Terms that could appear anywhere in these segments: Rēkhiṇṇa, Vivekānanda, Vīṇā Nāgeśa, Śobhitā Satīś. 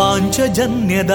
ಪಾಂಚಜನ್ಯದ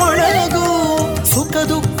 ಮೊಳಗು. ಸುಖ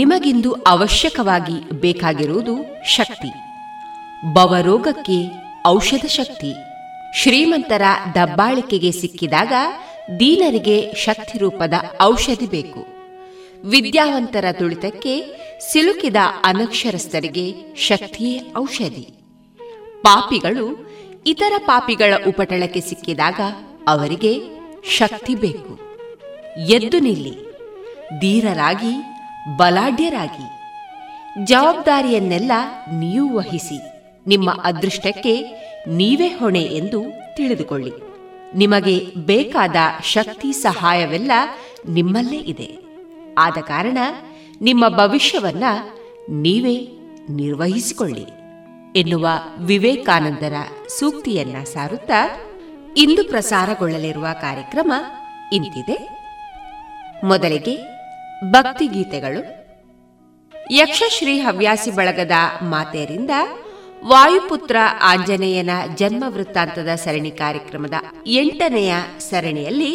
ನಿಮಗಿಂದು ಅವಶ್ಯಕವಾಗಿ ಬೇಕಾಗಿರುವುದು ಶಕ್ತಿ. ಬವರೋಗಕ್ಕೆ ಔಷಧ ಶಕ್ತಿ, ಶ್ರೀಮಂತರ ದಬ್ಬಾಳಿಕೆಗೆ ಸಿಕ್ಕಿದಾಗ ದೀನರಿಗೆ ಶಕ್ತಿ ರೂಪದ ಔಷಧಿ ಬೇಕು. ವಿದ್ಯಾವಂತರ ತುಳಿತಕ್ಕೆ ಸಿಲುಕಿದ ಅನಕ್ಷರಸ್ಥರಿಗೆ ಶಕ್ತಿಯೇ ಔಷಧಿ. ಪಾಪಿಗಳು ಇತರ ಪಾಪಿಗಳ ಉಪಟಳಕ್ಕೆ ಸಿಕ್ಕಿದಾಗ ಅವರಿಗೆ ಶಕ್ತಿ ಬೇಕು. ಎದ್ದು ನಿಲ್ಲಿ, ಧೀರರಾಗಿ, ಬಲಾಢ್ಯರಾಗಿ, ಜವಾಬ್ದಾರಿಯನ್ನೆಲ್ಲ ನೀವು ವಹಿಸಿ, ನಿಮ್ಮ ಅದೃಷ್ಟಕ್ಕೆ ನೀವೇ ಹೊಣೆ ಎಂದು ತಿಳಿದುಕೊಳ್ಳಿ. ನಿಮಗೆ ಬೇಕಾದ ಶಕ್ತಿ ಸಹಾಯವೆಲ್ಲ ನಿಮ್ಮಲ್ಲೇ ಇದೆ. ಆದ ಕಾರಣ ನಿಮ್ಮ ಭವಿಷ್ಯವನ್ನು ನೀವೇ ನಿರ್ವಹಿಸಿಕೊಳ್ಳಿ ಎನ್ನುವ ವಿವೇಕಾನಂದರ ಸೂಕ್ತಿಯನ್ನ ಸಾರುತ್ತಾ ಇಂದು ಪ್ರಸಾರಗೊಳ್ಳಲಿರುವ ಕಾರ್ಯಕ್ರಮ ಇಂತಿದೆ. ಮೊದಲಿಗೆ ಭಕ್ತಿಗೀತೆಗಳು. ಯಕ್ಷಶ್ರೀ ಹವ್ಯಾಸಿ ಬಳಗದ ಮಾತೆಯರಿಂದ ವಾಯುಪುತ್ರ ಆಂಜನೇಯನ ಜನ್ಮ ವೃತ್ತಾಂತದ ಸರಣಿ ಕಾರ್ಯಕ್ರಮದ 8ನೇ ಸರಣಿಯಲ್ಲಿ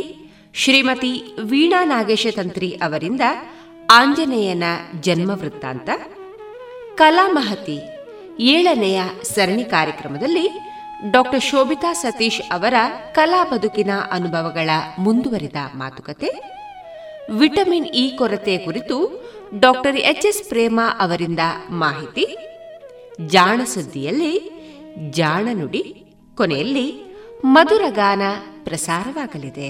ಶ್ರೀಮತಿ ವೀಣಾ ನಾಗೇಶ ತಂತ್ರಿ ಅವರಿಂದ ಆಂಜನೇಯನ ಜನ್ಮ ವೃತ್ತಾಂತ, ಕಲಾಮಹತಿ 7ನೇ ಸರಣಿ ಕಾರ್ಯಕ್ರಮದಲ್ಲಿ ಡಾ ಶೋಭಿತಾ ಸತೀಶ್ ಅವರ ಕಲಾ ಬದುಕಿನ ಅನುಭವಗಳ ಮುಂದುವರಿದ ಮಾತುಕತೆ, ವಿಟಮಿನ್ ಇ ಕೊರತೆ ಕುರಿತು ಡಾ H. S. ಪ್ರೇಮಾ ಅವರಿಂದ ಮಾಹಿತಿ, ಜಾಣ ಸುದ್ದಿಯಲ್ಲಿ ಜಾಣ ನುಡಿ, ಕೊನೆಯಲ್ಲಿ ಮಧುರಗಾನ ಪ್ರಸಾರವಾಗಲಿದೆ.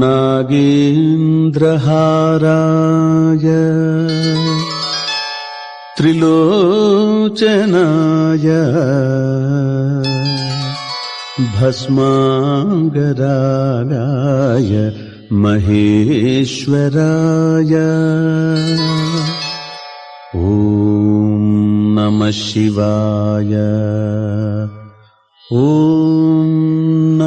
ನಾಗೇಂದ್ರಹಾರಾಯ ತ್ರಿಲೋಚನಾಯ ಭಸ್ಮಾಂಗರಾಗಾಯ ಮಹೇಶ್ವರಾಯ ಓಂ ನಮಃ ಶಿವಾಯ. ಓಂ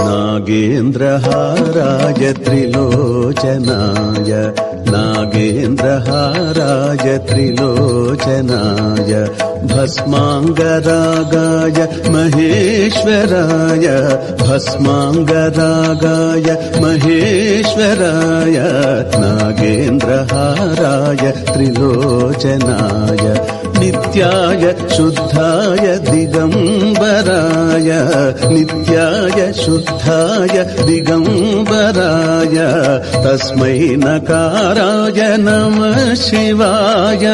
ನಾಗೇಂದ್ರಹಾರಾಯ ತ್ರಿಲೋಚನಾಯ ನಾಗೇಂದ್ರಹಾರಾಯ ತ್ರಿಲೋಚನಾಯ ಭಸ್ಮಾಂಗರಾಗಾಯ ಮಹೇಶ್ವರಾಯ ಭಸ್ಮಾಂಗರಾಗಾಯ ಮಹೇಶ್ವರಾಯ ನಾಗೇಂದ್ರಹಾರಾಯ ತ್ರಿಲೋಚನಾಯ ನಿತ್ಯಾಯ ಶುದ್ಧಾಯ ದಿಗಂಬರಾಯ ನಿತ್ಯಾಯ ಶುದ್ಧಾಯ ದಿಗಂಬರಾಯ ತಸ್ಮೈ ನಕಾರಾಯ ನಮಃ ಶಿವಾಯ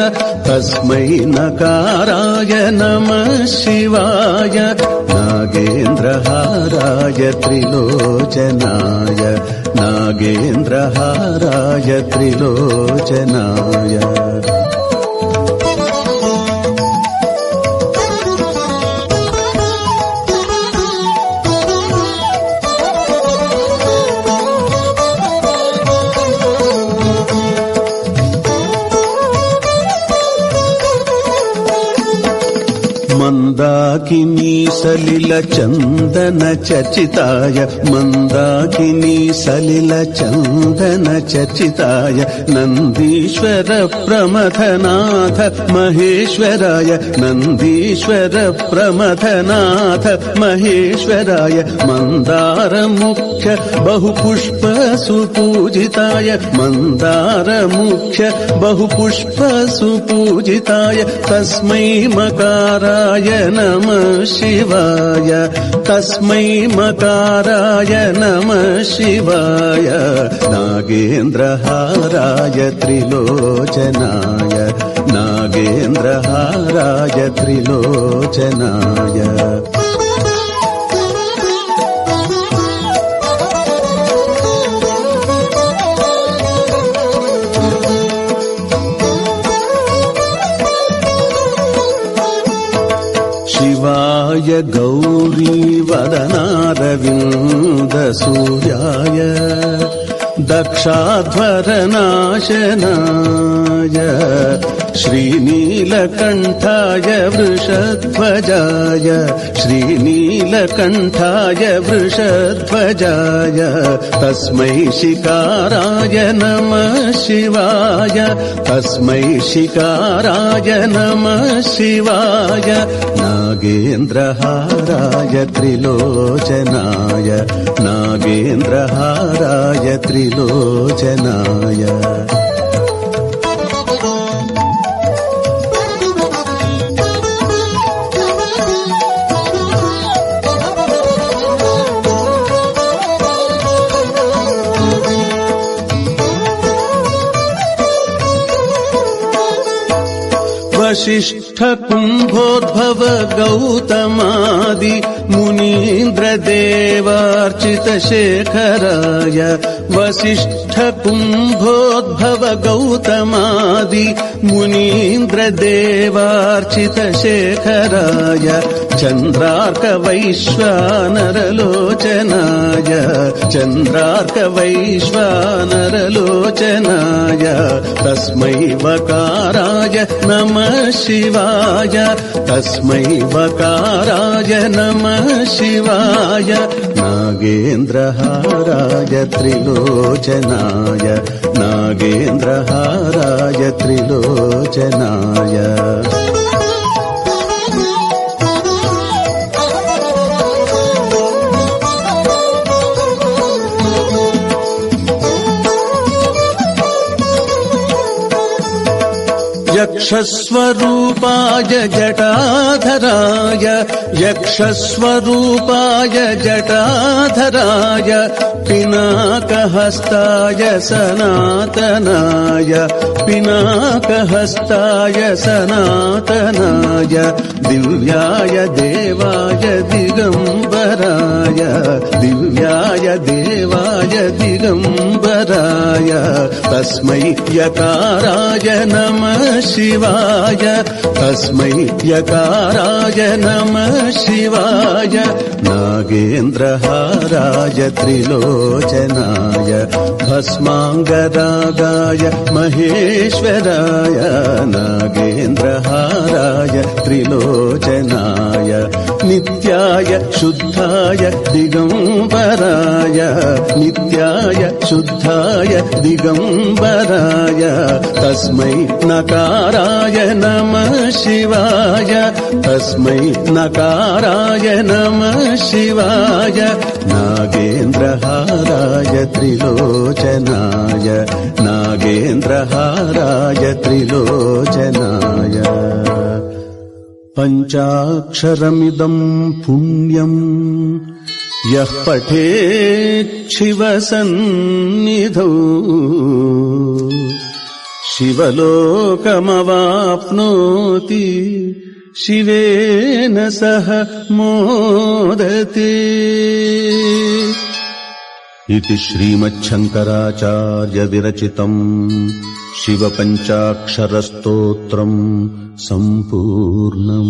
ತಸ್ಮೈ ನಕಾರಾಯ ನಮಃ ಶಿವಾಯ ನಾಗೇಂದ್ರಹಾರಾಯ ತ್ರಿಲೋಚನಾಯ ನಾಗೇಂದ್ರಹಾರಾಯ ತ್ರಿಲೋಚನಾಯ. ಮಂದಾಕಿನೀ ಸಲಿಲ ಚಂದನ ಚಚಿತಾಯ ಮಂದಾಕಿನೀ ಸಲಿಲ ಚಂದನ ಚಚಿತಾಯ ನಂದೀಶ್ವರ ಪ್ರಮಥನಾಥ ಮಹೇಶ್ವರಾಯ ನಂದೀಶ್ವರ ಪ್ರಮಥನಾಥ ಮಹೇಶ್ವರಾಯ ಮಂದಾರ ಮುಖ್ಯ ಬಹುಪುಷ್ಪ ಸುಪೂಜಿತಾಯ ಮಂದಾರ ಮುಖ್ಯ ಬಹುಪುಷ್ಪ ಸುಪೂಜಿತಾಯ ತಸ್ಮೈ ಮಕಾರಾಯ ನಮಃ ಶಿವಾಯ ತಸ್ಮೈ ಮಕಾರಾಯ ನಮಃ ಶಿವಾಯ ನಾಗೇಂದ್ರಹಾರಾಯ ತ್ರಿಲೋಚನಾಯ ನಾಗೇಂದ್ರಹಾರಾಯ ತ್ರಿಲೋಚನಾಯ ಶಿವಾಯ ಗೌರಿ ವದನಾರವಿಂದ ಸೂರ್ಯಾಯ ದಕ್ಷಾಧ್ವರನಾಶನಾಯ ಶ್ರೀನೀಲಕಂಠಾಯ ವೃಷಧ್ವಜಾಯ ಶ್ರೀನೀಲಕಂಠಾಯ ವೃಷಧ್ವಜಾಯ ತಸ್ಮೈ ಶಿಖಾರಾಯ ನಮಃ ಶಿವಾಯ ತಸ್ಮೈ ಶಿಖಾರಾಯ ನಮಃ ಶಿವಾಯ ನಾಗೇಂದ್ರಹಾರಾಯ ತ್ರಿಲೋಚನಾಯ ನಾಗೇಂದ್ರಹಾರಾಯ ತ್ರಿಲೋಚನಾಯ ವಶಿಷ್ಠ ಕುಂಭೋದ್ಭವ ಗೌತಮಾದಿ ಮುನೀಂದ್ರ ದೇವಾರ್ಚಿತ ಶೇಖರಾಯ ವಶಿಷ್ಠ ಕುಂಭೋದ್ಭವ ಗೌತಮಾದಿ ಮುನೀಂದ್ರ ದೇವಾರ್ಚಿತ ಶೇಖರಾಯ ಚಂದ್ರಾರ್ಕ ವೈಶ್ವಾನರಲೋಚನಾಯ ಚಂದ್ರಾರ್ಕ ವೈಶ್ವಾನರಲೋಚನಾಯ ತಸ್ಮೈ ವಕಾರಾಯ ನಮಃ ಶಿವಾಯ ತಸ್ಮೈ ವಕಾರಾಯ ನಮಃ ಶಿವಾಯ ನಾಗೇಂದ್ರಹಾರಾಯ ತ್ರಿಲೋಚನಾಯ ನಾಗೇಂದ್ರಹಾರಾಯ ತ್ರಿಲೋಚನಾಯ ಯಕ್ಷಸ್ವರೂಪಾಯ ಜಟಾಧರಾಯ ಯಕ್ಷಸ್ವರೂಪಾಯ ಜಟಾಧರಾಯ ಪಿನಾಕಹಸ್ತಾಯ ಸನಾತನಾಯ ಪಿನಾಕಹಸ್ತಾಯ ಸನಾತನಾಯ ದಿವ್ಯಾಯ ದೇವಾಯ ದಿಗಂಬರಾಯ ದಿವ್ಯಾಯ ದೇವಾಯ ದಿಗಂಬರಾಯ ತಸ್ಮೈ ಯಕಾರಾಯ ನಮಃ ಶಿವಾಯ ತಸ್ಮೈ ಯಕಾರಾಯ ನಮಃ ಶಿವಾಯ ನಾಗೇಂದ್ರಹಾರಾಯ ತ್ರಿಲೋಚನಾಯ ಭಸ್ಮಾಂಗರಾಗಾಯ ಮಹೇಶ್ವರಾಯ ನಾಗೇಂದ್ರಹಾರಾಯ ತ್ರಿಲೋಚನಾಯ ನಿತ್ಯಾಯ ಶುದ್ಧಾಯ ದಿಗಂಬರಾಯ ನಿತ್ಯಾಯ ಶುದ್ಧಾಯ ದಿಗಂಬರಾಯ ತಸ್ಮೈ ನಕಾರಾಯ ನಮಃ ಶಿವಾಯ ತಸ್ಮೈ ನಕಾರಾಯ ನಮಃ ಶಿವಾಯ ನಾಗೇಂದ್ರಹಾರಾಯ ತ್ರಿಲೋಚನಾಯ ನಾಗೇಂದ್ರಹಾರಾಯ ತ್ರಿಲೋಚನಾಯ ಪಂಚಾಕ್ಷರಮಿದಂ ಪುಣ್ಯಂ ಯಃ ಪಠೇತ್ ಶಿವಸನ್ನಿಧೌ ಶಿವಲೋಕಮವಾಪ್ನೋತಿ ಶಿವೇನ ಸಹ ಮೋದತೆ. ಇತಿ ಶ್ರೀಮತ್ ಶಂಕರಾಚಾರ್ಯ ವಿರಚಿತಂ ಶಿವಪಂಚಾಕ್ಷರ ಸ್ತೋತ್ರಂ ಸಂಪೂರ್ಣಂ.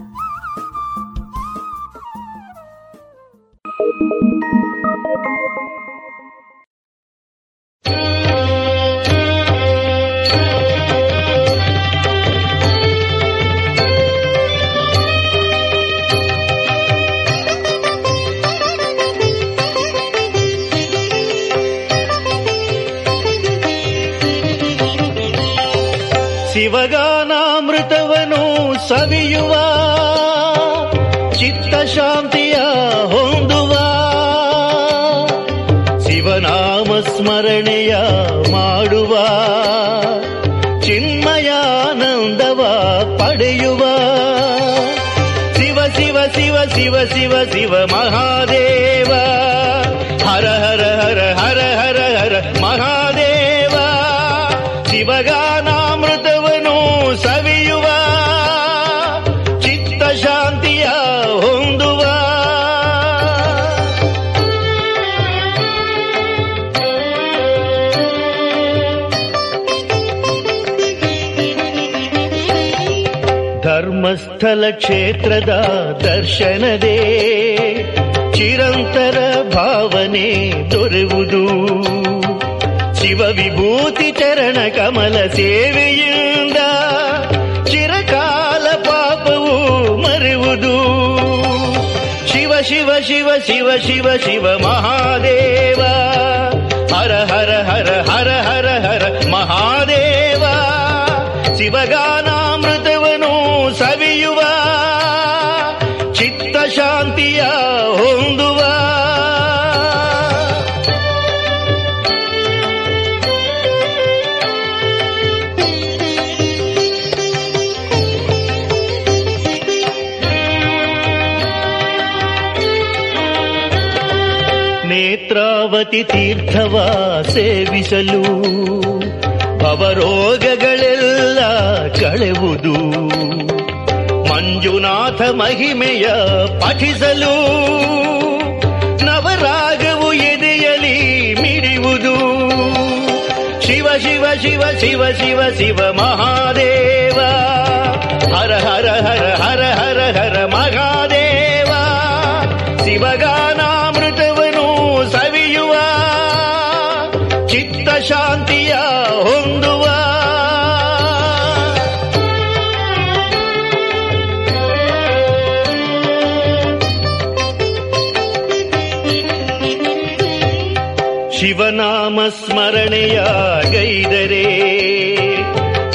ಶಿವಗಾನಾಮೃತವನು ಸವಿಯುವ ಚಿತ್ತ ಶಾಂತಿಯ ಹೊಂದುವ ಶಿವನಾಮ ಸ್ಮರಣೆಯ ಮಾಡುವ ಚಿನ್ಮಯಾನಂದವ ಪಡೆಯುವ ಶಿವ ಶಿವ ಶಿವ ಶಿವ ಶಿವ ಶಿವ ಮಹಾದೇವ ಹರ ಹರ ಹರ ಹರ ಹರ ಹರ ಮಹಾದೇವ ಶಿವಗಾನಾಮೃತವನು ಸವಿಯುವ ಚಿತ್ತ ಶಾಂತಿಯ ಹೊಂದುವ ಧರ್ಮಸ್ಥಳ ಕ್ಷೇತ್ರದ ದರ್ಶನದೇ ಚಿರಂತರ ಭಾವನೆ ದೊರೆವುದು ಶಿವ ವಿಭೂತಿ ಚರಣ ಕಮಲ ಸೇವೆಯಿಂದ ಚಿರಕಾಲ ಪಾಪವು ಮರೆಯುವುದು ಶಿವ ಶಿವ ಶಿವ ಶಿವ ಶಿವ ಶಿವ ಮಹಾದೇವ ಹರ ಹರ ಹರ ಹರ ಹರ ಹರ ಮಹಾದೇವ ಶಿವಗಾನಾಮೃತವನು ಸವಿಯುವ ಚಿತ್ತ ಶಾಂತಿಯ ಹೊಂದುವ ನೇತ್ರಾವತಿ ತೀರ್ಥವ ಸೇವಿಸಲು ಭವರೋಗಗಳೆಲ್ಲ ಕಳೆವುದು ಮಂಜುನಾಥ ಮಹಿಮೆಯ ಪಠಿಸಲು ನವರಾಗವು ಎದೆಯಲಿ ಮಿಡಿಯುವುದು ಶಿವ ಶಿವ ಶಿವ ಶಿವ ಶಿವ ಶಿವ ಮಹಾದೇವ ಹರ ಹರ ಹರ ಹರ ಹರ ಹರ ಮಹಾದೇವ ಶಿವಗಾನಾಮೃತವನು ಸವಿಯುವ ಚಿತ್ತ ಶಾಂತಿಯ ಹೊಂದುವ ಶಿವನಾಮ ಸ್ಮರಣೆಯ ಗೈದರೆ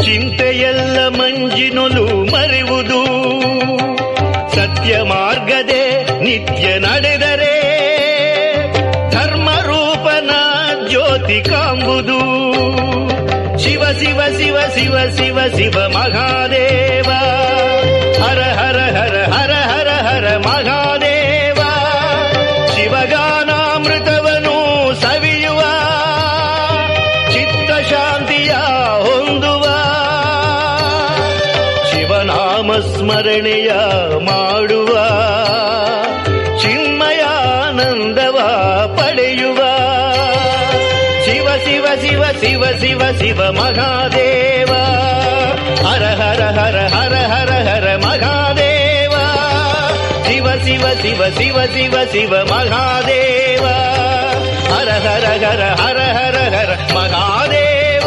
ಚಿಂತೆಯೆಲ್ಲ ಮಂಜಿನೊಲು ಮರೆಯುವುದು ಸತ್ಯ ಮಾರ್ಗದೆ ನಿತ್ಯ ನಡೆದರೆ ಧರ್ಮರೂಪನ ಜ್ಯೋತಿ ಕಾಂಬುದು ಶಿವ ಶಿವ ಶಿವ ಶಿವ ಶಿವ ಶಿವ ಮಹಾದೇವ ಹರ ಹರ ಹರ ಹರ ಹರ ಹರ ಮಹಾದೇವ ಶಿವಗಾನಾಮೃತವನು ಸವಿಯುವ ಚಿತ್ತ ಶಾಂತಿಯ ಹೊಂದುವ ಶಿವನಾಮ ಸ್ಮರಣೆಯ ಮಾಡುವ ಚಿನ್ಮಯಾನಂದವ ಪಡೆಯುವ ಶಿವ ಶಿವ ಶಿವ ಶಿವ ಶಿವ ಶಿವ ಮಹಾದೇವ ಹರ ಹರ ಹರ ಹರ ಹರ ಹರ ಮಹಾದೇವ ಶಿವ ಶಿವ ಶಿವ ಶಿವ ಶಿವ ಶಿವ ಮಹಾದೇವ ಹರ ಹರ ಹರ ಹರ ಹರ ಹರ ಮಹಾದೇವ.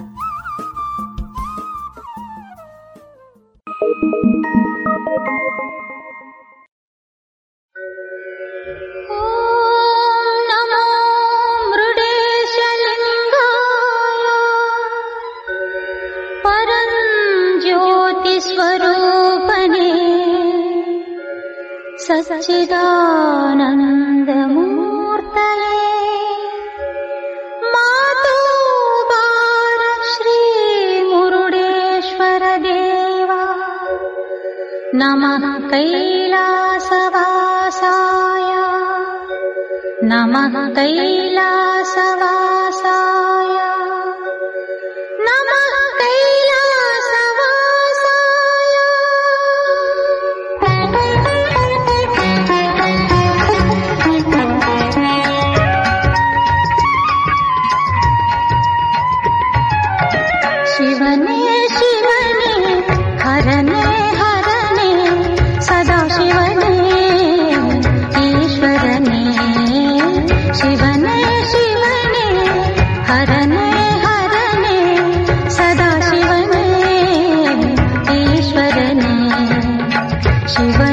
सच्चिदानन्दमूर्तये मातो बाल श्री मुरुडेश्वरदेवा नमः कैलासवासाय नमः कैलासवासाय ಶಿವನೇ ಶಿವನೇ ಹರನೇ ಹರನೇ ಸದಾ ಶಿವನೇ ಈಶ್ವರನೇ ಶಿವನೇ ಶಿವನೇ ಹರನೇ ಹರನೇ ಸದಾ ಶಿವನೇ ಈಶ್ವರನೇ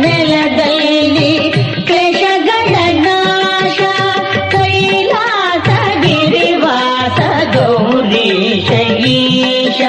ನೆಲದಲ್ಲಿ ಕ್ಲೇಶಗಳ ನಾಶ ಕೈಲಾಸಗಿರಿವಾಸ ಗೌರೀಶ ಈಶ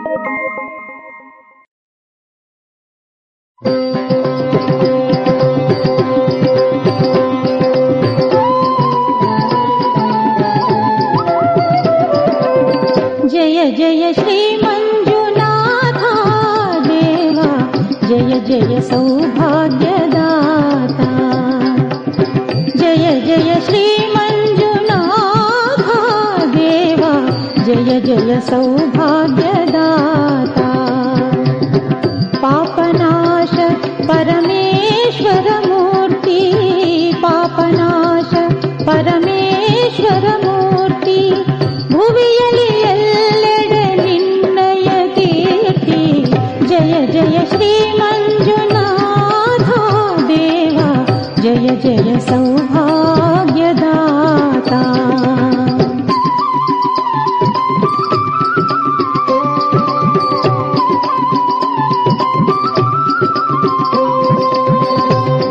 ಜಯ ಜಯ ಶ್ರೀ ಮಂಜುನಾಥ ದೇವ, ಜಯ ಜಯ ಸೌಭಾಗ್ಯದಾತ, ಜಯ ಜಯ ಶ್ರೀ ಮಂಜುನಾಥ ದೇವ, ಜಯ ಜಯ ಸೌಭಾಗ್ಯದಾತ, ಪಾಪನಾಶ ಪರಮೇಶ್ವರ ಮೂರ್ತಿ, ಪಾಪನಾಶ ಪರಮೇಶ್ವರ ಮೂರ್ತಿ, ಭುವಿಯಲ್ಲಿ ಜಯ ಶ್ರೀ ಮಂಜುನಾಥ ದೇವ, ಜಯ ಜಯ ಸೌಭಾಗ್ಯದಾತ.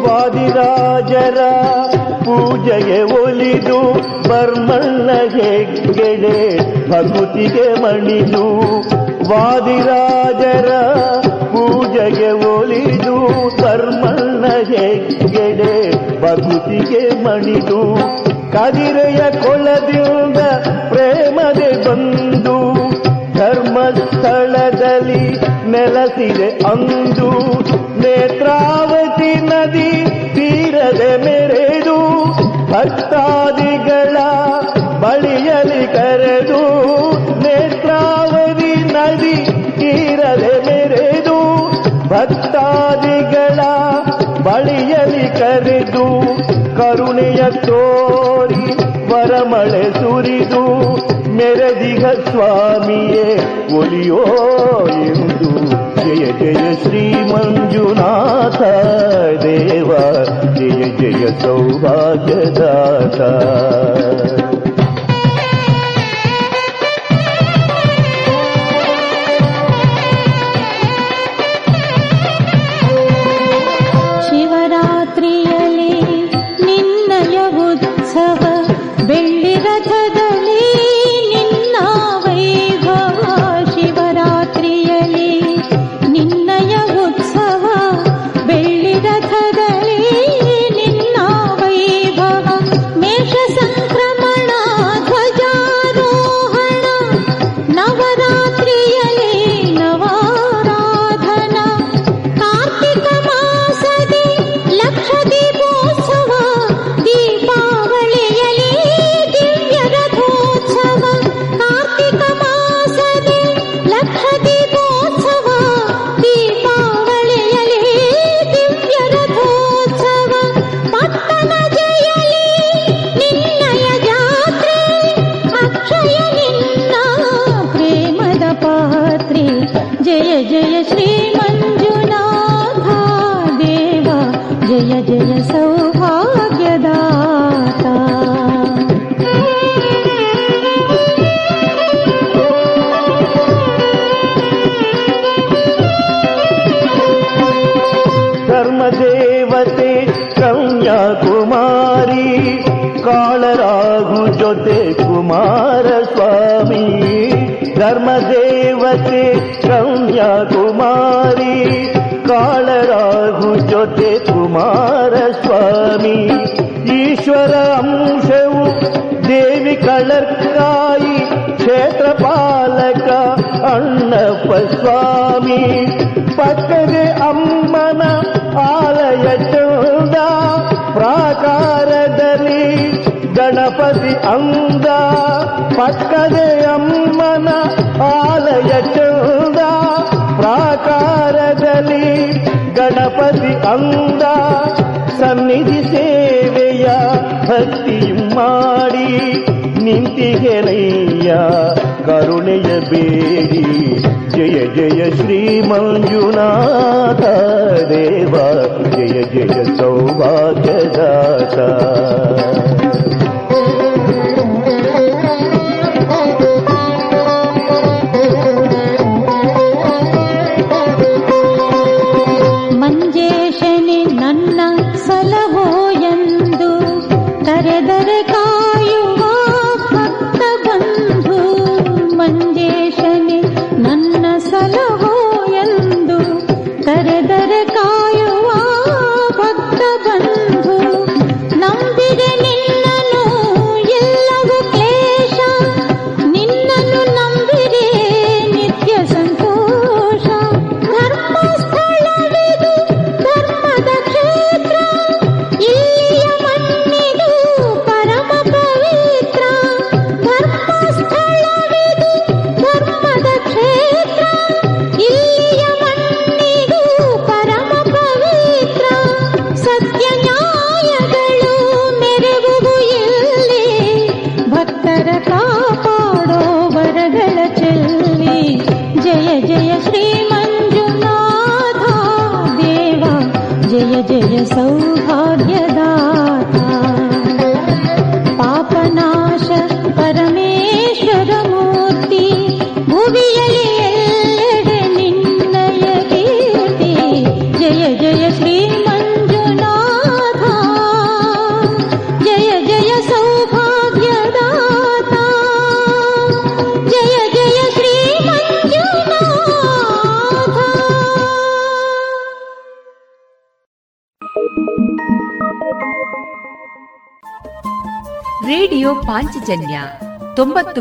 ವಾದಿರಾಜರ ಪೂಜೆಗೆ ಒಲಿದು ಬರ್ಮಣ್ಣ ಹೆಗ್ಗೆಡೆ ಭಕುತಿಗೆ ಮಣಿದು, ವಾದಿರಾಜರ ಪೂಜೆಗೆ ಒಲಿದು ಕರ್ಮಣ್ಣ ಹೆಗ್ಗೆಡೆ ಭಕುತಿಗೆ ಮಣಿದು, ಕದಿರೆಯ ಕೊಳದಿಂದ ಪ್ರೇಮದೆ ಬಂದು ಧರ್ಮಸ್ಥಳದಲ್ಲಿ ನೆಲೆಸಿದೆ ಅಂದು, ನೇತ್ರಾವತಿ ನದಿ ತೀರದೆ ಮೆರೆದು ಭಕ್ತಾದಿಗಳ ಬಳಿಯಲ್ಲಿ ಕರೆದು, ನೇತ್ರಾವತಿ ನದಿ ತೀರದೆ ಮೆರೆದು ಭಕ್ತಾದಿಗಳ ಬಳಿಯಲ್ಲಿ ಕರೆದು, ಕರುಣೆಯ ತೋರಿ ವರಮಳೆ ಸುರಿದು, ಮೆರೆದಿಗ ಸ್ವಾಮಿಯೇ ಒಲಿಯೋ ಎಂದು, ಜಯ ಜಯ ಶ್ರೀ ಮಂಜುನಾಥ ದೇವ, ಜಯ ಜಯ ಸೌಭಾಗ್ಯದಾತ. ಶಿವರಾತ್ರಿಯಲ್ಲಿ ನಿನ್ನಯ ಉತ್ಸವ, ಬೆಳ್ಳಿ ರಥದಲ್ಲಿ ನಿನ್ನ ವೈಭವ, ಶಿವರಾತ್ರಿಯಲ್ಲಿ ನಿನ್ನಯ ಉತ್ಸವ, ಬೆಳ್ಳಿ ರಥದಲ್ಲಿ ನಿನ್ನ ವೈಭವ, ಮೇಷ ಸಂಕ್ರಮಣ ಧ್ವಜಾರೋಹಣ, ನವರಾತ್ರಿಯಲ್ಲಿ ನವಾರಾಧನ, ಕಾರ್ತಿಕ ಮಾಸದಿ ಲಕ್ಷ ದೀಪೋತ್ಸವ, ದೀಪಾವಳಿಯಲ್ಲಿ ದಿವ್ಯ ರಥೋತ್ಸವ, ಕಾರ್ತಿಕ ಮಾಸದಿ ಲಕ್ಷ ದೀಪೋತ್ಸವ, ದೀಪಾವಳಿಯಲ್ಲಿ ದಿವ್ಯ ರಥೋತ್ಸವ, ಪಟ್ಟಣ ಜಯಲಿ ನಿನ್ನಯ ಜಾತ್ರೆ, ಅಕ್ಷಯ ನಿನ್ನ ಪ್ರೇಮದ ಪಾತ್ರೆ, ಜಯ ಜಯ ಶ್ರೀ ಮಂಜುನಾಥ ದೇವ, ಜಯ ಜಯ ಸೌಭಾಗ್ಯದಾತ. ಧರ್ಮದೇವತೆ ಕನ್ಯಾಕುಮಾರಿ, ಕಾಳರಾಗು ಜೊತೆ ಕುಮಾರಸ್ವಾಮಿ, ಧರ್ಮದೇವತೆ ಕನ್ಯಾಕುಮಾರಿ, ಕಾಳರಾಗು ಜೊತೆ ಕುಮಾರಸ್ವಾಮಿ, ಈಶ್ವರ ಅಂಶವು ದೇವಿ ಕಳರ್ಕಾಯಿ, ಕ್ಷೇತ್ರಪಾಲಕ ಅಣ್ಣಪ್ಪ ಸ್ವಾಮಿ, ಪಕ್ಕದೆ ಅಮ್ಮನ ಆಲಯ ಚಂದ, ಪ್ರಾಕಾರದಲ್ಲಿ ಗಣಪತಿ ಅಂದ, ಪಕ್ಕದೆ ಅಮ್ಮನ ಆಲಯ ಚಂದ, ಪ್ರಾಕಾರದಲ್ಲಿ ಗಣಪತಿ ಅಂದ, ಸನ್ನಿಧಿ ಸೇವೆಯ ಭಕ್ತಿ ಮಾಡಿ, ನಿಂತಿಗೆನಯ್ಯ ಕರುಣೆಯ ಬೇಡಿ, ಜಯ ಜಯ ಶ್ರೀ ಮಂಜುನಾಥ ದೇವ, ಜಯ ಜಯ ಸೌಭಾಗ್ಯದಾತ. ಮಂಜೇಶನೆ ನನ್ನ ಸಲಹೋ ಎಂದು ಕರೆದರೆ ಕಾಯುವ ಭಕ್ತ ಬಂಧು, ಮಂಜೇಶನೆ ನನ್ನ सौभाग्यदाता पापनाश परमेश्वर मूर्ति भुवियलि एल्लेಡೆ ನಿನ್ನಯ ಕೀರ್ತಿ ಜಯ ಜಯ ಶ್ರೀ ಮಂಜುನಾಥ ಜಯ ಜಯ ಸೌಭಾಗ್ಯದಾತಾ ಜಯ ಜಯ ಶ್ರೀ ಮಂಜುನಾಥ. ರೇಡಿಯೋ ಪಾಂಚಜನ್ಯ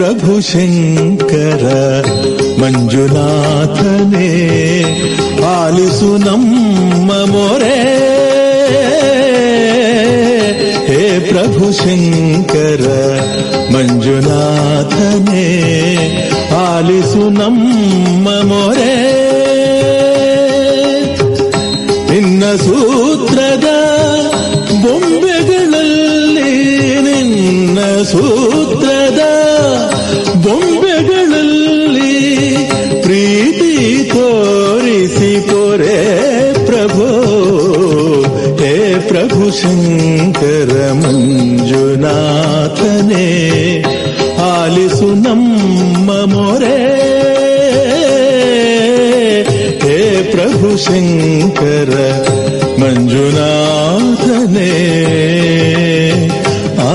ಪ್ರಭು ಶಂಕರ ಮಂಜುನಾಥನೇ ಆಲಿಸು ನಮ್ಮ ಮೊರೆ. ಹೇ ಪ್ರಭು ಶಂಕರ ಮಂಜುನಾಥನೇ ಆಲಿಸು ನಮ್ಮ ಮೊರೆ. ನಿನ್ನ ಸೂತ್ರದ ಬೊಂಬೆಗಳಲ್ಲಿ ನಿನ್ನ ಸೂತ್ರದ ಬೊಂಬೆಗಳಲ್ಲಿ ಪ್ರೀತಿ ತೋರಿಸಿ ಕೊರೆ ಪ್ರಭೋ. ಹೇ ಪ್ರಭು ಶಂಕರ ಮಂಜುನಾಥನೇ ಆಲಿಸು ನಮ್ಮ ಮೊರೆ. ಹೇ ಪ್ರಭು ಶಂಕರ ಮಂಜುನಾಥನೇ. ಆ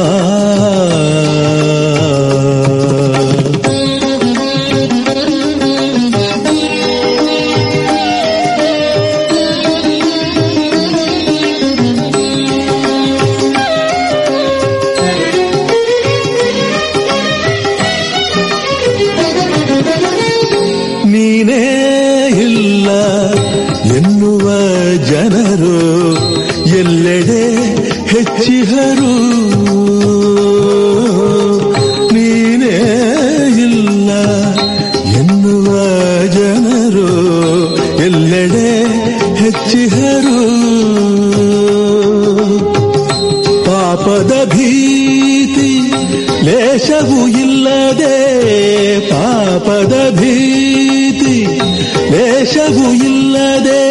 ಜನರು ಎಲ್ಲೆಡೆ ಹೆಚ್ಚಿಹರು. ನೀನೇ ಇಲ್ಲ ಎನ್ನುವ ಜನರು ಎಲ್ಲೆಡೆ ಹೆಚ್ಚಿಹರು. ಪಾಪದ ಭೀತಿ ಲೇಷವೂ ಇಲ್ಲದೆ ಪಾಪದ ಭೀತಿ ಲೇಷವೂ ಇಲ್ಲದೆ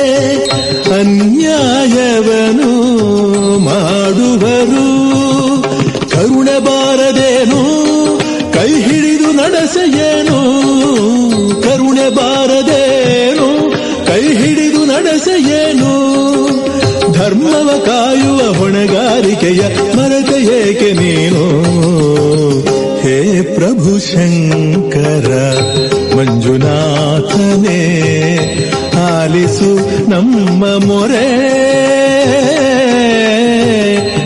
ಅನ್ಯಾಯವನು ಮಾಡುವರು. ಕರುಣೆ ಬಾರದೇನು ಕೈ ಹಿಡಿದು ನಡೆಸೆಯೇನು. ಕರುಣೆ ಬಾರದೇನು ಕೈ ಹಿಡಿದು ನಡೆಸೆಯೇನು. ಧರ್ಮವ ಕಾಯುವ ಹೊಣೆಗಾರಿಕೆಯ ಮರೆತೆ ಏಕೆ ನೀನು. ಹೇ ಪ್ರಭು ಶಂಕರ ಮಂಜುನಾಥನೇ ಆಲಿಸು ನಮ್ಮ ಮೊರೆ.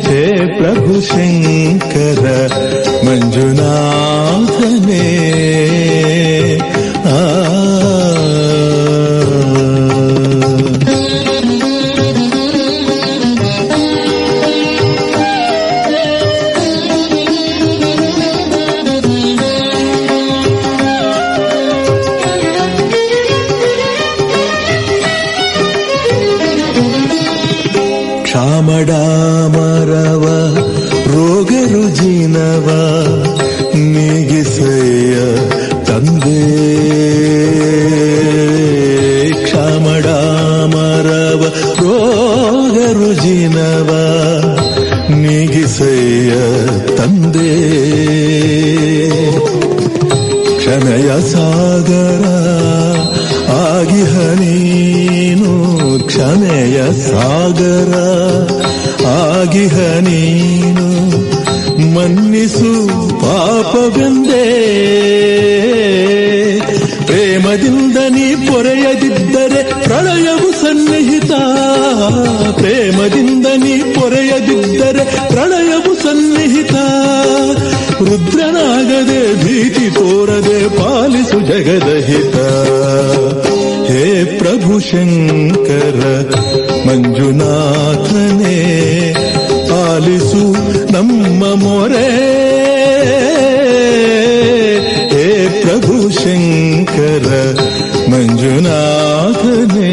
ಹೇ ಪ್ರಭು ಶಂಕರ ಮಂಜುನಾಥನೇ. ಆ ಮಡಾಮರವ ರೋಗ ರುಜಿನವ ನೀಗಿಸೆಯ ತಂದೆ. ಕ್ಷಮಡಾಮರವ ರೋಗ ರುಜಿನವ ನೀಗಿಸೆಯ ತಂದೆ. ಕ್ಷಮೆಯ ಸಾಗರ ಆಗಿಹ ನೀನು. ಕ್ಷಮೆಯ ಸಾಗರ ಆಗಿಹ ನೀನು. ಮನ್ನಿಸು ಪಾಪವೆಂದೇ ಪ್ರೇಮದಿಂದ ನೀ ಪೊರೆಯದಿದ್ದರೆ ಪ್ರಳಯವು ಸನ್ನಿಹಿತ. ಪ್ರೇಮದಿಂದ ನೀ ಪೊರೆಯದಿದ್ದರೆ ಪ್ರಳಯವು ಸನ್ನಿಹಿತ. ರುದ್ರನಾಗದೆ ಭೀತಿ ತೋರದೆ ಪಾಲಿಸು ಜಗದಹಿತ. ಹೇ ಪ್ರಭು ಶಂಕರ ಮಂಜುನಾಥನೇ, ಆಲಿಸು ನಮ್ಮ ಮೊರೆ. ಹೇ ಪ್ರಭು ಶಂಕರ ಮಂಜುನಾಥನೇ.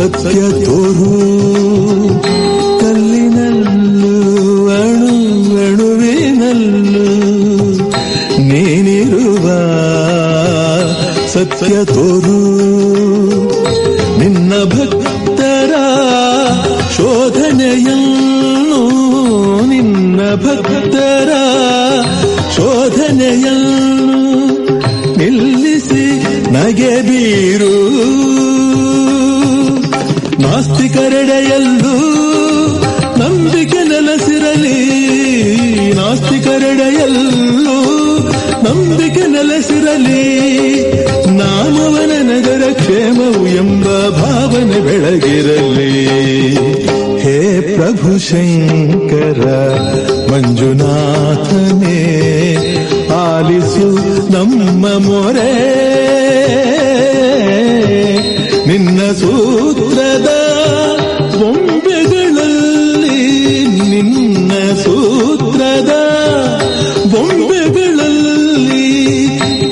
ಸತ್ಯ ತೋರು ಕಲ್ಲಿನಲ್ಲೂ ಅಣು ಅಣುವಿನಲ್ಲೂ ನೀನಿರುವ ಸತ್ಯ ತೋರು. ನಿನ್ನ ಭಕ್ತರ ಶೋಧನೆಯನ್ನು, ನಿನ್ನ ಭಕ್ತರ ಶೋಧನೆಯನ್ನು ನಿಲ್ಲಿಸಿ ನಗೆ ಬೀರು. ನಾಸ್ತಿಕರೆಡೆಯಲ್ಲೂ ನಂಬಿಕೆ ನೆಲೆಸಿರಲಿ, ನಾಸ್ತಿಕರೆಡೆಯಲ್ಲೂ ನಂಬಿಕೆ ನೆಲೆಸಿರಲಿ. ನಾಮವನ ನಗರ ಕ್ಷೇಮವು ಎಂಬ ಭಾವನೆ ಬೆಳಗಿರಲಿ. ಹೇ ಪ್ರಭು ಶಂಕರ ಮಂಜುನಾಥನೇ, ಆಲಿಸು ನಮ್ಮ ಮೊರೆ. ನಿನ್ನ ಸೂತ್ರದ ಬೊಂಬೆಗಳಲ್ಲಿ, ನಿನ್ನ ಸೂತ್ರದ ಬೊಂಬೆಗಳಲ್ಲಿ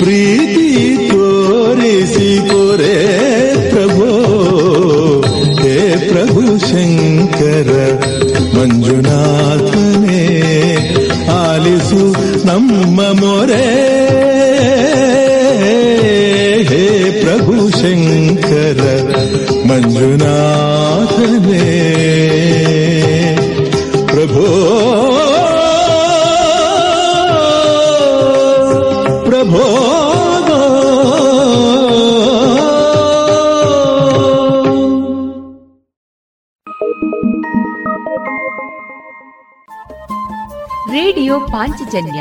ಪ್ರೀತಿ ತೋರಿಸಿ ಕೊರೆ ಪ್ರಭೋ. ಹೇ ಪ್ರಭು ಶಂಕರ ಮಂಜುನಾಥನೇ, ಆಲಿಸು ನಮ್ಮ ಮೊರೆ. ಹೇ ಪ್ರಭು ಶಂಕರ ಮಂಜುನಾಥನೇ ಪ್ರಭೋ ಪ್ರಭೋ. ರೇಡಿಯೋ ಪಾಂಚಜನ್ಯ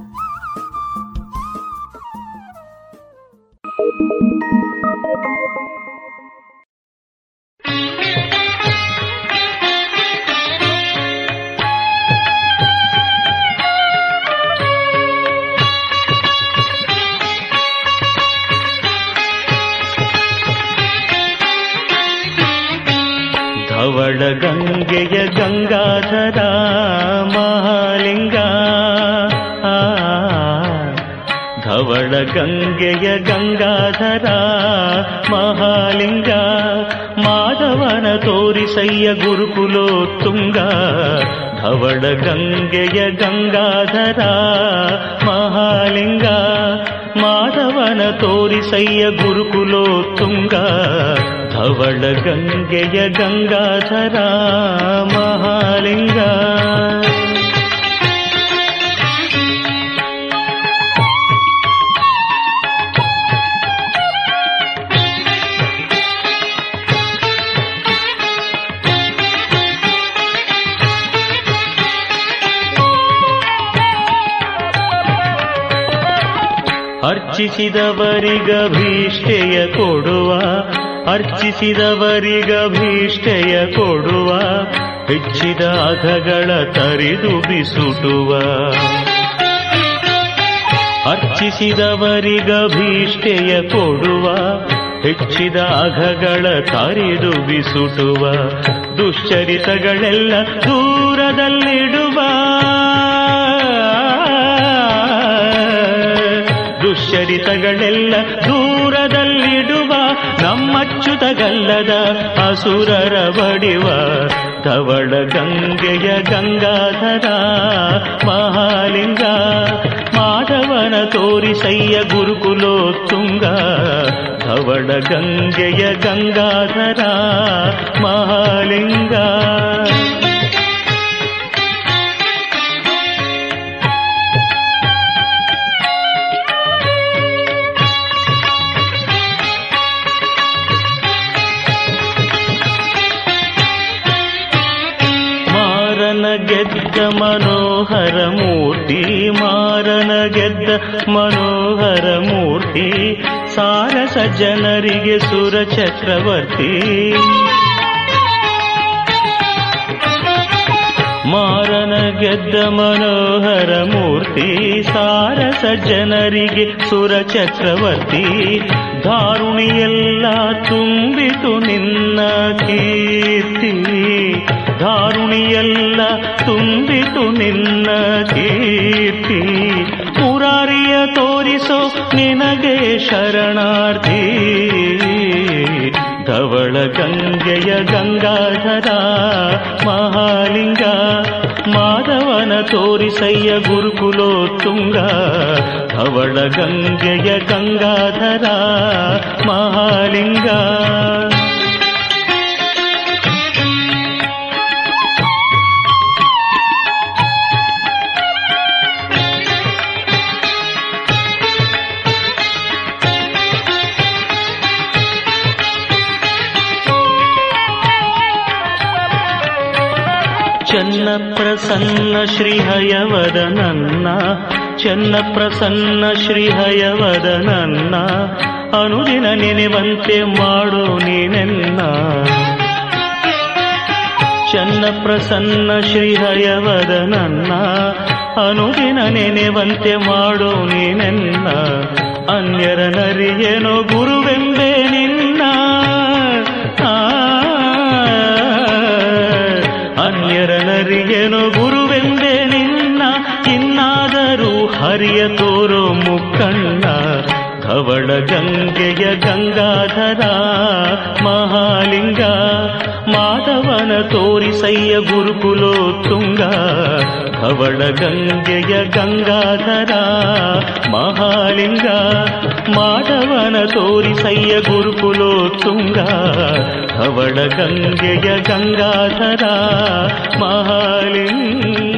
ಧವಳ ಗಂಗೆಯ ಗಂಗಾಧರ ಮಹಾಲಿಂಗ, ಧವಳ ಗಂಗೆಯ ಗಂಗಾಧರ ಮಹಾಲಿಂಗ, ಮಾಧವನ ತೋರಿಸಯ್ಯ ಗುರುಕುಲೋತ್ತುಂಗ. ಧವಳ ಗಂಗೆಯ ಗಂಗಾಧರ ಮಹಾಲಿಂಗ, ಮಾಧವನ ತೋರಿಸಯ್ಯ ಗುರುಕುಲೋತ್ತುಂಗ. ಧವಳ ಗಂಗೆಯ ಗಂಗಾಧರ ಮಹಾಲಿಂಗ. ಅರ್ಚಿಸಿದವರಿಗ ಭೀಷ್ಟೆಯ ಕೊಡುವ, ಅರ್ಚಿಸಿದವರಿಗ ಭೀಷ್ಟೆಯ ಕೊಡುವ, ಹೆಚ್ಚಿದ ಅಧಗಳ ತರಿದು ಬಿಸುಟುವ. ಅರ್ಚಿಸಿದವರಿಗ ಭೀಷ್ಟೆಯ ಕೊಡುವ, ಹೆಚ್ಚಿದ ಅಧಗಳ ತರಿದು ಬಿಸುಟುವ, ದುಶ್ಚರಿತಗಳೆಲ್ಲ ದೂರದಲ್ಲಿಡುವ. ದುಶ್ಚರಿತಗಳೆಲ್ಲ ದೂರದಲ್ಲಿಡುವ, ನಮ್ಮಚ್ಚುತಗಲ್ಲದ ಅಸುರರ ಬಡಿವ. ಧವಳ ಗಂಗೆಯ ಗಂಗಾಧರ ಮಹಾಲಿಂಗ, ಮಾಧವನ ತೋರಿಸಯ್ಯ ಗುರುಕುಲೋತ್ತುಂಗ. ಧವಳ ಗಂಗೆಯ ಗಂಗಾಧರ ಮಹಾಲಿಂಗ. ಗೆದ್ದ ಮನೋಹರ ಮೂರ್ತಿ, ಮಾರನ ಗೆದ್ದ ಮನೋಹರ ಮೂರ್ತಿ, ಸಾರಸ ಜನರಿಗೆ ಸುರ ಚಕ್ರವರ್ತಿ. ಮಾರನ ಗೆದ್ದ ಮನೋಹರ ಮೂರ್ತಿ, ಸಾರಸ ಜನರಿಗೆ ಸುರ ಚಕ್ರವರ್ತಿ, ಧಾರುಣಿಯೆಲ್ಲ ತುಂಬಿತು ನಿನ್ನ ಕೀರ್ತಿ. ಧಾರುಣಿಯೆಲ್ಲ ತುಂಬಿತು ನಿನ್ನ ಕೀರ್ತಿ, ಪುರಾರಿಯ ತೋರಿಸೋ ನಿನಗೆ ಶರಣಾರ್ಥಿ. ಧವಳ ಗಂಗೆಯ ಗಂಗಾಧರ ಮಹಾಲಿಂಗ, ಮಾಧವನ ತೋರಿಸಯ್ಯ ಗುರುಕುಲೋತ್ತುಂಗ. ಧವಳ ಗಂಗೆಯ ಗಂಗಾಧರ ಮಹಾಲಿಂಗ. ಚನ್ನ ಪ್ರಸನ್ನ ಶ್ರೀಹಯವದ ನನ್ನ, ಚನ್ನ ಪ್ರಸನ್ನ ಶ್ರೀಹಯವದ ನನ್ನ, ಅನುದಿನ ನೆನೆವಂತೆ ಮಾಡು ನೀನೆನ್ನ. ಚನ್ನ ಪ್ರಸನ್ನ ಶ್ರೀಹಯವದ ನನ್ನ, ಅನುದಿನ ನೆನೆವಂತೆ ಮಾಡು ನೀನೆನ್ನ. ಅನ್ಯರ ನರಿಯೇನೋ ಗುರುವೆಂದೇ ನಿನ್ನ, ಅನ್ಯರನರಿಯೇನೋ ಗುರುವೆಂದೇ ನಿನ್ನ, ಇನ್ನಾದರೂ ಹರಿಯ ತೋರೋ ಮುಕ್ಕಣ್ಣ. ಧವಳ ಗಂಗೆಯ ಗಂಗಾಧರ ಮಹಾಲಿಂಗ, ಮಾಧವನ ತೋರಿಸಯ್ಯ ಗುರುಕುಲೋತ್ತುಂಗ. ಧವಳ ಗಂಗೆಯ ಗಂಗಾಧರ ಮಹಾಲಿಂಗ, ಮಾಧವನ ತೋರಿಸಯ್ಯ ಗುರುಕುಲೋತ್ತುಂಗ. ಧವಳ ಗಂಗೆಯ ಗಂಗಾಧರ ಮಹಾಲಿಂಗ.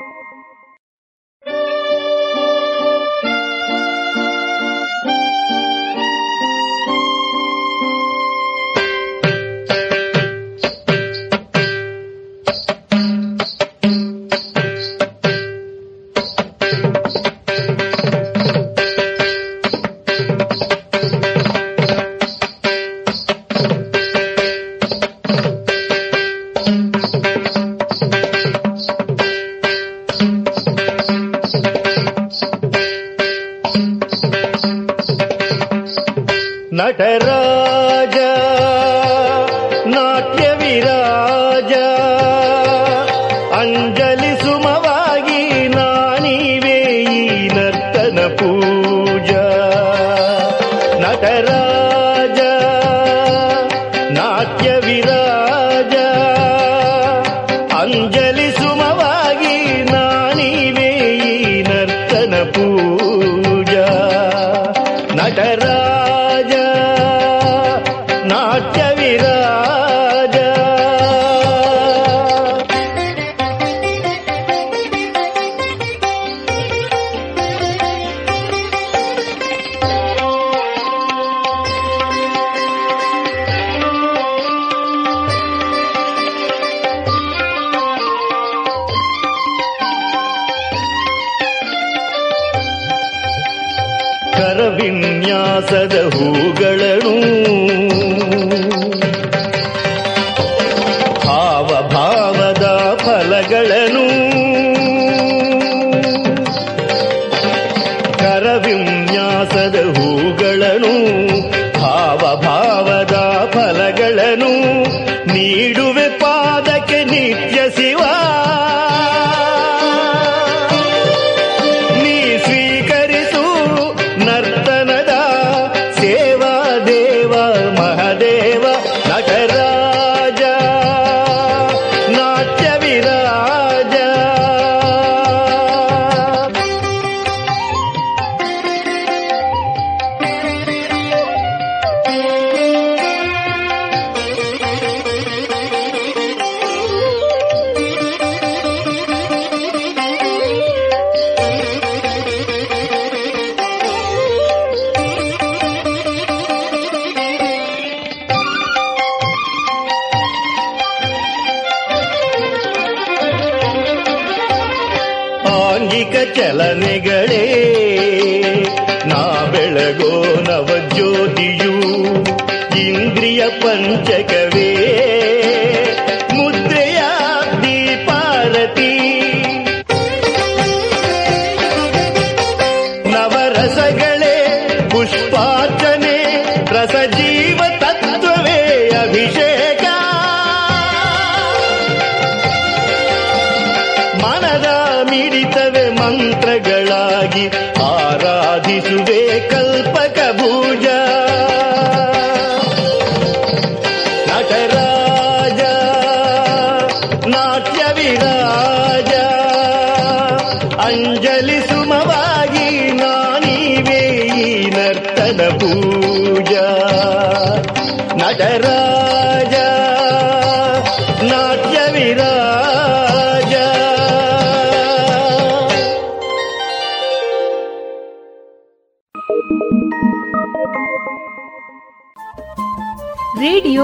ರೇಡಿಯೋ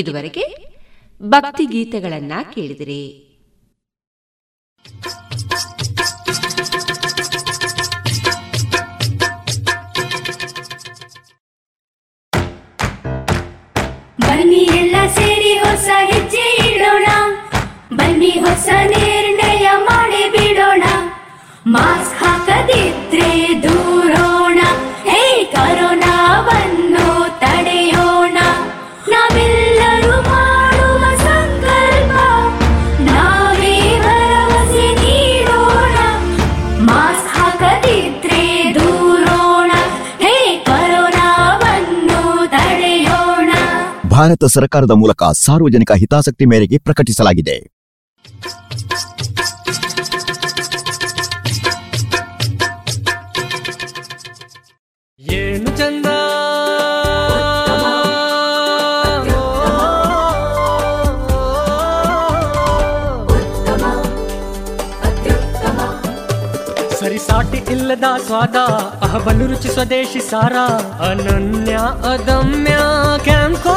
ಇದುವರೆಗೆ ಭಕ್ತಿಗೀತೆಗಳನ್ನ ಕೇಳಿದಿರಿ. ಬನ್ನಿ ಎಲ್ಲ ಸೇರಿ ಹೊಸ ಹೆಜ್ಜೆ ಇಡೋಣ, ಬನ್ನಿ ಹೊಸ ನಿರ್ಣಯ ಮಾಡಿ ಬಿಡೋಣ, ಮಾಸ್ಕ್ ಹಾಕದಿದ್ರೆ ದೂರೋಣ, ಹೇ ಕರೋನಾವನ್ನು ತಡೆಯೋಣ, ನಾವೆಲ್ಲರೂ ಮಾಡುವ ಸಂಕಲ್ಪ ನಾವೇ ಭರವಸೆ ನೀಡೋಣ, ಮಾಸ್ಕ್ ಹಾಕದಿದ್ರೆ ದೂರೋಣ, ಹೇ ಕರೋನಾವನ್ನು ತಡೆಯೋಣ. ಭಾರತ ಸರ್ಕಾರದ ಮೂಲಕ ಸಾರ್ವಜನಿಕ ಹಿತಾಸಕ್ತಿ ಮೇರೆಗೆ ಪ್ರಕಟಿಸಲಾಗಿದೆ. ಏನು ಚಂದ ಸರಿಸಾಟಿ ಇಲ್ಲದ ಸ್ವಾದ, ಅಹಬಲು ರುಚಿ ಸ್ವದೇಶಿ ಸಾರ, ಅನನ್ಯ ಅದಮ್ಯ ಕ್ಯಾಂಕೋ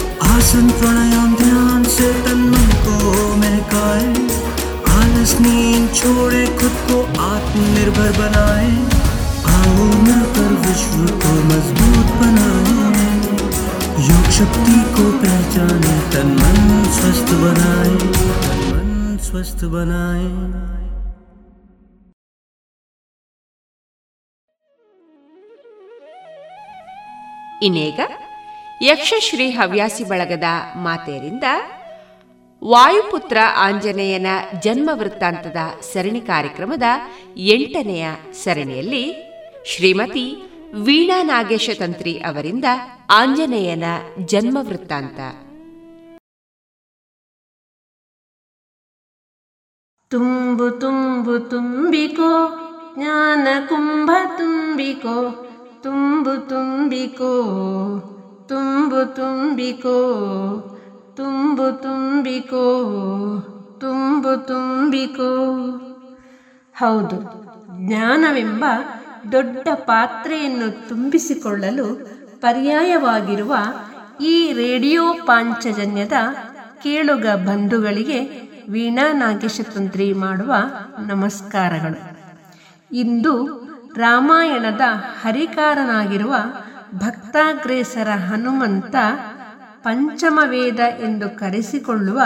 आसन प्राणायाम ध्यान से तन मन को महकाए, आलस नींद छोड़े, खुद को आत्मनिर्भर बनाए, आओ मिलकर विश्व को मजबूत बनाए, योग शक्ति को पहचाने, तन मन स्वस्थ बनाए, तन मन स्वस्थ बनाए. इनेगा ಯಕ್ಷಶ್ರೀ ಹವ್ಯಾಸಿ ಬಳಗದ ಮಾತೆಯರಿಂದ ವಾಯುಪುತ್ರ ಆಂಜನೇಯನ ಜನ್ಮ ವೃತ್ತಾಂತದ ಸರಣಿ ಕಾರ್ಯಕ್ರಮದ 8ನೇ ಸರಣಿಯಲ್ಲಿ ಶ್ರೀಮತಿ ವೀಣಾ ನಾಗೇಶ ತಂತ್ರಿ ಅವರಿಂದ ಆಂಜನೇಯನ ಜನ್ಮ ವೃತ್ತಾಂತ. ತುಂಬು ತುಂಬು ತುಂಬಿಕೋ ಜ್ಞಾನ ಕುಂಭ ತುಂಬಿಕೋ, ತುಂಬು ತುಂಬಿಕೋ ತುಂಬು ತುಂಬಿಕೋ, ತುಂಬು ತುಂಬಿಕೋ, ತುಂಬು ತುಂಬಿಕೋ. ಹೌದು, ಜ್ಞಾನವೆಂಬ ದೊಡ್ಡ ಪಾತ್ರೆಯನ್ನು ತುಂಬಿಸಿಕೊಳ್ಳಲು ಪರ್ಯಾಯವಾಗಿರುವ ಈ ರೇಡಿಯೋ ಪಾಂಚಜನ್ಯದ ಕೇಳುಗ ಬಂಧುಗಳಿಗೆ ವೀಣಾ ನಾಗೇಶತಂತ್ರಿ ಮಾಡುವ ನಮಸ್ಕಾರಗಳು. ಇಂದು ರಾಮಾಯಣದ ಹರಿಕಾರನಾಗಿರುವ ಭಕ್ತಾಗ್ರೇಸರ ಹನುಮಂತ ಪಂಚಮವೇದ ಎಂದು ಕರೆಸಿಕೊಳ್ಳುವ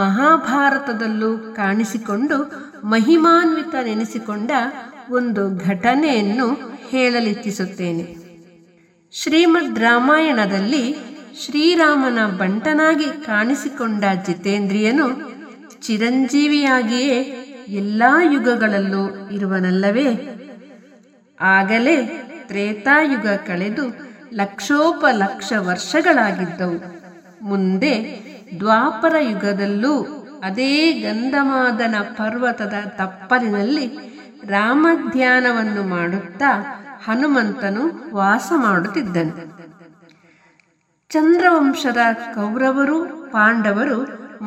ಮಹಾಭಾರತದಲ್ಲೂ ಕಾಣಿಸಿಕೊಂಡು ಮಹಿಮಾನ್ವಿತನೆನಿಸಿಕೊಂಡ ಒಂದು ಘಟನೆಯನ್ನು ಹೇಳಲಿಚ್ಛಿಸುತ್ತೇನೆ. ಶ್ರೀಮದ್ ರಾಮಾಯಣದಲ್ಲಿ ಶ್ರೀರಾಮನ ಬಂಟನಾಗಿ ಕಾಣಿಸಿಕೊಂಡ ಜಿತೇಂದ್ರಿಯನು ಚಿರಂಜೀವಿಯಾಗಿಯೇ ಎಲ್ಲ ಯುಗಗಳಲ್ಲೂ ಇರುವನಲ್ಲವೇ? ಆಗಲೇ ತ್ರೇತಾಯುಗ ಕಳೆದು ಲಕ್ಷೋಪಲಕ್ಷ ವರ್ಷಗಳಾಗಿದ್ದವು. ಮುಂದೆ ದ್ವಾಪರ ಯುಗದಲ್ಲೂ ಅದೇ ಗಂಧಮಾದನ ಪರ್ವತದ ತಪ್ಪಲಿನಲ್ಲಿ ರಾಮಧ್ಯಾನವನ್ನು ಮಾಡುತ್ತಾ ಹನುಮಂತನು ವಾಸ ಮಾಡುತ್ತಿದ್ದನು. ಚಂದ್ರವಂಶದ ಕೌರವರು ಪಾಂಡವರು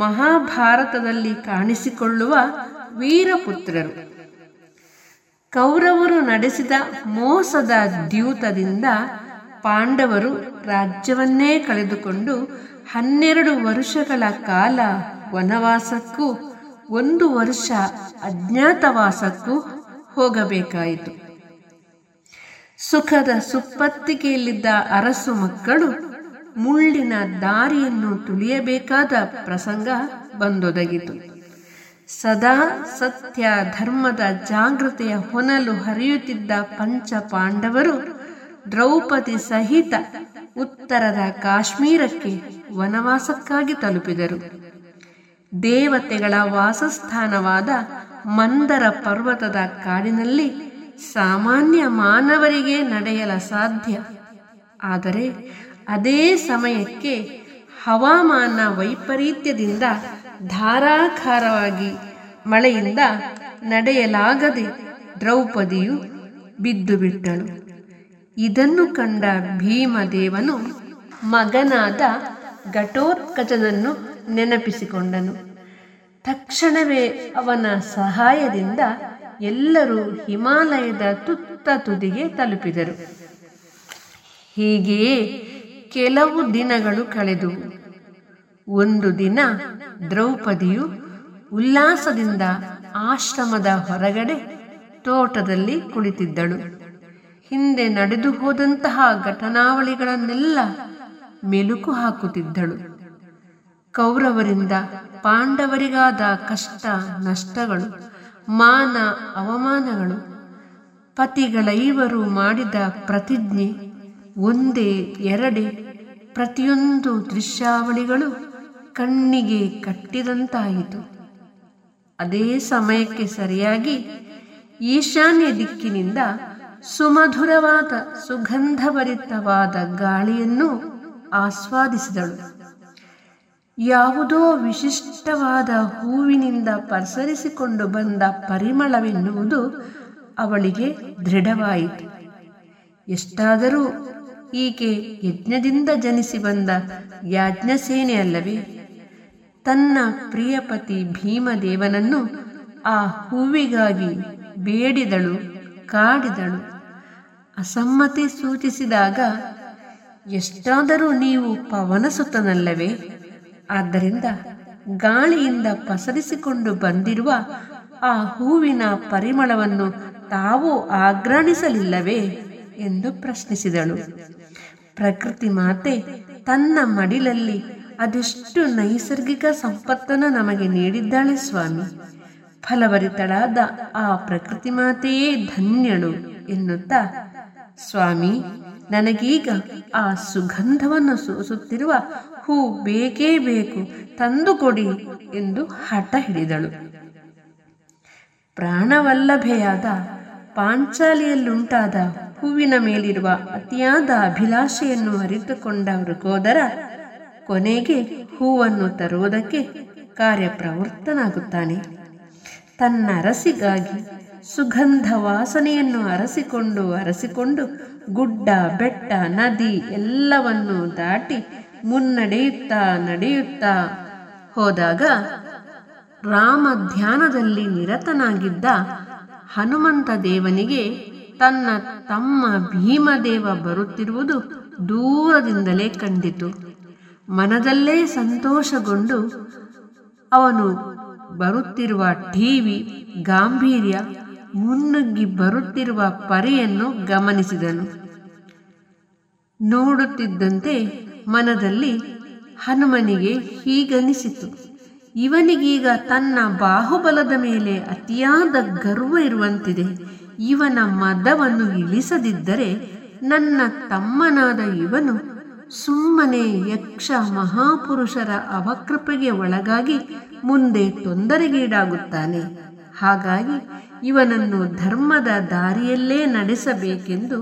ಮಹಾಭಾರತದಲ್ಲಿ ಕಾಣಿಸಿಕೊಳ್ಳುವ ವೀರಪುತ್ರರು. ಕೌರವರು ನಡೆಸಿದ ಮೋಸದ ದ್ಯೂತದಿಂದ ಪಾಂಡವರು ರಾಜ್ಯವನ್ನೇ ಕಳೆದುಕೊಂಡು 12 ವರ್ಷಗಳ ಕಾಲ ವನವಾಸಕ್ಕೂ ಒಂದು ವರ್ಷ ಅಜ್ಞಾತವಾಸಕ್ಕೂ ಹೋಗಬೇಕಾಯಿತು. ಸುಖದ ಸುಪ್ಪತ್ತಿಗೆಯಲ್ಲಿದ್ದ ಅರಸು ಮಕ್ಕಳು ಮುಳ್ಳಿನ ದಾರಿಯನ್ನು ತುಳಿಯಬೇಕಾದ ಪ್ರಸಂಗ ಬಂದೊದಗಿತು. ಸದಾ ಸತ್ಯ ಧರ್ಮದ ಜಾಗೃತಿಯ ಹೊನಲು ಹರಿಯುತ್ತಿದ್ದ ಪಂಚ ಪಾಂಡವರು ದ್ರೌಪದಿ ಸಹಿತ ಉತ್ತರದ ಕಾಶ್ಮೀರಕ್ಕೆ ವನವಾಸಕ್ಕಾಗಿ ತಲುಪಿದರು. ದೇವತೆಗಳ ವಾಸಸ್ಥಾನವಾದ ಮಂದರ ಪರ್ವತದ ಕಾಡಿನಲ್ಲಿ ಸಾಮಾನ್ಯ ಮಾನವರಿಗೆ ನಡೆಯಲು ಸಾಧ್ಯ. ಆದರೆ ಅದೇ ಸಮಯಕ್ಕೆ ಹವಾಮಾನ ವೈಪರೀತ್ಯದಿಂದ ಧಾರಾಕಾರವಾಗಿ ಮಳೆಯಿಂದ ನಡೆಯಲಾಗದೆ ದ್ರೌಪದಿಯು ಬಿದ್ದು ಬಿಟ್ಟಳು. ಇದನ್ನು ಕಂಡ ಭೀಮದೇವನು ಮಗನಾದ ಘಟೋತ್ಕಚನನ್ನು ನೆನಪಿಸಿಕೊಂಡನು. ತಕ್ಷಣವೇ ಅವನ ಸಹಾಯದಿಂದ ಎಲ್ಲರೂ ಹಿಮಾಲಯದ ತುತ್ತ ತುದಿಗೆ ತಲುಪಿದರು. ಹೀಗೆಯೇ ಕೆಲವು ದಿನಗಳು ಕಳೆದುವು. ಒಂದು ದಿನ ದ್ರೌಪದಿಯು ಉಲ್ಲಾಸದಿಂದ ಆಶ್ರಮದ ಹೊರಗಡೆ ತೋಟದಲ್ಲಿ ಕುಳಿತಿದ್ದಳು. ಹಿಂದೆ ನಡೆದು ಹೋದಂತಹ ಘಟನಾವಳಿಗಳನ್ನೆಲ್ಲ ಮೆಲುಕು ಹಾಕುತ್ತಿದ್ದಳು. ಕೌರವರಿಂದ ಪಾಂಡವರಿಗಾದ ಕಷ್ಟ ನಷ್ಟಗಳು, ಮಾನ ಅವಮಾನಗಳು, ಪತಿಗಳೈವರು ಮಾಡಿದ ಪ್ರತಿಜ್ಞೆ, ಒಂದೇ ಎರಡೇ ಪ್ರತಿಯೊಂದು ದೃಶ್ಯಾವಳಿಗಳು ಕಣ್ಣಿಗೆ ಕಟ್ಟಿದಂತಾಯಿತು. ಅದೇ ಸಮಯಕ್ಕೆ ಸರಿಯಾಗಿ ಈಶಾನ್ಯ ದಿಕ್ಕಿನಿಂದ ಸುಮಧುರವಾದ ಸುಗಂಧಭರಿತವಾದ ಗಾಳಿಯನ್ನು ಆಸ್ವಾದಿಸಿದಳು. ಯಾವುದೋ ವಿಶಿಷ್ಟವಾದ ಹೂವಿನಿಂದ ಪಸರಿಸಿಕೊಂಡು ಬಂದ ಪರಿಮಳವೆನ್ನುವುದು ಅವಳಿಗೆ ದೃಢವಾಯಿತು. ಎಷ್ಟಾದರೂ ಈಕೆ ಯಜ್ಞದಿಂದ ಜನಿಸಿ ಬಂದ ಯಾಜ್ಞಸೇನೆ ಅಲ್ಲವೇ? ತನ್ನ ಪ್ರಿಯಪತಿ ಭೀಮದೇವನನ್ನು ಆ ಹೂವಿಗಾಗಿ ಬೇಡಿದಳು, ಕಾಡಿದಳು. ಅಸಮ್ಮತಿ ಸೂಚಿಸಿದಾಗ, ಎಷ್ಟಾದರೂ ನೀವು ಪವನಸುತನಲ್ಲವೇ, ಆದ್ದರಿಂದ ಗಾಳಿಯಿಂದ ಪಸರಿಸಿಕೊಂಡು ಬಂದಿರುವ ಆ ಹೂವಿನ ಪರಿಮಳವನ್ನು ತಾವು ಆಘ್ರಾಣಿಸಲಿಲ್ಲವೇ ಎಂದು ಪ್ರಶ್ನಿಸಿದಳು. ಪ್ರಕೃತಿ ಮಾತೆ ತನ್ನ ಮಡಿಲಲ್ಲಿ ಅದೆಷ್ಟು ನೈಸರ್ಗಿಕ ಸಂಪತ್ತನ್ನು ನಮಗೆ ನೀಡಿದ್ದಾಳೆ ಸ್ವಾಮಿ. ಫಲವರಿತಳಾದ ಆ ಪ್ರಕೃತಿ ಮಾತೆಯೇ ಧನ್ಯಳು ಎನ್ನುತ್ತಾ, ಸ್ವಾಮಿ, ನನಗೀಗ ಆ ಸುಗಂಧವನ್ನು ಸೂಸುತ್ತಿರುವ ಹೂ ಬೇಕೇ ಬೇಕು, ತಂದುಕೊಡಿ ಎಂದು ಹಠ ಹಿಡಿದಳು. ಪ್ರಾಣವಲ್ಲಭೆಯಾದ ಪಾಂಚಾಲಿಯಲ್ಲುಂಟಾದ ಹೂವಿನ ಮೇಲಿರುವ ಅತಿಯಾದ ಅಭಿಲಾಷೆಯನ್ನು ಅರಿತುಕೊಂಡ ಮೃಗೋದರ ಕೊನೆಗೆ ಹೂವನ್ನು ತರುವುದಕ್ಕೆ ಕಾರ್ಯಪ್ರವೃತ್ತನಾಗುತ್ತಾನೆ. ತನ್ನ ಅರಸಿಗಾಗಿ ಸುಗಂಧ ವಾಸನೆಯನ್ನು ಅರಸಿಕೊಂಡು ಅರಸಿಕೊಂಡು ಗುಡ್ಡ ಬೆಟ್ಟ ನದಿ ಎಲ್ಲವನ್ನೂ ದಾಟಿ ಮುನ್ನಡೆಯುತ್ತಾ ನಡೆಯುತ್ತಾ ಹೋದಾಗ ರಾಮ ಧ್ಯಾನದಲ್ಲಿ ನಿರತನಾಗಿದ್ದ ಹನುಮಂತ ದೇವನಿಗೆ ತನ್ನ ತಮ್ಮ ಭೀಮದೇವ ಬರುತ್ತಿರುವುದು ದೂರದಿಂದಲೇ ಕಂಡಿತು. ಮನದಲ್ಲೇ ಸಂತೋಷಗೊಂಡು ಅವನು ಬರುತ್ತಿರುವ ಠೀವಿ ಗಾಂಭೀರ್ಯ, ಮುನ್ನುಗ್ಗಿ ಬರುತ್ತಿರುವ ಪರಿಯನ್ನು ಗಮನಿಸಿದನು. ನೋಡುತ್ತಿದ್ದಂತೆ ಮನದಲ್ಲಿ ಹನುಮನಿಗೆ ಹೀಗನಿಸಿತು, ಇವನಿಗೀಗ ತನ್ನ ಬಾಹುಬಲದ ಮೇಲೆ ಅತಿಯಾದ ಗರ್ವ ಇರುವಂತಿದೆ. ಇವನ ಮದವನ್ನು ಇಳಿಸದಿದ್ದರೆ ನನ್ನ ತಮ್ಮನಾದ ಇವನು ಸುಮ್ಮನೆ ಯಕ್ಷ ಮಹಾಪುರುಷರ ಅವಕೃಪೆಗೆ ಒಳಗಾಗಿ ಮುಂದೆ ತೊಂದರೆಗೀಡಾಗುತ್ತಾನೆ. ಹಾಗಾಗಿ ಇವನನ್ನು ಧರ್ಮದ ದಾರಿಯಲ್ಲೇ ನಡೆಸಬೇಕೆಂದು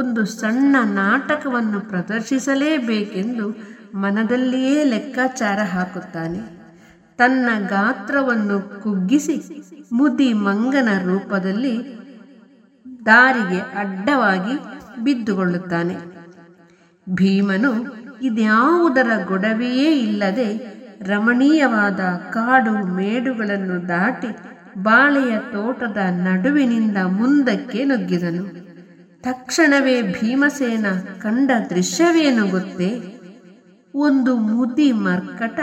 ಒಂದು ಸಣ್ಣ ನಾಟಕವನ್ನು ಪ್ರದರ್ಶಿಸಲೇಬೇಕೆಂದು ಮನದಲ್ಲಿಯೇ ಲೆಕ್ಕಾಚಾರ ಹಾಕುತ್ತಾನೆ. ತನ್ನ ಗಾತ್ರವನ್ನು ಕುಗ್ಗಿಸಿ ಮುದಿ ಮಂಗನ ರೂಪದಲ್ಲಿ ದಾರಿಗೆ ಅಡ್ಡವಾಗಿ ಬಿದ್ದುಕೊಳ್ಳುತ್ತಾನೆ. ಭೀಮನು ಇದ್ಯಾವುದರ ಗೊಡವೆಯೇ ಇಲ್ಲದೆ ರಮಣೀಯವಾದ ಕಾಡು ಮೇಡುಗಳನ್ನು ದಾಟಿ ಬಾಳೆಯ ತೋಟದ ನಡುವಿನಿಂದ ಮುಂದಕ್ಕೆ ನುಗ್ಗಿದನು. ತಕ್ಷಣವೇ ಭೀಮಸೇನ ಕಂಡ ದೃಶ್ಯವೇನು ಗೊತ್ತೇ? ಒಂದು ಮುದಿ ಮರ್ಕಟ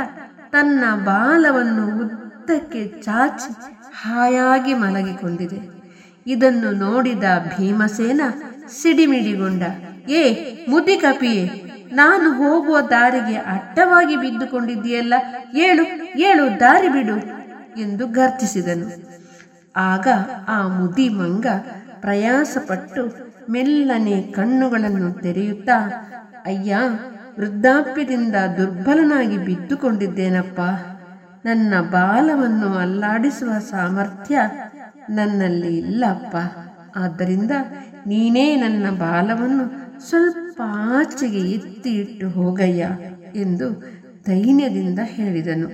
ತನ್ನ ಬಾಲವನ್ನು ಉದ್ದ ಉದ್ದಕ್ಕೆ ಚಾಚಿ ಹಾಯಾಗಿ ಮಲಗಿಕೊಂಡಿದೆ. ಇದನ್ನು ನೋಡಿದ ಭೀಮಸೇನ ಸಿಡಿಮಿಡಿಗೊಂಡ. ಏ ಮುದಿ ಕಪಿಯೇ, ನಾನು ಹೋಗುವ ದಾರಿಗೆ ಅಡ್ಡವಾಗಿ ಬಿದ್ದುಕೊಂಡಿದ್ದೀಯಲ್ಲ, ಏಳು ಏಳು, ದಾರಿ ಬಿಡು ಎಂದು ಗರ್ಜಿಸಿದನು. ಆಗ ಆ ಮುದಿ ಮಂಗ ಪ್ರಯಾಸಪಟ್ಟು ಮೆಲ್ಲನೆ ಕಣ್ಣುಗಳನ್ನು ತೆರೆಯುತ್ತಾ, ಅಯ್ಯ, ವೃದ್ಧಾಪ್ಯದಿಂದ ದುರ್ಬಲನಾಗಿ ಬಿದ್ದುಕೊಂಡಿದ್ದೇನಪ್ಪ, ನನ್ನ ಬಾಲವನ್ನು ಅಲ್ಲಾಡಿಸುವ ಸಾಮರ್ಥ್ಯ ನನ್ನಲ್ಲಿ ಇಲ್ಲಪ್ಪ, ಆದ್ದರಿಂದ ನೀನೇ ನನ್ನ ಬಾಲವನ್ನು ಸ್ವಲ್ಪ ಆಚೆಗೆ ಎತ್ತಿ ಇಟ್ಟು ಹೋಗಯ್ಯ ಎಂದು ದೈನ್ಯದಿಂದ ಹೇಳಿದನು.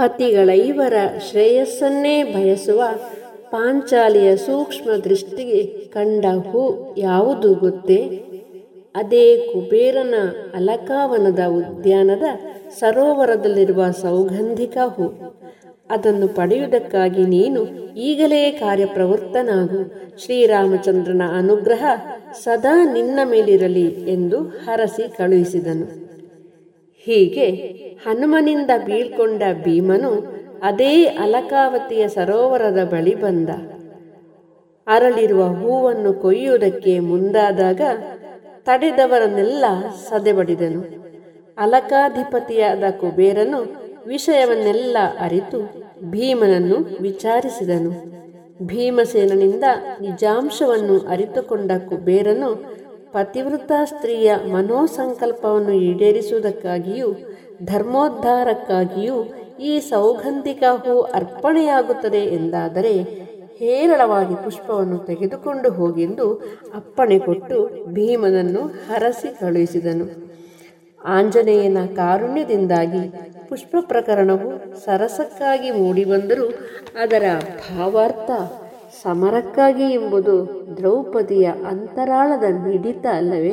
ಪತಿಗಳ ಇವರ ಶ್ರೇಯಸ್ಸನ್ನೇ ಬಯಸುವ ಪಾಂಚಾಲಿಯ ಸೂಕ್ಷ್ಮ ದೃಷ್ಟಿಗೆ ಕಂಡ ಹೂ ಯಾವುದು ಗೊತ್ತೇ? ಅದೇ ಕುಬೇರನ ಅಲಕಾವನದ ಉದ್ಯಾನದ ಸರೋವರದಲ್ಲಿರುವ ಸೌಗಂಧಿಕ ಹೂ. ಅದನ್ನು ಪಡೆಯುವುದಕ್ಕಾಗಿ ನೀನು ಈಗಲೇ ಕಾರ್ಯಪ್ರವೃತ್ತನಾಗು. ಶ್ರೀರಾಮಚಂದ್ರನ ಅನುಗ್ರಹ ಸದಾ ನಿನ್ನ ಮೇಲಿರಲಿ ಎಂದು ಹರಸಿ ಕಳುಹಿಸಿದನು. ಹೀಗೆ ಹನುಮನಿಂದ ಬೀಳ್ಕೊಂಡ ಭೀಮನು ಅದೇ ಅಲಕಾವತಿಯ ಸರೋವರದ ಬಳಿ ಬಂದ. ಅರಳಿರುವ ಹೂವನ್ನು ಕೊಯ್ಯುವುದಕ್ಕೆ ಮುಂದಾದಾಗ ತಡೆದವರನ್ನೆಲ್ಲ ಸದೆಬಡಿದನು. ಅಲಕಾಧಿಪತಿಯಾದ ಕುಬೇರನು ವಿಷಯವನ್ನೆಲ್ಲ ಅರಿತು ಭೀಮನನ್ನು ವಿಚಾರಿಸಿದನು. ಭೀಮಸೇನನಿಂದ ನಿಜಾಂಶವನ್ನು ಅರಿತುಕೊಂಡ ಕುಬೇರನು ಪತಿವ್ರತಾ ಸ್ತ್ರೀಯ ಮನೋಸಂಕಲ್ಪವನ್ನು ಈಡೇರಿಸುವುದಕ್ಕಾಗಿಯೂ ಧರ್ಮೋದ್ಧಾರಕ್ಕಾಗಿಯೂ ಈ ಸೌಗಂಧಿಕ ಹೂ ಅರ್ಪಣೆಯಾಗುತ್ತದೆ ಎಂದಾದರೆ ಹೇರಳವಾಗಿ ಪುಷ್ಪವನ್ನು ತೆಗೆದುಕೊಂಡು ಹೋಗೆಂದು ಅಪ್ಪಣೆ ಕೊಟ್ಟು ಭೀಮನನ್ನು ಹರಸಿ ಕಳುಹಿಸಿದನು. ಆಂಜನೇಯನ ಕಾರುಣ್ಯದಿಂದಾಗಿ ಪುಷ್ಪ ಪ್ರಕರಣವು ಸರಸಕ್ಕಾಗಿ ಮೂಡಿಬಂದರೂ ಅದರ ಭಾವಾರ್ಥ ಸಮರಕ್ಕಾಗಿ ಎಂಬುದು ದ್ರೌಪದಿಯ ಅಂತರಾಳದ ಮಿಡಿತ ಅಲ್ಲವೇ?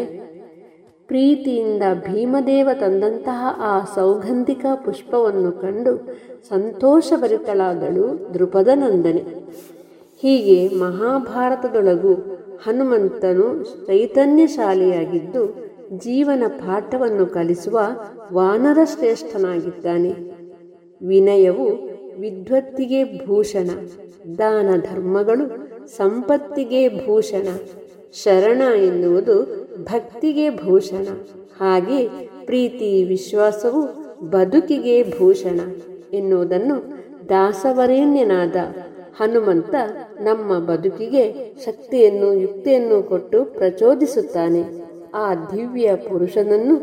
ಪ್ರೀತಿಯಿಂದ ಭೀಮದೇವ ತಂದಂತಹ ಆ ಸೌಗಂಧಿಕ ಪುಷ್ಪವನ್ನು ಕಂಡು ಸಂತೋಷಭರಿತಳಾದಳು ದ್ರುಪದನಂದನೆ. ಹೀಗೆ ಮಹಾಭಾರತದೊಳಗೂ ಹನುಮಂತನು ಚೈತನ್ಯಶಾಲಿಯಾಗಿದ್ದು ಜೀವನ ಪಾಠವನ್ನು ಕಲಿಸುವ ವಾನರ ಶ್ರೇಷ್ಠನಾಗಿದ್ದಾನೆ. ವಿನಯವು ವಿದ್ವತ್ತಿಗೆ ಭೂಷಣ, ದಾನ ಧರ್ಮಗಳು ಸಂಪತ್ತಿಗೆ ಭೂಷಣ, ಶರಣ ಎನ್ನುವುದು ಭಕ್ತಿಗೆ ಭೂಷಣ, ಹಾಗೆ ಪ್ರೀತಿ ವಿಶ್ವಾಸವು ಬದುಕಿಗೆ ಭೂಷಣ ಎನ್ನುವುದನ್ನು ದಾಸವರೇಣ್ಯನಾದ ಹನುಮಂತ ನಮ್ಮ ಬದುಕಿಗೆ ಶಕ್ತಿಯನ್ನು ಯುಕ್ತಿಯನ್ನು ಕೊಟ್ಟು ಪ್ರಚೋದಿಸುತ್ತಾನೆ. ಆ ದಿವ್ಯ ಪುರುಷನನ್ನು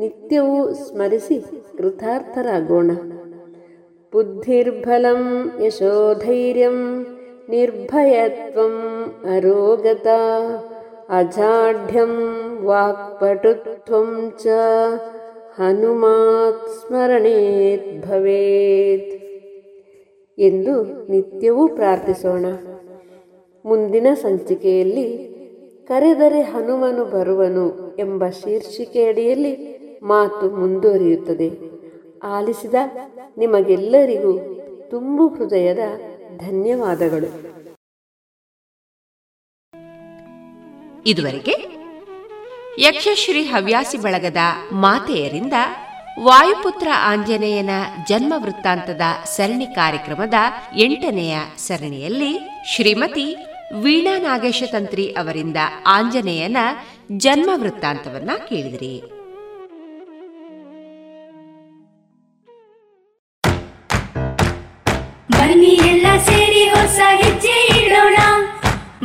ನಿತ್ಯವೂ ಸ್ಮರಿಸಿ ಕೃತಾರ್ಥರಾಗೋಣ. ಬುದ್ಧಿರ್ಬಲಂ ಯಶೋಧೈರ್ಯಂ ನಿರ್ಭಯತ್ವಂ ಅರೋಗತ ಅಜಾಢ್ಯಂ ವಾಕ್ಪಟುತ್ವಂ ಚ ಹನುಮಾತ್ ಸ್ಮರಣೇತ್ ಭವೇತ್ ಎಂದು ನಿತ್ಯವೂ ಪ್ರಾರ್ಥಿಸೋಣ. ಮುಂದಿನ ಸಂಚಿಕೆಯಲ್ಲಿ ಕರೆದರೆ ಹನುಮನು ಬರುವನು ಎಂಬ ಶೀರ್ಷಿಕೆಯಡಿಯಲ್ಲಿ ಮಾತು ಮುಂದುವರಿಯುತ್ತದೆ. ಆಲಿಸಿದ ನಿಮಗೆಲ್ಲರಿಗೂ ತುಂಬು ಹೃದಯದ ಧನ್ಯವಾದಗಳು. ಇದುವರೆಗೆ ಯಕ್ಷಶ್ರೀ ಹವ್ಯಾಸಿ ಬಳಗದ ಮಾತೆಯರಿಂದ ವಾಯುಪುತ್ರ ಆಂಜನೇಯನ ಜನ್ಮ ವೃತ್ತಾಂತದ ಸರಣಿ ಕಾರ್ಯಕ್ರಮದ 8ನೇ ಸರಣಿಯಲ್ಲಿ ಶ್ರೀಮತಿ ವೀಣಾ ನಾಗೇಶ ತಂತ್ರಿ ಅವರಿಂದ ಆಂಜನೇಯನ ಜನ್ಮ ವೃತ್ತಾಂತವನ್ನ ಕೇಳಿದ್ರಿ. ಬನ್ನಿ ಎಲ್ಲ ಸೇರಿ ಹೊಸ ಹೆಜ್ಜೆ ಇಡೋಣ,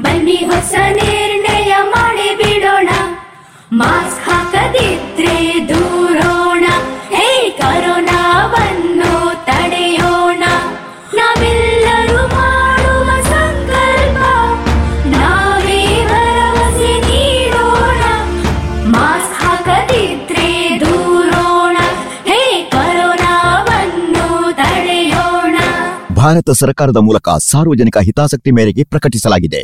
ಬನ್ನಿ ಹೊಸ ನಿರ್ಣಯ ಮಾಡಿ ಬಿಡೋಣ, ಮಾಸ್ಕ್ ಹಾಕದಿದ್ರೆ ದೂರೋಣ, ಹೇ ಕರೋನಾವನ್ನು ತಡೆಯೋಣ, ನಾವೆಲ್ಲರೂ ಭಾರತ ಸರ್ಕಾರದ ಮೂಲಕ ಸಾರ್ವಜನಿಕ ಹಿತಾಸಕ್ತಿ ಮೇರೆಗೆ ಪ್ರಕಟಿಸಲಾಗಿದೆ.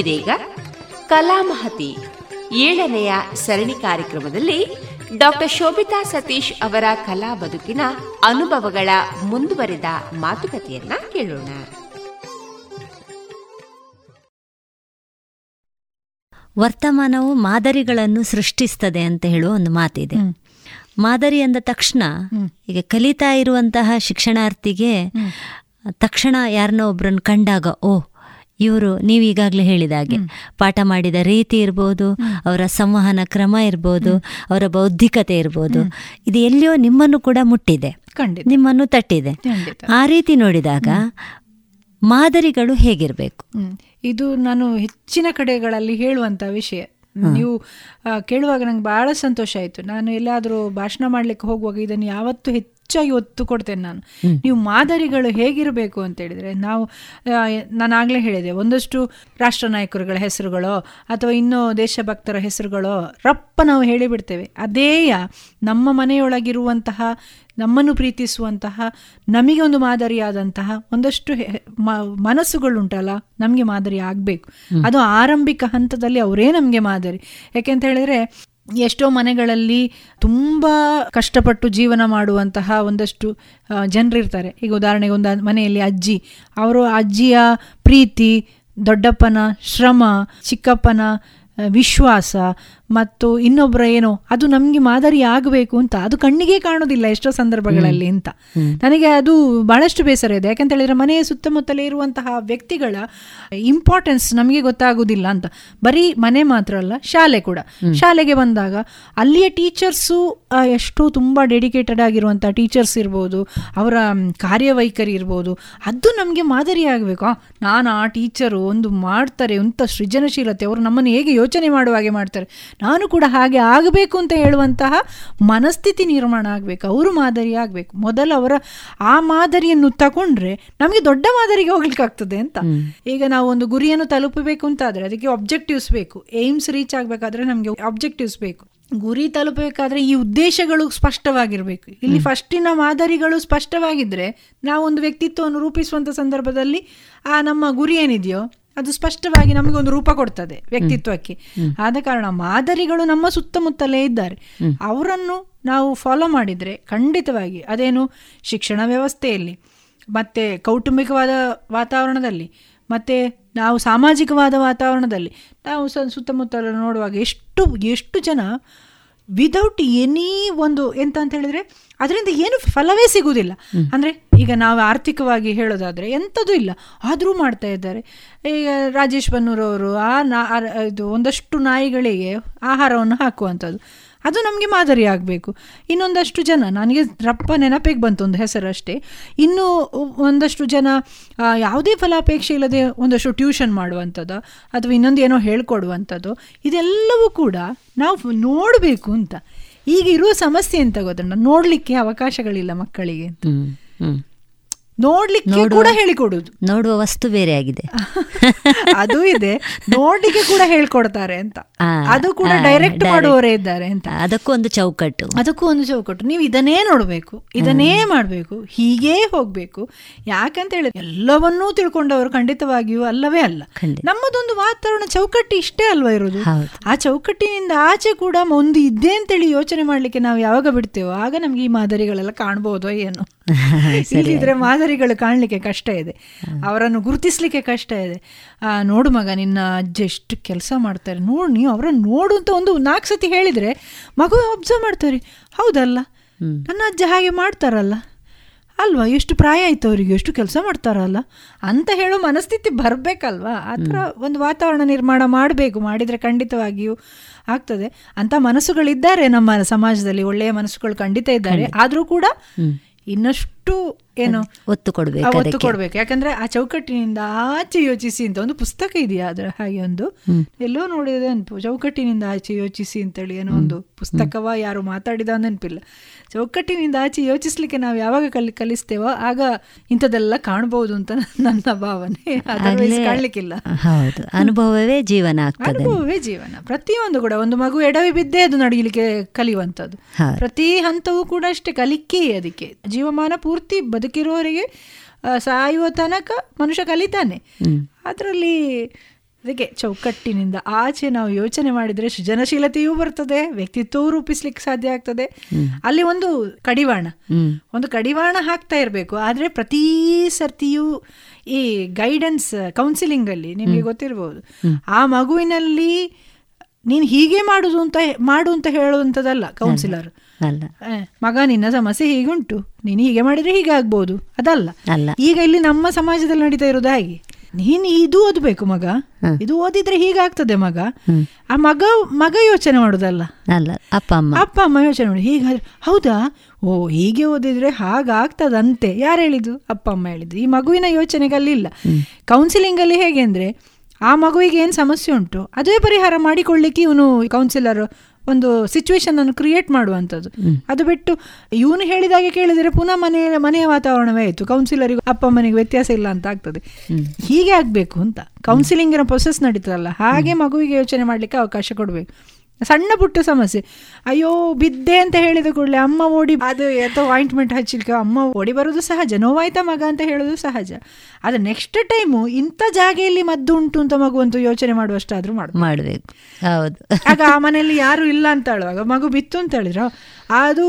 ಇದೀಗ ಕಲಾಮಹತಿ 7ನೇ ಸರಣಿ ಕಾರ್ಯಕ್ರಮದಲ್ಲಿ ಡಾಕ್ಟರ್ ಶೋಭಿತಾ ಸತೀಶ್ ಅವರ ಕಲಾ ಬದುಕಿನ ಅನುಭವಗಳ ಮುಂದುವರೆದ ಮಾತುಕತೆಯನ್ನ ಕೇಳೋಣ. ವರ್ತಮಾನವು ಮಾದರಿಗಳನ್ನು ಸೃಷ್ಟಿಸ್ತದೆ ಅಂತ ಹೇಳುವ ಒಂದು ಮಾತಿದೆ. ಮಾದರಿ ಅಂದ ತಕ್ಷಣ ಈಗ ಕಲಿತಾ ಇರುವಂತಹ ಶಿಕ್ಷಣಾರ್ಥಿಗೆ ತಕ್ಷಣ ಯಾರನ್ನೋ ಒಬ್ಬರನ್ನು ಕಂಡಾಗ ಇವರು ನೀವೀಗಾಗಲೇ ಹೇಳಿದಾಗೆ ಪಾಠ ಮಾಡಿದ ರೀತಿ ಇರ್ಬೋದು, ಅವರ ಸಂವಹನ ಕ್ರಮ ಇರ್ಬೋದು, ಅವರ ಬೌದ್ಧಿಕತೆ ಇರ್ಬೋದು, ಇದು ಎಲ್ಲಿಯೋ ನಿಮ್ಮನ್ನು ಕೂಡ ಮುಟ್ಟಿದೆ, ನಿಮ್ಮನ್ನು ತಟ್ಟಿದೆ. ಆ ರೀತಿ ನೋಡಿದಾಗ ಮಾದರಿಗಳು ಹೇಗಿರಬೇಕು? ಇದು ನಾನು ಹೆಚ್ಚಿನ ಕಡೆಗಳಲ್ಲಿ ಹೇಳುವಂಥ ವಿಷಯ. ನೀವು ಕೇಳುವಾಗ ನಂಗೆ ಭಾಳ ಸಂತೋಷ ಆಯಿತು. ನಾನು ಎಲ್ಲಾದರೂ ಭಾಷಣ ಮಾಡಲಿಕ್ಕೆ ಹೋಗುವಾಗ ಇದನ್ನು ಯಾವತ್ತೂ ಹೆಚ್ಚಾಗಿ ಒತ್ತು ಕೊಡ್ತೇನೆ ನಾನು. ನೀವು ಮಾದರಿಗಳು ಹೇಗಿರಬೇಕು ಅಂತೇಳಿದರೆ, ನಾನು ಆಗಲೇ ಹೇಳಿದೆ, ಒಂದಷ್ಟು ರಾಷ್ಟ್ರ ನಾಯಕರುಗಳ ಹೆಸರುಗಳೋ ಅಥವಾ ಇನ್ನೂ ದೇಶಭಕ್ತರ ಹೆಸರುಗಳೋ ರಪ್ಪ ನಾವು ಹೇಳಿಬಿಡ್ತೇವೆ. ಅದೇಯ ನಮ್ಮ ಮನೆಯೊಳಗಿರುವಂತಹ, ನಮ್ಮನ್ನು ಪ್ರೀತಿಸುವಂತಹ, ನಮಗೆ ಒಂದು ಮಾದರಿಯಾದಂತಹ ಒಂದಷ್ಟು ಮನಸ್ಸುಗಳುಂಟಲ್ಲ, ನಮಗೆ ಮಾದರಿ ಆಗಬೇಕು. ಅದು ಆರಂಭಿಕ ಹಂತದಲ್ಲಿ ಅವರೇ ನಮಗೆ ಮಾದರಿ. ಯಾಕೆಂತ ಹೇಳಿದರೆ, ಎಷ್ಟೋ ಮನೆಗಳಲ್ಲಿ ತುಂಬ ಕಷ್ಟಪಟ್ಟು ಜೀವನ ಮಾಡುವಂತಹ ಒಂದಷ್ಟು ಜನರಿರ್ತಾರೆ. ಈಗ ಉದಾಹರಣೆಗೆ ಒಂದು ಮನೆಯಲ್ಲಿ ಅಜ್ಜಿ, ಅವರು ಅಜ್ಜಿಯ ಪ್ರೀತಿ, ದೊಡ್ಡಪ್ಪನ ಶ್ರಮ, ಚಿಕ್ಕಪ್ಪನ ವಿಶ್ವಾಸ ಮತ್ತು ಇನ್ನೊಬ್ಬರ ಏನೋ ಅದು ನಮಗೆ ಮಾದರಿ ಆಗಬೇಕು ಅಂತ, ಅದು ಕಣ್ಣಿಗೆ ಕಾಣೋದಿಲ್ಲ ಎಷ್ಟೋ ಸಂದರ್ಭಗಳಲ್ಲಿ ಅಂತ. ನನಗೆ ಅದು ಭಾಳಷ್ಟು ಬೇಸರ ಇದೆ. ಯಾಕಂತ ಹೇಳಿದರೆ, ಮನೆಯ ಸುತ್ತಮುತ್ತಲೇ ಇರುವಂತಹ ವ್ಯಕ್ತಿಗಳ ಇಂಪಾರ್ಟೆನ್ಸ್ ನಮಗೆ ಗೊತ್ತಾಗೋದಿಲ್ಲ ಅಂತ. ಬರೀ ಮನೆ ಮಾತ್ರ ಅಲ್ಲ, ಶಾಲೆ ಕೂಡ. ಶಾಲೆಗೆ ಬಂದಾಗ ಅಲ್ಲಿಯ ಟೀಚರ್ಸು ಎಷ್ಟೋ ತುಂಬ ಡೆಡಿಕೇಟೆಡ್ ಆಗಿರುವಂಥ ಟೀಚರ್ಸ್ ಇರ್ಬೋದು, ಅವರ ಕಾರ್ಯವೈಖರಿ ಇರ್ಬೋದು, ಅದು ನಮಗೆ ಮಾದರಿ ಆಗಬೇಕು. ನಾನು ಆ ಟೀಚರು ಒಂದು ಮಾಡ್ತಾರೆ ಅಂತ ಸೃಜನಶೀಲತೆ, ಅವರು ನಮ್ಮನ್ನು ಹೇಗೆ ಯೋಚನೆ ಮಾಡುವ ಹಾಗೆ ಮಾಡ್ತಾರೆ, ನಾನು ಕೂಡ ಹಾಗೆ ಆಗಬೇಕು ಅಂತ ಹೇಳುವಂತಹ ಮನಸ್ಥಿತಿ ನಿರ್ಮಾಣ ಆಗಬೇಕು. ಅವರು ಮಾದರಿ ಆಗಬೇಕು. ಮೊದಲು ಅವರ ಆ ಮಾದರಿಯನ್ನು ತಗೊಂಡ್ರೆ ನಮಗೆ ದೊಡ್ಡ ಮಾದರಿಗೆ ಹೋಗ್ಲಿಕ್ಕಾಗ್ತದೆ ಅಂತ. ಈಗ ನಾವು ಒಂದು ಗುರಿಯನ್ನು ತಲುಪಬೇಕು ಅಂತಾದರೆ ಅದಕ್ಕೆ ಒಬ್ಜೆಕ್ಟಿವ್ಸ್ ಬೇಕು. ಏಮ್ಸ್ ರೀಚ್ ಆಗಬೇಕಾದ್ರೆ ನಮಗೆ ಒಬ್ಜೆಕ್ಟಿವ್ಸ್ ಬೇಕು. ಗುರಿ ತಲುಪಬೇಕಾದ್ರೆ ಈ ಉದ್ದೇಶಗಳು ಸ್ಪಷ್ಟವಾಗಿರಬೇಕು. ಇಲ್ಲಿ ಫಸ್ಟಿನ ಮಾದರಿಗಳು ಸ್ಪಷ್ಟವಾಗಿದ್ದರೆ ನಾವೊಂದು ವ್ಯಕ್ತಿತ್ವವನ್ನು ರೂಪಿಸುವಂಥ ಸಂದರ್ಭದಲ್ಲಿ ಆ ನಮ್ಮ ಗುರಿ ಏನಿದೆಯೋ ಅದು ಸ್ಪಷ್ಟವಾಗಿ ನಮಗೊಂದು ರೂಪ ಕೊಡ್ತದೆ ವ್ಯಕ್ತಿತ್ವಕ್ಕೆ. ಆದ ಕಾರಣ ಮಾದರಿಗಳು ನಮ್ಮ ಸುತ್ತಮುತ್ತಲೇ ಇದ್ದಾರೆ. ಅವರನ್ನು ನಾವು ಫಾಲೋ ಮಾಡಿದರೆ ಖಂಡಿತವಾಗಿ, ಅದೇನು ಶಿಕ್ಷಣ ವ್ಯವಸ್ಥೆಯಲ್ಲಿ, ಮತ್ತು ಕೌಟುಂಬಿಕವಾದ ವಾತಾವರಣದಲ್ಲಿ, ಮತ್ತು ನಾವು ಸಾಮಾಜಿಕವಾದ ವಾತಾವರಣದಲ್ಲಿ ನಾವು ಸುತ್ತಮುತ್ತಲು ನೋಡುವಾಗ ಎಷ್ಟು ಜನ ವಿದೌಟ್ ಎನಿ ಒಂದು ಅಂತ ಹೇಳಿದರೆ ಅದರಿಂದ ಏನು ಫಲವೇ ಸಿಗುವುದಿಲ್ಲ. ಅಂದರೆ ಈಗ ನಾವು ಆರ್ಥಿಕವಾಗಿ ಹೇಳೋದಾದರೆ ಎಂಥದ್ದು ಇಲ್ಲ, ಆದರೂ ಮಾಡ್ತಾ ಇದ್ದಾರೆ. ಈಗ ರಾಜೇಶ್ ಬನ್ನೂರ್ ಅವರು ಇದು ಒಂದಷ್ಟು ನಾಯಿಗಳಿಗೆ ಆಹಾರವನ್ನು ಹಾಕುವಂಥದ್ದು, ಅದು ನಮಗೆ ಮಾದರಿ ಆಗಬೇಕು. ಇನ್ನೊಂದಷ್ಟು ಜನ, ನನಗೆ ರಪ್ಪ ನೆನಪಿಗೆ ಬಂತು ಒಂದು ಹೆಸರಷ್ಟೇ, ಇನ್ನೂ ಒಂದಷ್ಟು ಜನ ಯಾವುದೇ ಫಲಾಪೇಕ್ಷೆ ಇಲ್ಲದೆ ಒಂದಷ್ಟು ಟ್ಯೂಷನ್ ಮಾಡುವಂಥದ್ದು ಅಥವಾ ಇನ್ನೊಂದು ಏನೋ ಹೇಳ್ಕೊಡುವಂಥದ್ದು, ಇದೆಲ್ಲವೂ ಕೂಡ ನಾವು ನೋಡಬೇಕು ಅಂತ. ಈಗ ಇರುವ ಸಮಸ್ಯೆ ಅಂತ ಗೊತ್ತಣ್ಣ, ನೋಡಲಿಕ್ಕೆ ಅವಕಾಶಗಳಿಲ್ಲ ಮಕ್ಕಳಿಗೆ ಅಂತ. ನೋಡ್ಲಿಕ್ಕೆ ಕೂಡ ಹೇಳಿಕೊಡುದು, ನೋಡುವ ವಸ್ತು ಬೇರೆ ಆಗಿದೆ, ಅದು ಇದೆ, ನೋಡ್ಲಿಕ್ಕೆ ಕೂಡ ಹೇಳ್ಕೊಡ್ತಾರೆ ಅಂತ, ಅದು ಕೂಡ ಡೈರೆಕ್ಟ್ ಮಾಡುವವರೇ ಇದ್ದಾರೆ ಅಂತ. ಅದಕ್ಕೂ ಒಂದು ಚೌಕಟ್ಟು ನೀವು ಇದನ್ನೇ ನೋಡಬೇಕು, ಇದನ್ನೇ ಮಾಡಬೇಕು, ಹೀಗೇ ಹೋಗ್ಬೇಕು. ಯಾಕಂತ ಹೇಳಿದ್ರೆ ಎಲ್ಲವನ್ನೂ ತಿಳ್ಕೊಂಡವರು ಖಂಡಿತವಾಗಿಯೂ ಅಲ್ಲವೇ ಅಲ್ಲ. ನಮ್ಮದೊಂದು ವಾತಾವರಣ ಚೌಕಟ್ಟು ಇಷ್ಟೇ ಅಲ್ವಾ ಇರೋದು. ಆ ಚೌಕಟ್ಟಿನಿಂದ ಆಚೆ ಕೂಡ ಒಂದು ಇದೆ ಅಂತೇಳಿ ಯೋಚನೆ ಮಾಡ್ಲಿಕ್ಕೆ ನಾವು ಯಾವಾಗ ಬಿಡ್ತೇವೋ ಆಗ ನಮ್ಗೆ ಈ ಮಾದರಿಗಳೆಲ್ಲ ಕಾಣ್ಬೋದೋ ಏನೋ. ಇಲ್ಲಿದ್ರೆ ಮಾದರಿಗಳು ಕಾಣಲಿಕ್ಕೆ ಕಷ್ಟ ಇದೆ, ಅವರನ್ನು ಗುರುತಿಸ್ಲಿಕ್ಕೆ ಕಷ್ಟ ಇದೆ. ನೋಡು ಮಗ, ನಿನ್ನ ಅಜ್ಜ ಎಷ್ಟು ಕೆಲಸ ಮಾಡ್ತಾರೆ ನೋಡು, ನೀವು ಅವರನ್ನು ನೋಡು ಅಂತ ಒಂದು 4 ಸತಿ ಹೇಳಿದರೆ ಮಗು ಅಬ್ಸರ್ವ್ ಮಾಡ್ತಾರೆ, ಹೌದಲ್ಲ ನನ್ನ ಅಜ್ಜ ಹಾಗೆ ಮಾಡ್ತಾರಲ್ಲ ಅಲ್ವಾ, ಎಷ್ಟು ಪ್ರಾಯ ಆಯ್ತು ಅವರಿಗೆ, ಎಷ್ಟು ಕೆಲಸ ಮಾಡ್ತಾರಲ್ಲ ಅಂತ ಹೇಳೋ ಮನಸ್ಥಿತಿ ಬರಬೇಕಲ್ವಾ. ಆ ಥರ ಒಂದು ವಾತಾವರಣ ನಿರ್ಮಾಣ ಮಾಡಬೇಕು. ಮಾಡಿದರೆ ಖಂಡಿತವಾಗಿಯೂ ಆಗ್ತದೆ. ಅಂಥ ಮನಸ್ಸುಗಳಿದ್ದಾರೆ ನಮ್ಮ ಸಮಾಜದಲ್ಲಿ, ಒಳ್ಳೆಯ ಮನಸ್ಸುಗಳು ಖಂಡಿತ ಇದ್ದಾರೆ. ಆದರೂ ಕೂಡ ಇನ್ನಷ್ಟು ಏನು ಒತ್ತು ಕೊಡಬೇಕು. ಯಾಕಂದ್ರೆ ಆ ಚೌಕಟ್ಟಿನಿಂದ ಆಚೆ ಯೋಚಿಸಿ ಅಂತ ಒಂದು ಪುಸ್ತಕ ಇದೆಯಾ, ಅದರ ಹಾಗೆ ಒಂದು ಎಲ್ಲೋ ನೋಡಿದೆ ಅನ್ಪು, ಚೌಕಟ್ಟಿನಿಂದ ಆಚೆ ಯೋಚಿಸಿ ಅಂತೇಳಿ ಏನೋ ಒಂದು ಪುಸ್ತಕವ ಯಾರು ಮಾತಾಡಿದ ನೆನಪಿಲ್ಲ. ಚೌಕಟ್ಟಿನಿಂದ ಆಚೆ ಯೋಚಿಸ್ಲಿಕ್ಕೆ ನಾವು ಯಾವಾಗ ಕಲಿಸ್ತೇವೋ ಆಗ ಇಂಥದ್ದೆಲ್ಲ ಕಾಣ್ಬಹುದು ಅಂತ ನನ್ನ ಭಾವನೆ. ಕಾಣ್ಲಿಕ್ಕಿಲ್ಲ, ಅನುಭವವೇ ಜೀವನ ಆಗ್ತದೆ. ಅನುಭವವೇ ಜೀವನ. ಪ್ರತಿಯೊಂದು ಕೂಡ ಒಂದು ಮಗು ಎಡವಿ ಬಿದ್ದೇ ಅದು ನಡೀಲಿಕ್ಕೆ ಕಲಿಯುವಂಥದ್ದು. ಪ್ರತಿ ಹಂತವೂ ಕೂಡ ಅಷ್ಟೇ ಕಲಿಕೆ. ಅದಕ್ಕೆ ಜೀವಮಾನ ಪೂರ್ತಿ ಬದುಕಿರೋರಿಗೆ ಸಾಯುವ ತನಕ ಮನುಷ್ಯ ಕಲಿತಾನೆ. ಅದರಲ್ಲಿ ಅದಕ್ಕೆ ಚೌಕಟ್ಟಿನಿಂದ ಆಚೆ ನಾವು ಯೋಚನೆ ಮಾಡಿದರೆ ಸೃಜನಶೀಲತೆಯೂ ಬರ್ತದೆ, ವ್ಯಕ್ತಿತ್ವವೂ ರೂಪಿಸ್ಲಿಕ್ಕೆ ಸಾಧ್ಯ ಆಗ್ತದೆ. ಅಲ್ಲಿ ಒಂದು ಕಡಿವಾಣ ಹಾಕ್ತಾ ಇರಬೇಕು. ಆದರೆ ಪ್ರತಿ ಸರ್ತಿಯೂ ಈ ಗೈಡೆನ್ಸ್ ಕೌನ್ಸಿಲಿಂಗಲ್ಲಿ ನಿಮಗೆ ಗೊತ್ತಿರ್ಬೋದು, ಆ ಮಗುವಿನಲ್ಲಿ ನೀನು ಹೀಗೆ ಮಾಡು ಅಂತ ಹೇಳುವಂಥದ್ದಲ್ಲ ಕೌನ್ಸಿಲರ್. ಮಗ ನಿನ್ನ ಸಮಸ್ಯೆ ಹೀಗುಂಟು, ನೀನು ಹೀಗೆ ಮಾಡಿದರೆ ಹೀಗಾಗ್ಬೋದು, ಅದಲ್ಲ. ಈಗ ಇಲ್ಲಿ ನಮ್ಮ ಸಮಾಜದಲ್ಲಿ ನಡೀತಾ ಇರೋದು ಹಾಗೆ, ನೀನು ಇದು ಓದಬೇಕು ಮಗ, ಇದು ಓದಿದ್ರೆ ಹೀಗಾಗ್ತದೆ ಮಗ. ಆ ಮಗ ಯೋಚನೆ ಮಾಡೋದಲ್ಲ, ಅಪ್ಪ ಅಮ್ಮ ಯೋಚನೆ ಮಾಡಿ ಹೀಗಾದ್ರೆ ಹೌದಾ, ಓ ಹೀಗೆ ಓದಿದ್ರೆ ಹಾಗಾಗ್ತದಂತೆ. ಯಾರು ಹೇಳಿದ್ದು? ಅಪ್ಪ ಅಮ್ಮ ಹೇಳಿದ್ದು. ಈ ಮಗುವಿನ ಯೋಚನೆಗಲ್ಲಿ ಇಲ್ಲ. ಕೌನ್ಸಿಲಿಂಗಲ್ಲಿ ಹೇಗೆ ಅಂದರೆ, ಆ ಮಗುವಿಗೆ ಏನು ಸಮಸ್ಯೆ ಉಂಟು ಅದೇ ಪರಿಹಾರ ಮಾಡಿಕೊಳ್ಳಿಕ್ಕೆ ಇವನು ಕೌನ್ಸಿಲರ್ ಒಂದು ಸಿಚುವೇಶನ್ ಅನ್ನು ಕ್ರಿಯೇಟ್ ಮಾಡುವಂಥದ್ದು. ಅದು ಬಿಟ್ಟು ಇವನು ಹೇಳಿದಾಗೆ ಕೇಳಿದರೆ ಪುನಃ ಮನೆಯ ವಾತಾವರಣವೇ ಆಯಿತು. ಕೌನ್ಸಿಲರಿಗೂ ಅಪ್ಪ ಅಮ್ಮನಿಗೆ ವ್ಯತ್ಯಾಸ ಇಲ್ಲ ಅಂತ ಆಗ್ತದೆ. ಹೀಗೆ ಆಗಬೇಕು ಅಂತ ಕೌನ್ಸಿಲಿಂಗಿನ ಪ್ರೊಸೆಸ್ ನಡೀತದಲ್ಲ, ಹಾಗೆ ಮಗುವಿಗೆ ಯೋಚನೆ ಮಾಡಲಿಕ್ಕೆ ಅವಕಾಶ ಕೊಡಬೇಕು. ಸಣ್ಣ ಪುಟ್ಟ ಸಮಸ್ಯೆ, ಅಯ್ಯೋ ಬಿದ್ದೆ ಅಂತ ಹೇಳಿದ ಕೂಡಲೇ ಅಮ್ಮ ಓಡಿ ಅದು ಅಥವಾ ಆಯಿಂಟ್ಮೆಂಟ್ ಹಚ್ಚಲಿಕ್ಕೆ ಅಮ್ಮ ಓಡಿ ಬರೋದು ಸಹಜ. ನೋವಾಯ್ತಾ ಮಗ ಅಂತ ಹೇಳೋದು ಸಹಜ. ಆದರೆ ನೆಕ್ಸ್ಟ್ ಟೈಮು ಇಂಥ ಜಾಗೆಯಲ್ಲಿ ಮದ್ದು ಉಂಟು ಅಂತ ಮಗುವಂತೂ ಯೋಚನೆ ಮಾಡುವಷ್ಟಾದರೂ ಮಾಡಬೇಕು. ಹೌದು, ಆಗ ಆ ಮನೆಯಲ್ಲಿ ಯಾರು ಇಲ್ಲ ಅಂತ ಹೇಳುವಾಗ ಮಗು ಬಿತ್ತು ಅಂತ ಹೇಳಿದ್ರು, ಅದು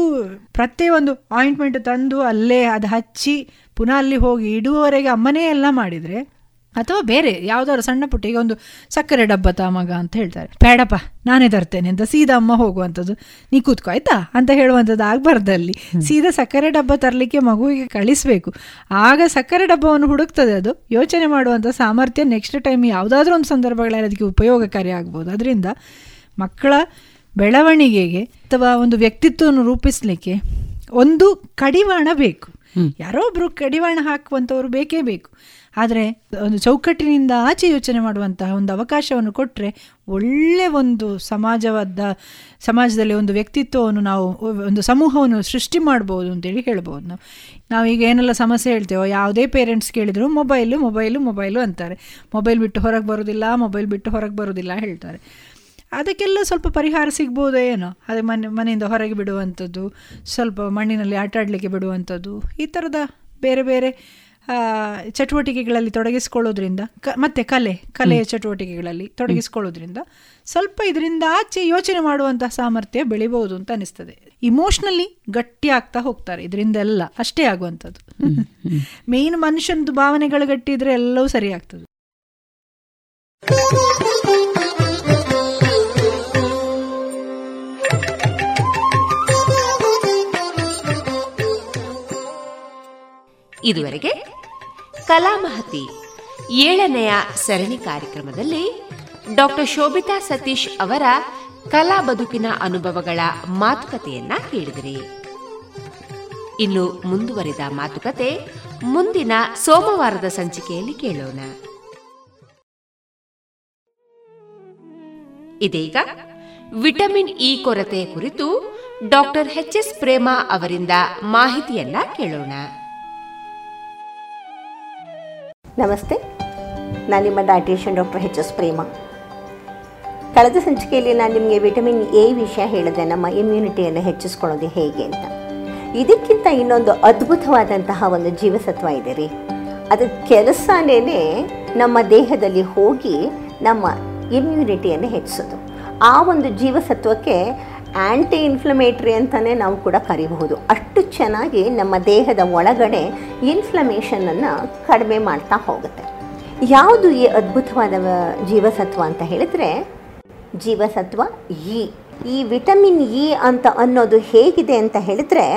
ಪ್ರತಿಯೊಂದು ಆಯಿಂಟ್ಮೆಂಟ್ ತಂದು ಅಲ್ಲೇ ಅದು ಹಚ್ಚಿ ಪುನಃ ಅಲ್ಲಿ ಹೋಗಿ ಇಡುವವರೆಗೆ ಅಮ್ಮನೇ ಎಲ್ಲ ಮಾಡಿದರೆ, ಅಥವಾ ಬೇರೆ ಯಾವುದಾದ್ರು ಸಣ್ಣ ಪುಟ್ಟ, ಈಗ ಒಂದು ಸಕ್ಕರೆ ಡಬ್ಬ ತಾ ಮಗ ಅಂತ ಹೇಳ್ತಾರೆ, ಬೇಡಪ್ಪ ನಾನೇ ತರ್ತೇನೆ ಅಂತ ಸೀದಾ ಅಮ್ಮ ಹೋಗುವಂಥದ್ದು, ನೀ ಕೂತ್ಕೋ ಆಯ್ತಾ ಅಂತ ಹೇಳುವಂಥದ್ದು ಆಗಬಾರ್ದು. ಅಲ್ಲಿ ಸೀದಾ ಸಕ್ಕರೆ ಡಬ್ಬ ತರಲಿಕ್ಕೆ ಮಗುವಿಗೆ ಕಳಿಸಬೇಕು. ಆಗ ಸಕ್ಕರೆ ಡಬ್ಬವನ್ನು ಹುಡುಕ್ತದೆ ಅದು. ಯೋಚನೆ ಮಾಡುವಂಥ ಸಾಮರ್ಥ್ಯ ನೆಕ್ಸ್ಟ್ ಟೈಮ್ ಯಾವುದಾದ್ರೂ ಒಂದು ಸಂದರ್ಭಗಳಲ್ಲಿ ಅದಕ್ಕೆ ಉಪಯೋಗಕಾರಿ ಆಗ್ಬೋದು. ಅದರಿಂದ ಮಕ್ಕಳ ಬೆಳವಣಿಗೆಗೆ ಅಥವಾ ಒಂದು ವ್ಯಕ್ತಿತ್ವವನ್ನು ರೂಪಿಸಲಿಕ್ಕೆ ಒಂದು ಕಡಿವಾಣ ಬೇಕು. ಯಾರೋ ಒಬ್ಬರು ಕಡಿವಾಣ ಹಾಕುವಂಥವ್ರು ಬೇಕೇ ಬೇಕು. ಆದರೆ ಒಂದು ಚೌಕಟ್ಟಿನಿಂದ ಆಚೆ ಯೋಚನೆ ಮಾಡುವಂತಹ ಒಂದು ಅವಕಾಶವನ್ನು ಕೊಟ್ಟರೆ ಒಳ್ಳೆ ಒಂದು ಸಮಾಜದಲ್ಲಿ ಒಂದು ವ್ಯಕ್ತಿತ್ವವನ್ನು ನಾವು, ಒಂದು ಸಮೂಹವನ್ನು ಸೃಷ್ಟಿ ಮಾಡ್ಬೋದು ಅಂತೇಳಿ ಹೇಳ್ಬೋದು. ನಾವು ಈಗ ಏನೆಲ್ಲ ಸಮಸ್ಯೆ ಹೇಳ್ತೇವೋ, ಯಾವುದೇ ಪೇರೆಂಟ್ಸ್ ಕೇಳಿದರೂ ಮೊಬೈಲು ಅಂತಾರೆ, ಮೊಬೈಲ್ ಬಿಟ್ಟು ಹೊರಗೆ ಬರೋದಿಲ್ಲ ಹೇಳ್ತಾರೆ. ಅದಕ್ಕೆಲ್ಲ ಸ್ವಲ್ಪ ಪರಿಹಾರ ಸಿಗ್ಬೋದೇ ಏನೋ. ಅದೇ ಮನೆಯಿಂದ ಹೊರಗೆ ಬಿಡುವಂಥದ್ದು, ಸ್ವಲ್ಪ ಮಣ್ಣಿನಲ್ಲಿ ಆಟ ಆಡಲಿಕ್ಕೆ ಬಿಡುವಂಥದ್ದು, ಈ ಥರದ ಬೇರೆ ಬೇರೆ ಚಟುವಟಿಕೆಗಳಲ್ಲಿ ತೊಡಗಿಸ್ಕೊಳ್ಳೋದ್ರಿಂದ, ಮತ್ತು ಕಲೆಯ ಚಟುವಟಿಕೆಗಳಲ್ಲಿ ತೊಡಗಿಸ್ಕೊಳ್ಳೋದ್ರಿಂದ ಸ್ವಲ್ಪ ಇದರಿಂದ ಆಚೆ ಯೋಚನೆ ಮಾಡುವಂತಹ ಸಾಮರ್ಥ್ಯ ಬೆಳಿಬಹುದು ಅಂತ ಅನಿಸ್ತದೆ. ಇಮೋಷ್ನಲಿ ಗಟ್ಟಿ ಆಗ್ತಾ ಹೋಗ್ತಾರೆ ಇದರಿಂದೆಲ್ಲ. ಅಷ್ಟೇ ಆಗುವಂಥದ್ದು ಮೇನ್. ಮನುಷ್ಯನದು ಭಾವನೆಗಳು ಗಟ್ಟಿ ಇದ್ರೆ ಎಲ್ಲವೂ ಸರಿ ಆಗ್ತದೆ. ಇದುವರೆಗೆ ಕಲಾಮಹತಿ ಏಳನೆಯ ಸರಣಿ ಕಾರ್ಯಕ್ರಮದಲ್ಲಿ ಡಾಕ್ಟರ್ ಶೋಭಿತಾ ಸತೀಶ್ ಅವರ ಕಲಾ ಬದುಕಿನ ಅನುಭವಗಳ ಮಾತುಕತೆಯನ್ನ ಕೇಳಿದಿರಿ. ಇನ್ನು ಮುಂದುವರಿದ ಮಾತುಕತೆ ಮುಂದಿನ ಸೋಮವಾರದ ಸಂಚಿಕೆಯಲ್ಲಿ ಕೇಳೋಣ. ಇದೀಗ ವಿಟಮಿನ್ ಇ ಕೊರತೆ ಕುರಿತು ಡಾಕ್ಟರ್ H.S. ಪ್ರೇಮಾ ಅವರಿಂದ ಮಾಹಿತಿಯನ್ನ ಕೇಳೋಣ. ನಮಸ್ತೆ, ನಾನು ನಿಮ್ಮ ಡಯಟಿಷಿಯನ್ ಡಾಕ್ಟರ್ H.S. ಪ್ರೇಮಾ. ಕಳೆದ ಸಂಚಿಕೆಯಲ್ಲಿ ನಾನು ನಿಮಗೆ ವಿಟಮಿನ್ ಎ ವಿಷಯ ಹೇಳಿದೆ, ನಮ್ಮ ಇಮ್ಯುನಿಟಿಯನ್ನು ಹೆಚ್ಚಿಸ್ಕೊಳ್ಳೋದು ಹೇಗೆ ಅಂತ. ಇದಕ್ಕಿಂತ ಇನ್ನೊಂದು ಅದ್ಭುತವಾದಂತಹ ಒಂದು ಜೀವಸತ್ವ ಇದೆ ರೀ. ಅದರ ಕೆಲಸನೇ ನಮ್ಮ ದೇಹದಲ್ಲಿ ಹೋಗಿ ನಮ್ಮ ಇಮ್ಯುನಿಟಿಯನ್ನು ಹೆಚ್ಚಿಸೋದು. ಆ ಒಂದು ಜೀವಸತ್ವಕ್ಕೆ ಆ್ಯಂಟಿ ಇನ್ಫ್ಲಮೇಟ್ರಿ ಅಂತಲೇ ನಾವು ಕೂಡ ಕರಿಬಹುದು. ಅಷ್ಟು ಚೆನ್ನಾಗಿ ನಮ್ಮ ದೇಹದ ಒಳಗಡೆ ಇನ್ಫ್ಲಮೇಷನನ್ನು ಕಡಿಮೆ ಮಾಡ್ತಾ ಹೋಗುತ್ತೆ. ಯಾವುದು ಈ ಅದ್ಭುತವಾದ ಜೀವಸತ್ವ ಅಂತ ಹೇಳಿದರೆ ಜೀವಸತ್ವ ಇ. ಈ ವಿಟಮಿನ್ ಇ ಅಂತ ಅನ್ನೋದು ಹೇಗಿದೆ ಅಂತ ಹೇಳಿದರೆ,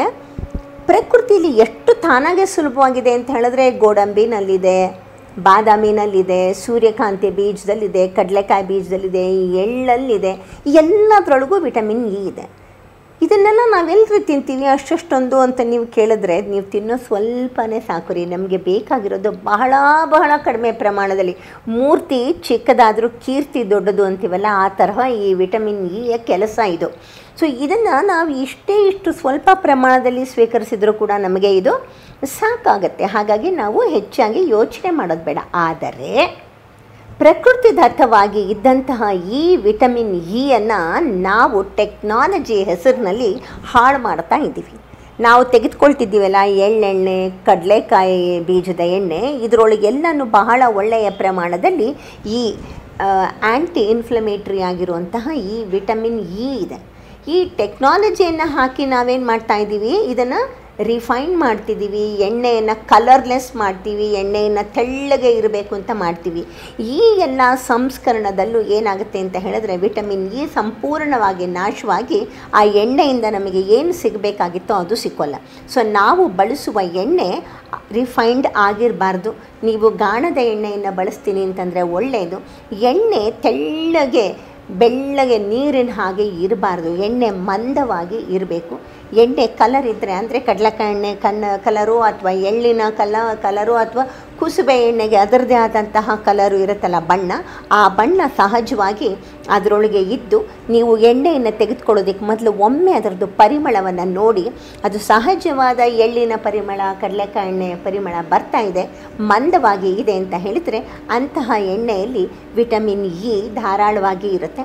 ಪ್ರಕೃತಿಯಲ್ಲಿ ಎಷ್ಟು ತಾನಾಗೆ ಸುಲಭವಾಗಿದೆ ಅಂತ ಹೇಳಿದ್ರೆ ಗೋಡಂಬಿನಲ್ಲಿದೆ, ಬಾದಾಮಿನಲ್ಲಿದೆ, ಸೂರ್ಯಕಾಂತಿ ಬೀಜದಲ್ಲಿದೆ, ಕಡಲೆಕಾಯಿ ಬೀಜದಲ್ಲಿದೆ, ಎಳ್ಳಲ್ಲಿದೆ, ಎಲ್ಲದರೊಳಗೂ ವಿಟಮಿನ್ ಇ ಇದೆ. ಇದನ್ನೆಲ್ಲ ನಾವೆಲ್ಲರೂ ತಿಂತೀವಿ ಅಷ್ಟೊಂದು ಅಂತ ನೀವು ಕೇಳಿದ್ರೆ, ನೀವು ತಿನ್ನೋ ಸ್ವಲ್ಪನೇ ಸಾಕು ರೀ. ನಮಗೆ ಬೇಕಾಗಿರೋದು ಬಹಳ ಬಹಳ ಕಡಿಮೆ ಪ್ರಮಾಣದಲ್ಲಿ. ಮೂರ್ತಿ ಚಿಕ್ಕದಾದರೂ ಕೀರ್ತಿ ದೊಡ್ಡದು ಅಂತೀವಲ್ಲ, ಆ ತರಹ ಈ ವಿಟಮಿನ್ ಇಯ ಕೆಲಸ ಇದು. ಸೊ ಇದನ್ನು ನಾವು ಇಷ್ಟು ಸ್ವಲ್ಪ ಪ್ರಮಾಣದಲ್ಲಿ ಸ್ವೀಕರಿಸಿದರೂ ಕೂಡ ನಮಗೆ ಇದು ಸಾಕಾಗತ್ತೆ. ಹಾಗಾಗಿ ನಾವು ಹೆಚ್ಚಾಗಿ ಯೋಚನೆ ಮಾಡೋದು ಬೇಡ. ಆದರೆ ಪ್ರಕೃತಿದತ್ತವಾಗಿ ಇದ್ದಂತಹ ಈ ವಿಟಮಿನ್ ಇಯನ್ನು ನಾವು ಟೆಕ್ನಾಲಜಿ ಹೆಸರಿನಲ್ಲಿ ಹಾಳು ಮಾಡ್ತಾ ಇದ್ದೀವಿ. ನಾವು ತೆಗೆದುಕೊಳ್ತಿದ್ದೀವಲ್ಲ ಎಳ್ಳೆಣ್ಣೆ, ಕಡಲೆಕಾಯಿ ಬೀಜದ ಎಣ್ಣೆ, ಇದರೊಳಗೆಲ್ಲನೂ ಬಹಳ ಒಳ್ಳೆಯ ಪ್ರಮಾಣದಲ್ಲಿ ಈ ಆ್ಯಂಟಿ ಇನ್ಫ್ಲಮೇಟ್ರಿ ಆಗಿರುವಂತಹ ಈ ವಿಟಮಿನ್ ಇ ಇದೆ. ಈ ಟೆಕ್ನಾಲಜಿಯನ್ನು ಹಾಕಿ ನಾವೇನು ಮಾಡ್ತಾಯಿದ್ದೀವಿ, ಇದನ್ನು ರಿಫೈನ್ ಮಾಡ್ತಿದ್ದೀವಿ, ಎಣ್ಣೆಯನ್ನು ಕಲರ್ಲೆಸ್ ಮಾಡ್ತೀವಿ, ಎಣ್ಣೆಯನ್ನು ತೆಳ್ಳಗೆ ಇರಬೇಕು ಅಂತ ಮಾಡ್ತೀವಿ. ಈ ಎಲ್ಲ ಸಂಸ್ಕರಣದಲ್ಲೂ ಏನಾಗುತ್ತೆ ಅಂತ ಹೇಳಿದ್ರೆ ವಿಟಮಿನ್ ಇ ಸಂಪೂರ್ಣವಾಗಿ ನಾಶವಾಗಿ ಆ ಎಣ್ಣೆಯಿಂದ ನಮಗೆ ಏನು ಸಿಗಬೇಕಾಗಿತ್ತೋ ಅದು ಸಿಕ್ಕೋಲ್ಲ. ಸೊ ನಾವು ಬಳಸುವ ಎಣ್ಣೆ ರಿಫೈನ್ಡ್ ಆಗಿರಬಾರ್ದು. ನೀವು ಗಾಣದ ಎಣ್ಣೆಯನ್ನು ಬಳಸ್ತೀನಿ ಅಂತಂದರೆ ಒಳ್ಳೆಯದು. ಎಣ್ಣೆ ತೆಳ್ಳಗೆ ಬೆಳ್ಳಗೆ ನೀರಿನ ಹಾಗೆ ಇರಬಾರ್ದು, ಎಣ್ಣೆ ಮಂದವಾಗಿ ಇರಬೇಕು. ಎಣ್ಣೆ ಕಲರ್ ಇದ್ದರೆ ಅಂದರೆ ಕಡಲೆಕಾಯಿ ಎಣ್ಣೆ ಕಲರು ಅಥವಾ ಎಳ್ಳಿನ ಕಲರು ಅಥವಾ ಕುಸುಬೆ ಎಣ್ಣೆಗೆ ಅದರದೇ ಆದಂತಹ ಕಲರು ಇರುತ್ತಲ್ಲ ಬಣ್ಣ, ಆ ಬಣ್ಣ ಸಹಜವಾಗಿ ಅದರೊಳಗೆ ಇದ್ದು ನೀವು ಎಣ್ಣೆಯನ್ನು ತೆಗೆದುಕೊಳ್ಳೋದಕ್ಕೆ ಮೊದಲು ಒಮ್ಮೆ ಅದರದ್ದು ಪರಿಮಳವನ್ನು ನೋಡಿ, ಅದು ಸಹಜವಾದ ಎಳ್ಳಿನ ಪರಿಮಳ, ಕಡಲೆಕಾಯಿ ಎಣ್ಣೆಯ ಪರಿಮಳ ಬರ್ತಾ ಇದೆ, ಮಂದವಾಗಿ ಇದೆ ಅಂತ ಹೇಳಿದರೆ ಅಂತಹ ಎಣ್ಣೆಯಲ್ಲಿ ವಿಟಮಿನ್ ಇ ಧಾರಾಳವಾಗಿ ಇರುತ್ತೆ.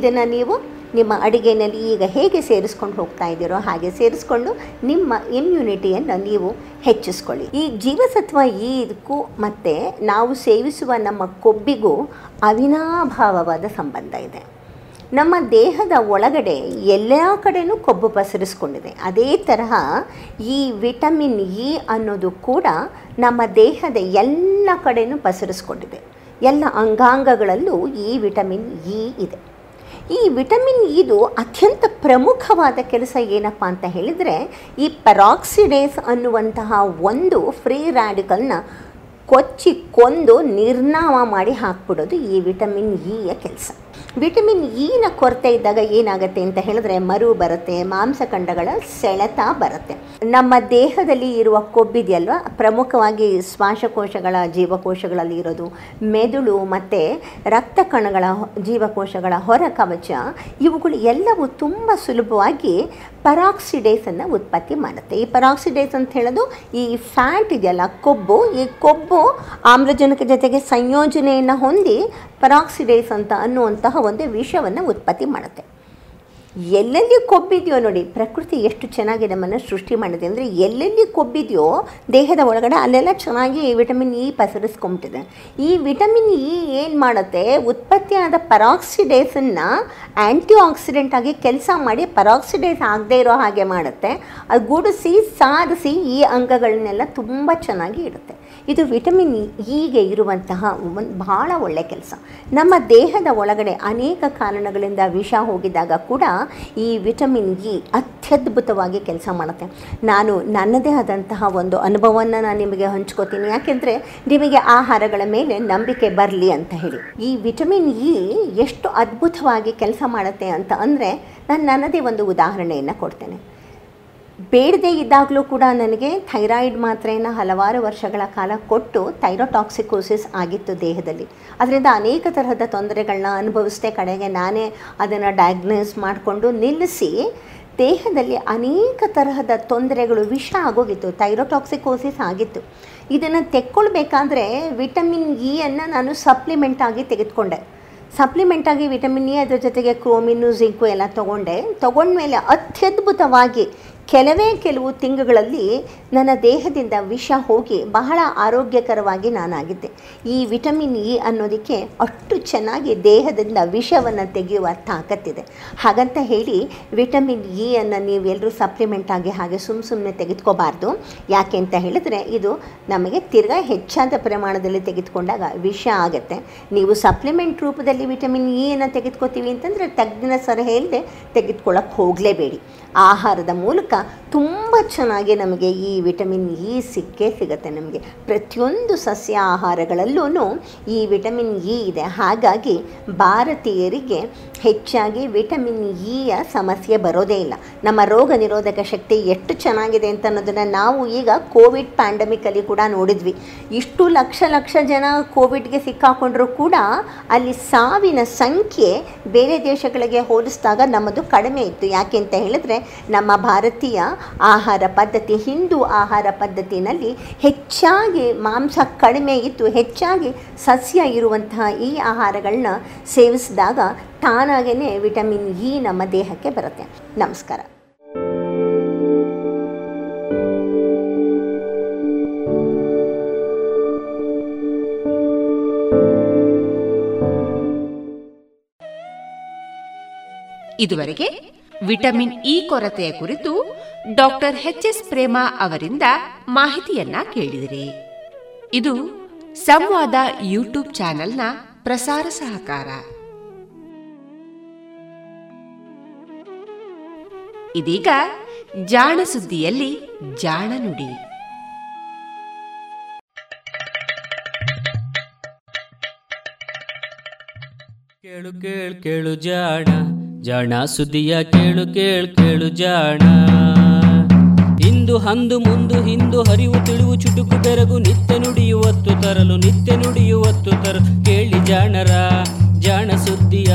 ಇದನ್ನು ನೀವು ನಿಮ್ಮ ಅಡುಗೆಯಲ್ಲಿ ಈಗ ಹೇಗೆ ಸೇರಿಸ್ಕೊಂಡು ಹೋಗ್ತಾ ಇದ್ದೀರೋ ಹಾಗೆ ಸೇರಿಸ್ಕೊಂಡು ನಿಮ್ಮ ಇಮ್ಯುನಿಟಿಯನ್ನು ನೀವು ಹೆಚ್ಚಿಸ್ಕೊಳ್ಳಿ. ಈ ಜೀವಸತ್ವ ಇದಕ್ಕೂ ಮತ್ತು ನಾವು ಸೇವಿಸುವ ನಮ್ಮ ಕೊಬ್ಬಿಗೂ ಅವಿನಾಭಾವವಾದ ಸಂಬಂಧ ಇದೆ. ನಮ್ಮ ದೇಹದ ಒಳಗಡೆ ಎಲ್ಲ ಕಡೆಯೂ ಕೊಬ್ಬು ಪಸರಿಸ್ಕೊಂಡಿದೆ. ಅದೇ ತರಹ ಈ ವಿಟಮಿನ್ ಇ ಅನ್ನೋದು ಕೂಡ ನಮ್ಮ ದೇಹದ ಎಲ್ಲ ಕಡೆಯೂ ಪಸರಿಸ್ಕೊಂಡಿದೆ. ಎಲ್ಲ ಅಂಗಾಂಗಗಳಲ್ಲೂ ಈ ವಿಟಮಿನ್ ಇ ಇದೆ. ಈ ವಿಟಮಿನ್ ಇದು ಅತ್ಯಂತ ಪ್ರಮುಖವಾದ ಕೆಲಸ ಏನಪ್ಪ ಅಂತ ಹೇಳಿದರೆ, ಈ ಪೆರಾಕ್ಸಿಡೇಸ್ ಅನ್ನುವಂತಹ ಒಂದು ಫ್ರೀ ರ್ಯಾಡಿಕಲ್ನ ಕೊಚ್ಚಿ ಕೊಂದು ನಿರ್ನಾಮ ಮಾಡಿ ಹಾಕ್ಬಿಡೋದು ಈ ವಿಟಮಿನ್ ಇಯ ಕೆಲಸ. ವಿಟಮಿನ್ ಇನ ಕೊರತೆ ಇದ್ದಾಗ ಏನಾಗುತ್ತೆ ಅಂತ ಹೇಳಿದ್ರೆ ಮರು ಬರುತ್ತೆ, ಮಾಂಸಖಂಡಗಳ ಸೆಳೆತ ಬರುತ್ತೆ. ನಮ್ಮ ದೇಹದಲ್ಲಿ ಇರುವ ಕೊಬ್ಬಿದೆಯಲ್ವ, ಪ್ರಮುಖವಾಗಿ ಶ್ವಾಸಕೋಶಗಳ ಜೀವಕೋಶಗಳಲ್ಲಿ ಇರೋದು, ಮೆದುಳು ಮತ್ತು ರಕ್ತ ಕಣಗಳ ಜೀವಕೋಶಗಳ ಹೊರ ಕವಚ, ಇವುಗಳು ಎಲ್ಲವೂ ತುಂಬ ಸುಲಭವಾಗಿ ಪೆರಾಕ್ಸಿಡೇಸನ್ನು ಉತ್ಪತ್ತಿ ಮಾಡುತ್ತೆ. ಈ ಪೆರಾಕ್ಸಿಡೇಸ್ ಅಂತ ಹೇಳೋದು ಈ ಫ್ಯಾಟ್ ಇದೆಯಲ್ಲ, ಕೊಬ್ಬು, ಈ ಕೊಬ್ಬು ಆಮ್ಲಜನಕ ಜೊತೆಗೆ ಸಂಯೋಜನೆಯನ್ನು ಹೊಂದಿ ಪೆರಾಕ್ಸಿಡೇಸ್ ಅಂತ ಅನ್ನುವಂತಹ ಒಂದು ವಿಷವನ್ನು ಉತ್ಪತ್ತಿ ಮಾಡುತ್ತೆ. ಎಲ್ಲೆಲ್ಲಿ ಕೊಬ್ಬಿದೆಯೋ ನೋಡಿ, ಪ್ರಕೃತಿ ಎಷ್ಟು ಚೆನ್ನಾಗಿ ನಮ್ಮನ್ನು ಸೃಷ್ಟಿ ಮಾಡಿದೆ ಅಂದರೆ, ಎಲ್ಲೆಲ್ಲಿ ಕೊಬ್ಬಿದೆಯೋ ದೇಹದ ಒಳಗಡೆ ಅಲ್ಲೆಲ್ಲ ಚೆನ್ನಾಗಿ ವಿಟಮಿನ್ ಇ ಪಸರಿಸ್ಕೊಂಬಿಟ್ಟಿದೆ. ಈ ವಿಟಮಿನ್ ಇ ಏನು ಮಾಡುತ್ತೆ, ಉತ್ಪತ್ತಿಯಾದ ಪೆರಾಕ್ಸಿಡೇಸನ್ನು ಆ್ಯಂಟಿ ಆಕ್ಸಿಡೆಂಟ್ ಆಗಿ ಕೆಲಸ ಮಾಡಿ ಪೆರಾಕ್ಸಿಡೇಸ್ ಆಗದೆ ಇರೋ ಹಾಗೆ ಮಾಡುತ್ತೆ. ಅದು ಗೂಡಿಸಿ ಸಾಧಿಸಿ ಈ ಅಂಗಗಳನ್ನೆಲ್ಲ ತುಂಬ ಚೆನ್ನಾಗಿ ಇಡುತ್ತೆ. ಇದು ವಿಟಮಿನ್ ಇಗೆ ಇರುವಂತಹ ಒಂದು ಭಾಳ ಒಳ್ಳೆಯ ಕೆಲಸ. ನಮ್ಮ ದೇಹದ ಒಳಗಡೆ ಅನೇಕ ಕಾರಣಗಳಿಂದ ವಿಷ ಹೋಗಿದ್ದಾಗ ಕೂಡ ಈ ವಿಟಮಿನ್ ಇ ಅತ್ಯದ್ಭುತವಾಗಿ ಕೆಲಸ ಮಾಡುತ್ತೆ. ನಾನು ನನ್ನದೇ ಆದಂತಹ ಒಂದು ಅನುಭವವನ್ನು ನಾನು ನಿಮಗೆ ಹಂಚ್ಕೋತೀನಿ, ಯಾಕೆಂದರೆ ನಿಮಗೆ ಆಹಾರಗಳ ಮೇಲೆ ನಂಬಿಕೆ ಬರಲಿ ಅಂತ ಹೇಳಿ. ಈ ವಿಟಮಿನ್ ಇ ಎಷ್ಟು ಅದ್ಭುತವಾಗಿ ಕೆಲಸ ಮಾಡುತ್ತೆ ಅಂತ ಅಂದರೆ, ನಾನು ನನ್ನದೇ ಒಂದು ಉದಾಹರಣೆಯನ್ನು ಕೊಡ್ತೇನೆ. ಬೇಡದೇ ಇದ್ದಾಗಲೂ ಕೂಡ ನನಗೆ ಥೈರಾಯ್ಡ್ ಮಾತ್ರೆಯನ್ನು ಹಲವಾರು ವರ್ಷಗಳ ಕಾಲ ಕೊಟ್ಟು ಥೈರೋಟಾಕ್ಸಿಕೋಸಿಸ್ ಆಗಿತ್ತು ದೇಹದಲ್ಲಿ. ಅದರಿಂದ ಅನೇಕ ತರಹದ ತೊಂದರೆಗಳನ್ನ ಅನುಭವಿಸಿದೆ. ಕಡೆಗೆ ನಾನೇ ಅದನ್ನು ಡಯಾಗ್ನೋಸ್ ಮಾಡಿಕೊಂಡು ನಿಲ್ಲಿಸಿ, ದೇಹದಲ್ಲಿ ಅನೇಕ ತರಹದ ತೊಂದರೆಗಳು, ವಿಷ ಆಗೋಗಿತ್ತು, ಥೈರೋಟಾಕ್ಸಿಕೋಸಿಸ್ ಆಗಿತ್ತು. ಇದನ್ನು ತೆಕ್ಕೊಳ್ಬೇಕಾದ್ರೆ ವಿಟಮಿನ್ ಇಯನ್ನು ನಾನು ಸಪ್ಲಿಮೆಂಟಾಗಿ ತೆಗೆದುಕೊಂಡೆ. ಸಪ್ಲಿಮೆಂಟಾಗಿ ವಿಟಮಿನ್ ಇ ಅದರ ಜೊತೆಗೆ ಕ್ರೋಮಿನು, ಜಿಂಕು ಎಲ್ಲ ತೊಗೊಂಡ್ಮೇಲೆ ಅತ್ಯದ್ಭುತವಾಗಿ ಕೆಲವು ತಿಂಗಳಲ್ಲಿ ನನ್ನ ದೇಹದಿಂದ ವಿಷ ಹೋಗಿ ಬಹಳ ಆರೋಗ್ಯಕರವಾಗಿ ನಾನಾಗಿದ್ದೆ. ಈ ವಿಟಮಿನ್ ಇ ಅನ್ನೋದಕ್ಕೆ ಅಷ್ಟು ಚೆನ್ನಾಗಿ ದೇಹದಿಂದ ವಿಷವನ್ನು ತೆಗೆಯುವ ತಾಕತ್ತಿದೆ. ಹಾಗಂತ ಹೇಳಿ ವಿಟಮಿನ್ ಇ ಅನ್ನು ನೀವೆಲ್ಲರೂ ಸಪ್ಲಿಮೆಂಟಾಗಿ ಹಾಗೆ ಸುಮ್ಮನೆ ತೆಗೆದುಕೋಬಾರ್ದು. ಯಾಕೆ ಅಂತ ಹೇಳಿದ್ರೆ, ಇದು ನಮಗೆ ತಿರ್ಗಾ ಹೆಚ್ಚಾದ ಪ್ರಮಾಣದಲ್ಲಿ ತೆಗೆದುಕೊಂಡಾಗ ವಿಷ ಆಗುತ್ತೆ. ನೀವು ಸಪ್ಲಿಮೆಂಟ್ ರೂಪದಲ್ಲಿ ವಿಟಮಿನ್ ಇಯನ್ನು ತೆಗೆದುಕೋತೀವಿ ಅಂತಂದರೆ ತಜ್ಞನ ಸಲಹೆ ಇಲ್ಲದೆ ತೆಗೆದುಕೊಳ್ಳೋಕ್ಕೆ ಹೋಗಲೇಬೇಡಿ. ಆಹಾರದ ಮೂಲಕ ತುಂಬ ಚೆನ್ನಾಗಿ ನಮಗೆ ಈ ವಿಟಮಿನ್ ಇ ಸಿಕ್ಕೇ ಸಿಗುತ್ತೆ. ನಮಗೆ ಪ್ರತಿಯೊಂದು ಸಸ್ಯ ಆಹಾರಗಳಲ್ಲೂ ಈ ವಿಟಮಿನ್ ಇ ಇದೆ. ಹಾಗಾಗಿ ಭಾರತೀಯರಿಗೆ ಹೆಚ್ಚಾಗಿ ವಿಟಮಿನ್ ಇಯ ಸಮಸ್ಯೆ ಬರೋದೇ ಇಲ್ಲ. ನಮ್ಮ ರೋಗ ನಿರೋಧಕ ಶಕ್ತಿ ಎಷ್ಟು ಚೆನ್ನಾಗಿದೆ ಅಂತ ಅನ್ನೋದನ್ನು ನಾವು ಈಗ ಕೋವಿಡ್ ಪ್ಯಾಂಡಮಿಕಲ್ಲಿ ಕೂಡ ನೋಡಿದ್ವಿ. ಇಷ್ಟು ಲಕ್ಷ ಲಕ್ಷ ಜನ ಕೋವಿಡ್ಗೆ ಸಿಕ್ಕಾಕೊಂಡ್ರೂ ಕೂಡ ಅಲ್ಲಿ ಸಾವಿನ ಸಂಖ್ಯೆ ಬೇರೆ ದೇಶಗಳಿಗೆ ಹೋಲಿಸಿದಾಗ ನಮ್ಮದು ಕಡಿಮೆ ಇತ್ತು. ಯಾಕೆ ಅಂತ ಹೇಳಿದ್ರೆ, ನಮ್ಮ ಭಾರತೀಯ ಆಹಾರ ಪದ್ಧತಿ, ಹಿಂದೂ ಆಹಾರ ಪದ್ಧತಿಯಲ್ಲಿ ಹೆಚ್ಚಾಗಿ ಮಾಂಸ ಕಡಿಮೆ ಇತ್ತು. ಹೆಚ್ಚಾಗಿ ಸಸ್ಯ ಇರುವಂತಹ ಈ ಆಹಾರಗಳನ್ನ ಸೇವಿಸಿದಾಗ ತಾನಾಗೇ ವಿಟಮಿನ್ ಇ ನಮ್ಮ ದೇಹಕ್ಕೆ ಬರುತ್ತೆ. ನಮಸ್ಕಾರ. ಇದುವರೆಗೆ ವಿಟಮಿನ್ ಇ ಕೊರತೆಯ ಕುರಿತು ಡಾಕ್ಟರ್ H.S. ಪ್ರೇಮಾ ಅವರಿಂದ ಮಾಹಿತಿಯನ್ನ ಕೇಳಿದಿರಿ. ಇದು ಸಂವಾದ ಯೂಟ್ಯೂಬ್ ಚಾನೆಲ್ನ ಪ್ರಸಾರ ಸಹಕಾರ. ಇದೀಗ ಜಾಣ ಸುದ್ದಿಯಲ್ಲಿ ಜಾಣ ನುಡಿ. ಕೇಳು ಕೇಳು ಕೇಳು ಜಾಣ, ಜಾಣ ಸುದ್ದಿಯ ಕೇಳು ಕೇಳು ಕೇಳು ಜಾಣ. ಇಂದು ಅಂದು ಮುಂದು ಹಿಂದು ಹರಿವು ತಿಳಿವು ಚುಟುಕು ಬೆರಗು ನಿತ್ಯ ನುಡಿಯುವತ್ತು ತರಲು ನಿತ್ಯ ನುಡಿಯುವತ್ತು ತರಲು ಕೇಳಿ ಜಾಣರ ಜಾಣ ಸುದ್ದಿಯ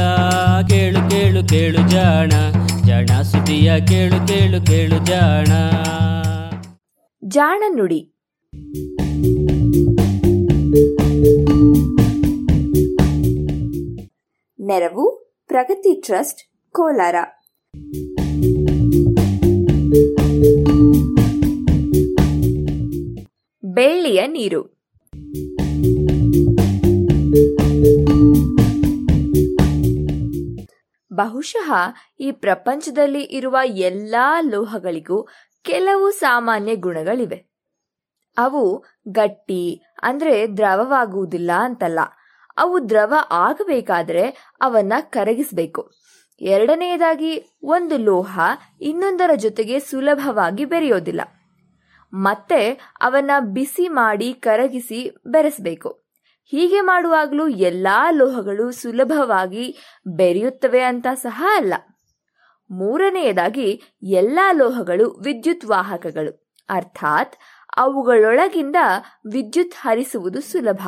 ಕೇಳು ಕೇಳು ಕೇಳು ಜಾಣ, ಜಾಣ ಸುದ್ದಿಯ ಕೇಳು ಕೇಳು ಕೇಳು ಜಾಣ. ಜಾಣ ನುಡಿ. ನೆರವು ಪ್ರಗತಿ ಟ್ರಸ್ಟ್ ಕೋಲಾರ. ಬೆಳ್ಳಿಯ ನೀರು. ಬಹುಶಃ ಈ ಪ್ರಪಂಚದಲ್ಲಿ ಇರುವ ಎಲ್ಲಾ ಲೋಹಗಳಿಗೂ ಕೆಲವು ಸಾಮಾನ್ಯ ಗುಣಗಳಿವೆ. ಅವು ಗಟ್ಟಿ ಅಂದ್ರೆ ದ್ರವವಾಗುವುದಿಲ್ಲ ಅಂತಲ್ಲ, ಅವು ದ್ರವ ಆಗಬೇಕಾದ್ರೆ ಅವನ್ನ ಕರಗಿಸಬೇಕು. ಎರಡನೆಯದಾಗಿ, ಒಂದು ಲೋಹ ಇನ್ನೊಂದರ ಜೊತೆಗೆ ಸುಲಭವಾಗಿ ಬೆರೆಯೋದಿಲ್ಲ, ಮತ್ತೆ ಅವನ್ನ ಬಿಸಿ ಮಾಡಿ ಕರಗಿಸಿ ಬೆರೆಸಬೇಕು. ಹೀಗೆ ಮಾಡುವಾಗಲೂ ಎಲ್ಲಾ ಲೋಹಗಳು ಸುಲಭವಾಗಿ ಬೆರೆಯುತ್ತವೆ ಅಂತ ಸಹ ಅಲ್ಲ. ಮೂರನೆಯದಾಗಿ, ಎಲ್ಲಾ ಲೋಹಗಳು ವಿದ್ಯುತ್ ವಾಹಕಗಳು, ಅರ್ಥಾತ್ ಅವುಗಳೊಳಗಿಂದ ವಿದ್ಯುತ್ ಹರಿಸುವುದು ಸುಲಭ.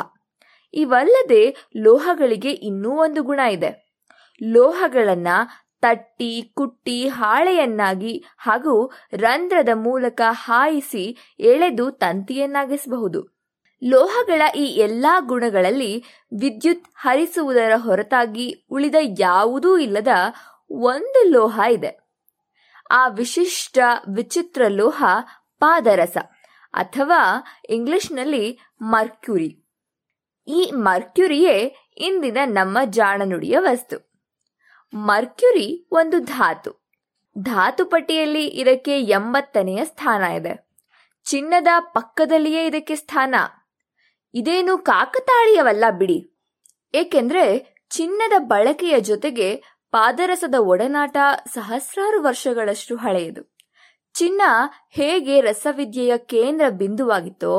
ಇವಲ್ಲದೆ ಲೋಹಗಳಿಗೆ ಇನ್ನೂ ಒಂದು ಗುಣ ಇದೆ. ಲೋಹಗಳನ್ನ ತಟ್ಟಿ ಕುಟ್ಟಿ ಹಾಳೆಯನ್ನಾಗಿ ಹಾಗೂ ರಂಧ್ರದ ಮೂಲಕ ಹಾಯಿಸಿ ಎಳೆದು ತಂತಿಯನ್ನಾಗಿಸಬಹುದು. ಲೋಹಗಳ ಈ ಎಲ್ಲಾ ಗುಣಗಳಲ್ಲಿ ವಿದ್ಯುತ್ ಹರಿಸುವುದರ ಹೊರತಾಗಿ ಉಳಿದ ಯಾವುದೂ ಇಲ್ಲದ ಒಂದು ಲೋಹ ಇದೆ. ಆ ವಿಶಿಷ್ಟ ವಿಚಿತ್ರ ಲೋಹ ಪಾದರಸ ಅಥವಾ ಇಂಗ್ಲಿಷ್ನಲ್ಲಿ ಮರ್ಕ್ಯುರಿ. ಈ ಮರ್ಕ್ಯುರಿಯೇ ಇಂದಿನ ನಮ್ಮ ಜಾಣನುಡಿಯ ವಸ್ತು. ಮರ್ಕ್ಯುರಿ ಒಂದು ಧಾತು. ಧಾತು ಪಟ್ಟಿಯಲ್ಲಿ ಇದಕ್ಕೆ 80ನೇ ಸ್ಥಾನ ಇದೆ. ಚಿನ್ನದ ಪಕ್ಕದಲ್ಲಿಯೇ ಇದಕ್ಕೆ ಸ್ಥಾನ. ಇದೇನು ಕಾಕತಾಳೀಯವಲ್ಲ ಬಿಡಿ, ಏಕೆಂದ್ರೆ ಚಿನ್ನದ ಬಳಕೆಯ ಜೊತೆಗೆ ಪಾದರಸದ ಒಡನಾಟ ಸಹಸ್ರಾರು ವರ್ಷಗಳಷ್ಟು ಹಳೆಯದು. ಚಿನ್ನ ಹೇಗೆ ರಸವಿದ್ಯೆಯ ಕೇಂದ್ರ ಬಿಂದುವಾಗಿತ್ತೋ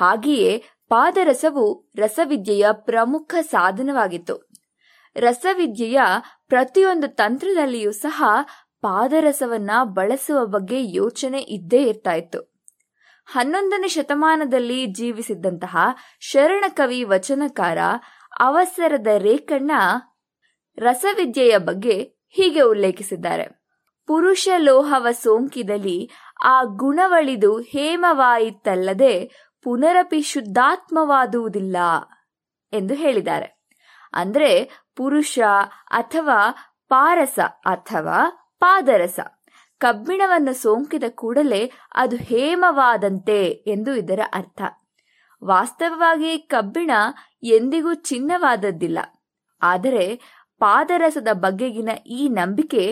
ಹಾಗೆಯೇ ಪಾದರಸವು ರಸವಿದ್ಯೆಯ ಪ್ರಮುಖ ಸಾಧನವಾಗಿತ್ತು. ರಸವಿದ್ಯೆಯ ಪ್ರತಿಯೊಂದು ತಂತ್ರದಲ್ಲಿಯೂ ಸಹ ಪಾದರಸವನ್ನ ಬಳಸುವ ಬಗ್ಗೆ ಯೋಚನೆ ಇದ್ದೇ ಇರ್ತಾ ಇತ್ತು. 11ನೇ ಶತಮಾನದಲ್ಲಿ ಜೀವಿಸಿದ್ದಂತಹ ಶರಣಕವಿ ವಚನಕಾರ ಅವಸರದ ರೇಖಣ್ಣ ರಸವಿದ್ಯೆಯ ಬಗ್ಗೆ ಹೀಗೆ ಉಲ್ಲೇಖಿಸಿದ್ದಾರೆ: ಪುರುಷ ಲೋಹವ ಸೋಂಕಿದಲ್ಲಿ ಆ ಗುಣವಳಿದು ಹೇಮವಾಯಿತಲ್ಲದೆ ಪುನರಪಿ ಶುದ್ಧಾತ್ಮವಾದುವುದಿಲ್ಲ ಎಂದು ಹೇಳಿದ್ದಾರೆ. ಅಂದ್ರೆ ಪುರುಷ ಅಥವಾ ಪಾರಸ ಅಥವಾ ಪಾದರಸ ಕಬ್ಬಿಣವನ್ನು ಸೋಂಕಿದ ಕೂಡಲೇ ಅದು ಹೇಮವಾದಂತೆ ಎಂದು ಇದರ ಅರ್ಥ. ವಾಸ್ತವವಾಗಿ ಕಬ್ಬಿಣ ಎಂದಿಗೂ ಚಿನ್ನವಾದದ್ದಿಲ್ಲ. ಆದರೆ ಪಾದರಸದ ಬಗೆಗಿನ ಈ ನಂಬಿಕೆ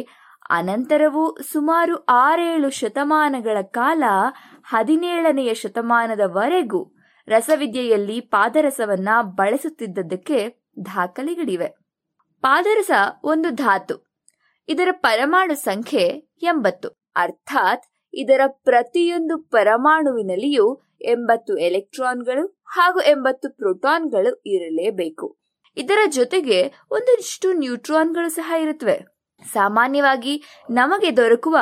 ಅನಂತರವೂ ಸುಮಾರು 6-7 ಶತಮಾನಗಳ ಕಾಲ 17ನೇ ಶತಮಾನದವರೆಗೂ ರಸವಿದ್ಯೆಯಲ್ಲಿ ಪಾದರಸವನ್ನ ಬಳಸುತ್ತಿದ್ದದಕ್ಕೆ ದಾಖಲೆಗಳಿವೆ. ಪಾದರಸ ಒಂದು ಧಾತು. ಇದರ ಪರಮಾಣು ಸಂಖ್ಯೆ 80, ಅರ್ಥಾತ್ ಇದರ ಪ್ರತಿಯೊಂದು ಪರಮಾಣುವಿನಲ್ಲಿಯೂ 80 ಎಲೆಕ್ಟ್ರಾನ್ಗಳು ಹಾಗೂ 80 ಪ್ರೋಟಾನ್ಗಳು ಇರಲೇಬೇಕು. ಇದರ ಜೊತೆಗೆ ಒಂದಷ್ಟು ನ್ಯೂಟ್ರಾನ್ಗಳು ಸಹ ಇರುತ್ತವೆ. ಸಾಮಾನ್ಯವಾಗಿ ನಮಗೆ ದೊರಕುವ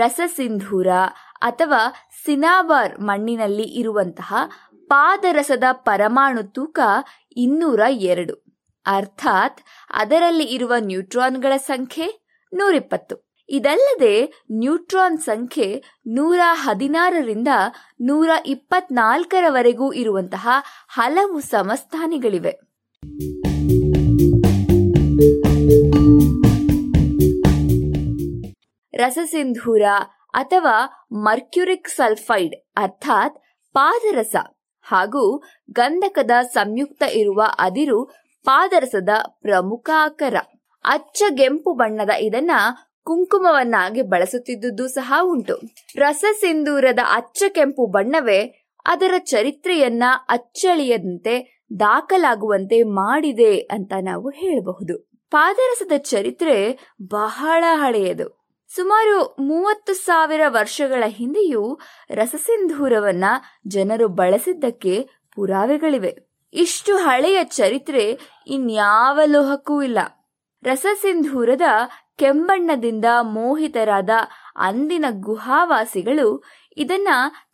ರಸಸಿಂಧೂರ ಅಥವಾ ಸಿನಾಬಾರ್ ಮಣ್ಣಿನಲ್ಲಿ ಇರುವಂತಹ ಪಾದರಸದ ಪರಮಾಣು ತೂಕ 202, ಅರ್ಥಾತ್ ಅದರಲ್ಲಿ ಇರುವ ನ್ಯೂಟ್ರಾನ್ಗಳ ಸಂಖ್ಯೆ 120. ಇದಲ್ಲದೆ ನ್ಯೂಟ್ರಾನ್ ಸಂಖ್ಯೆ 116ರಿಂದ 124 ಇರುವಂತಹ ಹಲವು ಸಮಸ್ಥಾನಿಗಳಿವೆ. ರಸಸಿಂಧೂರ ಅಥವಾ ಮರ್ಕ್ಯುರಿಕ್ ಸಲ್ಫೈಡ್ ಅರ್ಥಾತ್ ಪಾದರಸ ಹಾಗೂ ಗಂಧಕದ ಸಂಯುಕ್ತ ಇರುವ ಅದಿರು ಪಾದರಸದ ಪ್ರಮುಖ ಆಕರ. ಅಚ್ಚಗೆಂಪು ಬಣ್ಣದ ಇದನ್ನ ಕುಂಕುಮವನ್ನಾಗಿ ಬಳಸುತ್ತಿದ್ದುದು ಸಹ ಉಂಟು. ರಸಸಿಂಧೂರದ ಅಚ್ಚ ಕೆಂಪು ಬಣ್ಣವೇ ಅದರ ಚರಿತ್ರೆಯನ್ನ ಅಚ್ಚಳಿಯದಂತೆ ದಾಖಲಾಗುವಂತೆ ಮಾಡಿದೆ ಅಂತ ನಾವು ಹೇಳಬಹುದು. ಪಾದರಸದ ಚರಿತ್ರೆ ಬಹಳ ಹಳೆಯದು. ಸುಮಾರು 30,000 ವರ್ಷಗಳ ಹಿಂದೆಯೂ ರಸಸಿಂಧೂರವನ್ನ ಜನರು ಬಳಸಿದ್ದಕ್ಕೆ ಪುರಾವೆಗಳಿವೆ. ಇಷ್ಟು ಹಳೆಯ ಚರಿತ್ರೆ ಇನ್ಯಾವ ಲೋಹಕ್ಕೂ ಇಲ್ಲ. ರಸಸಿಂಧೂರದ ಕೆಂಬಣ್ಣದಿಂದ ಮೋಹಿತರಾದ ಅಂದಿನ ಗುಹಾವಾಸಿಗಳು ಇದನ್ನ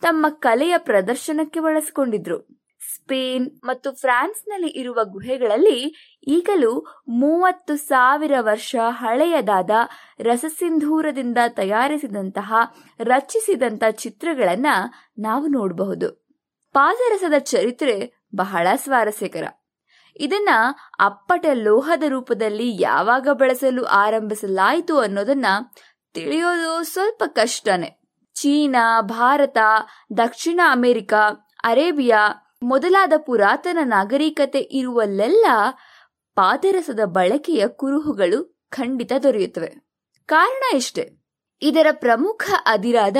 ತಮ್ಮ ಕಲೆಯ ಪ್ರದರ್ಶನಕ್ಕೆ ಬಳಸಿಕೊಂಡಿದ್ರು. ಸ್ಪೇನ್ ಮತ್ತು ಫ್ರಾನ್ಸ್ನಲ್ಲಿ ಇರುವ ಗುಹೆಗಳಲ್ಲಿ ಈಗಲೂ 30,000 ವರ್ಷ ಹಳೆಯದಾದ ರಸಸಿಂಧೂರದಿಂದ ತಯಾರಿಸಿದಂತಹ ರಚಿಸಿದಂಥ ಚಿತ್ರಗಳನ್ನ ನಾವು ನೋಡಬಹುದು. ಪಾದರಸದ ಚರಿತ್ರೆ ಬಹಳ ಸ್ವಾರಸ್ಯಕರ. ಇದನ್ನ ಅಪ್ಪಟ ಲೋಹದ ರೂಪದಲ್ಲಿ ಯಾವಾಗ ಬಳಸಲು ಆರಂಭಿಸಲಾಯಿತು ಅನ್ನೋದನ್ನ ತಿಳಿಯೋದು ಸ್ವಲ್ಪ ಕಷ್ಟನೇ. ಚೀನಾ, ಭಾರತ, ದಕ್ಷಿಣ ಅಮೆರಿಕಾ, ಅರೇಬಿಯಾ ಮೊದಲಾದ ಪುರಾತನ ನಾಗರಿಕತೆ ಇರುವಲ್ಲೆಲ್ಲ ಪಾದರಸದ ಬಳಕೆಯ ಕುರುಹುಗಳು ಖಂಡಿತ ದೊರೆಯುತ್ತವೆ. ಕಾರಣ ಇಷ್ಟೇ, ಇದರ ಪ್ರಮುಖ ಅದಿರಾದ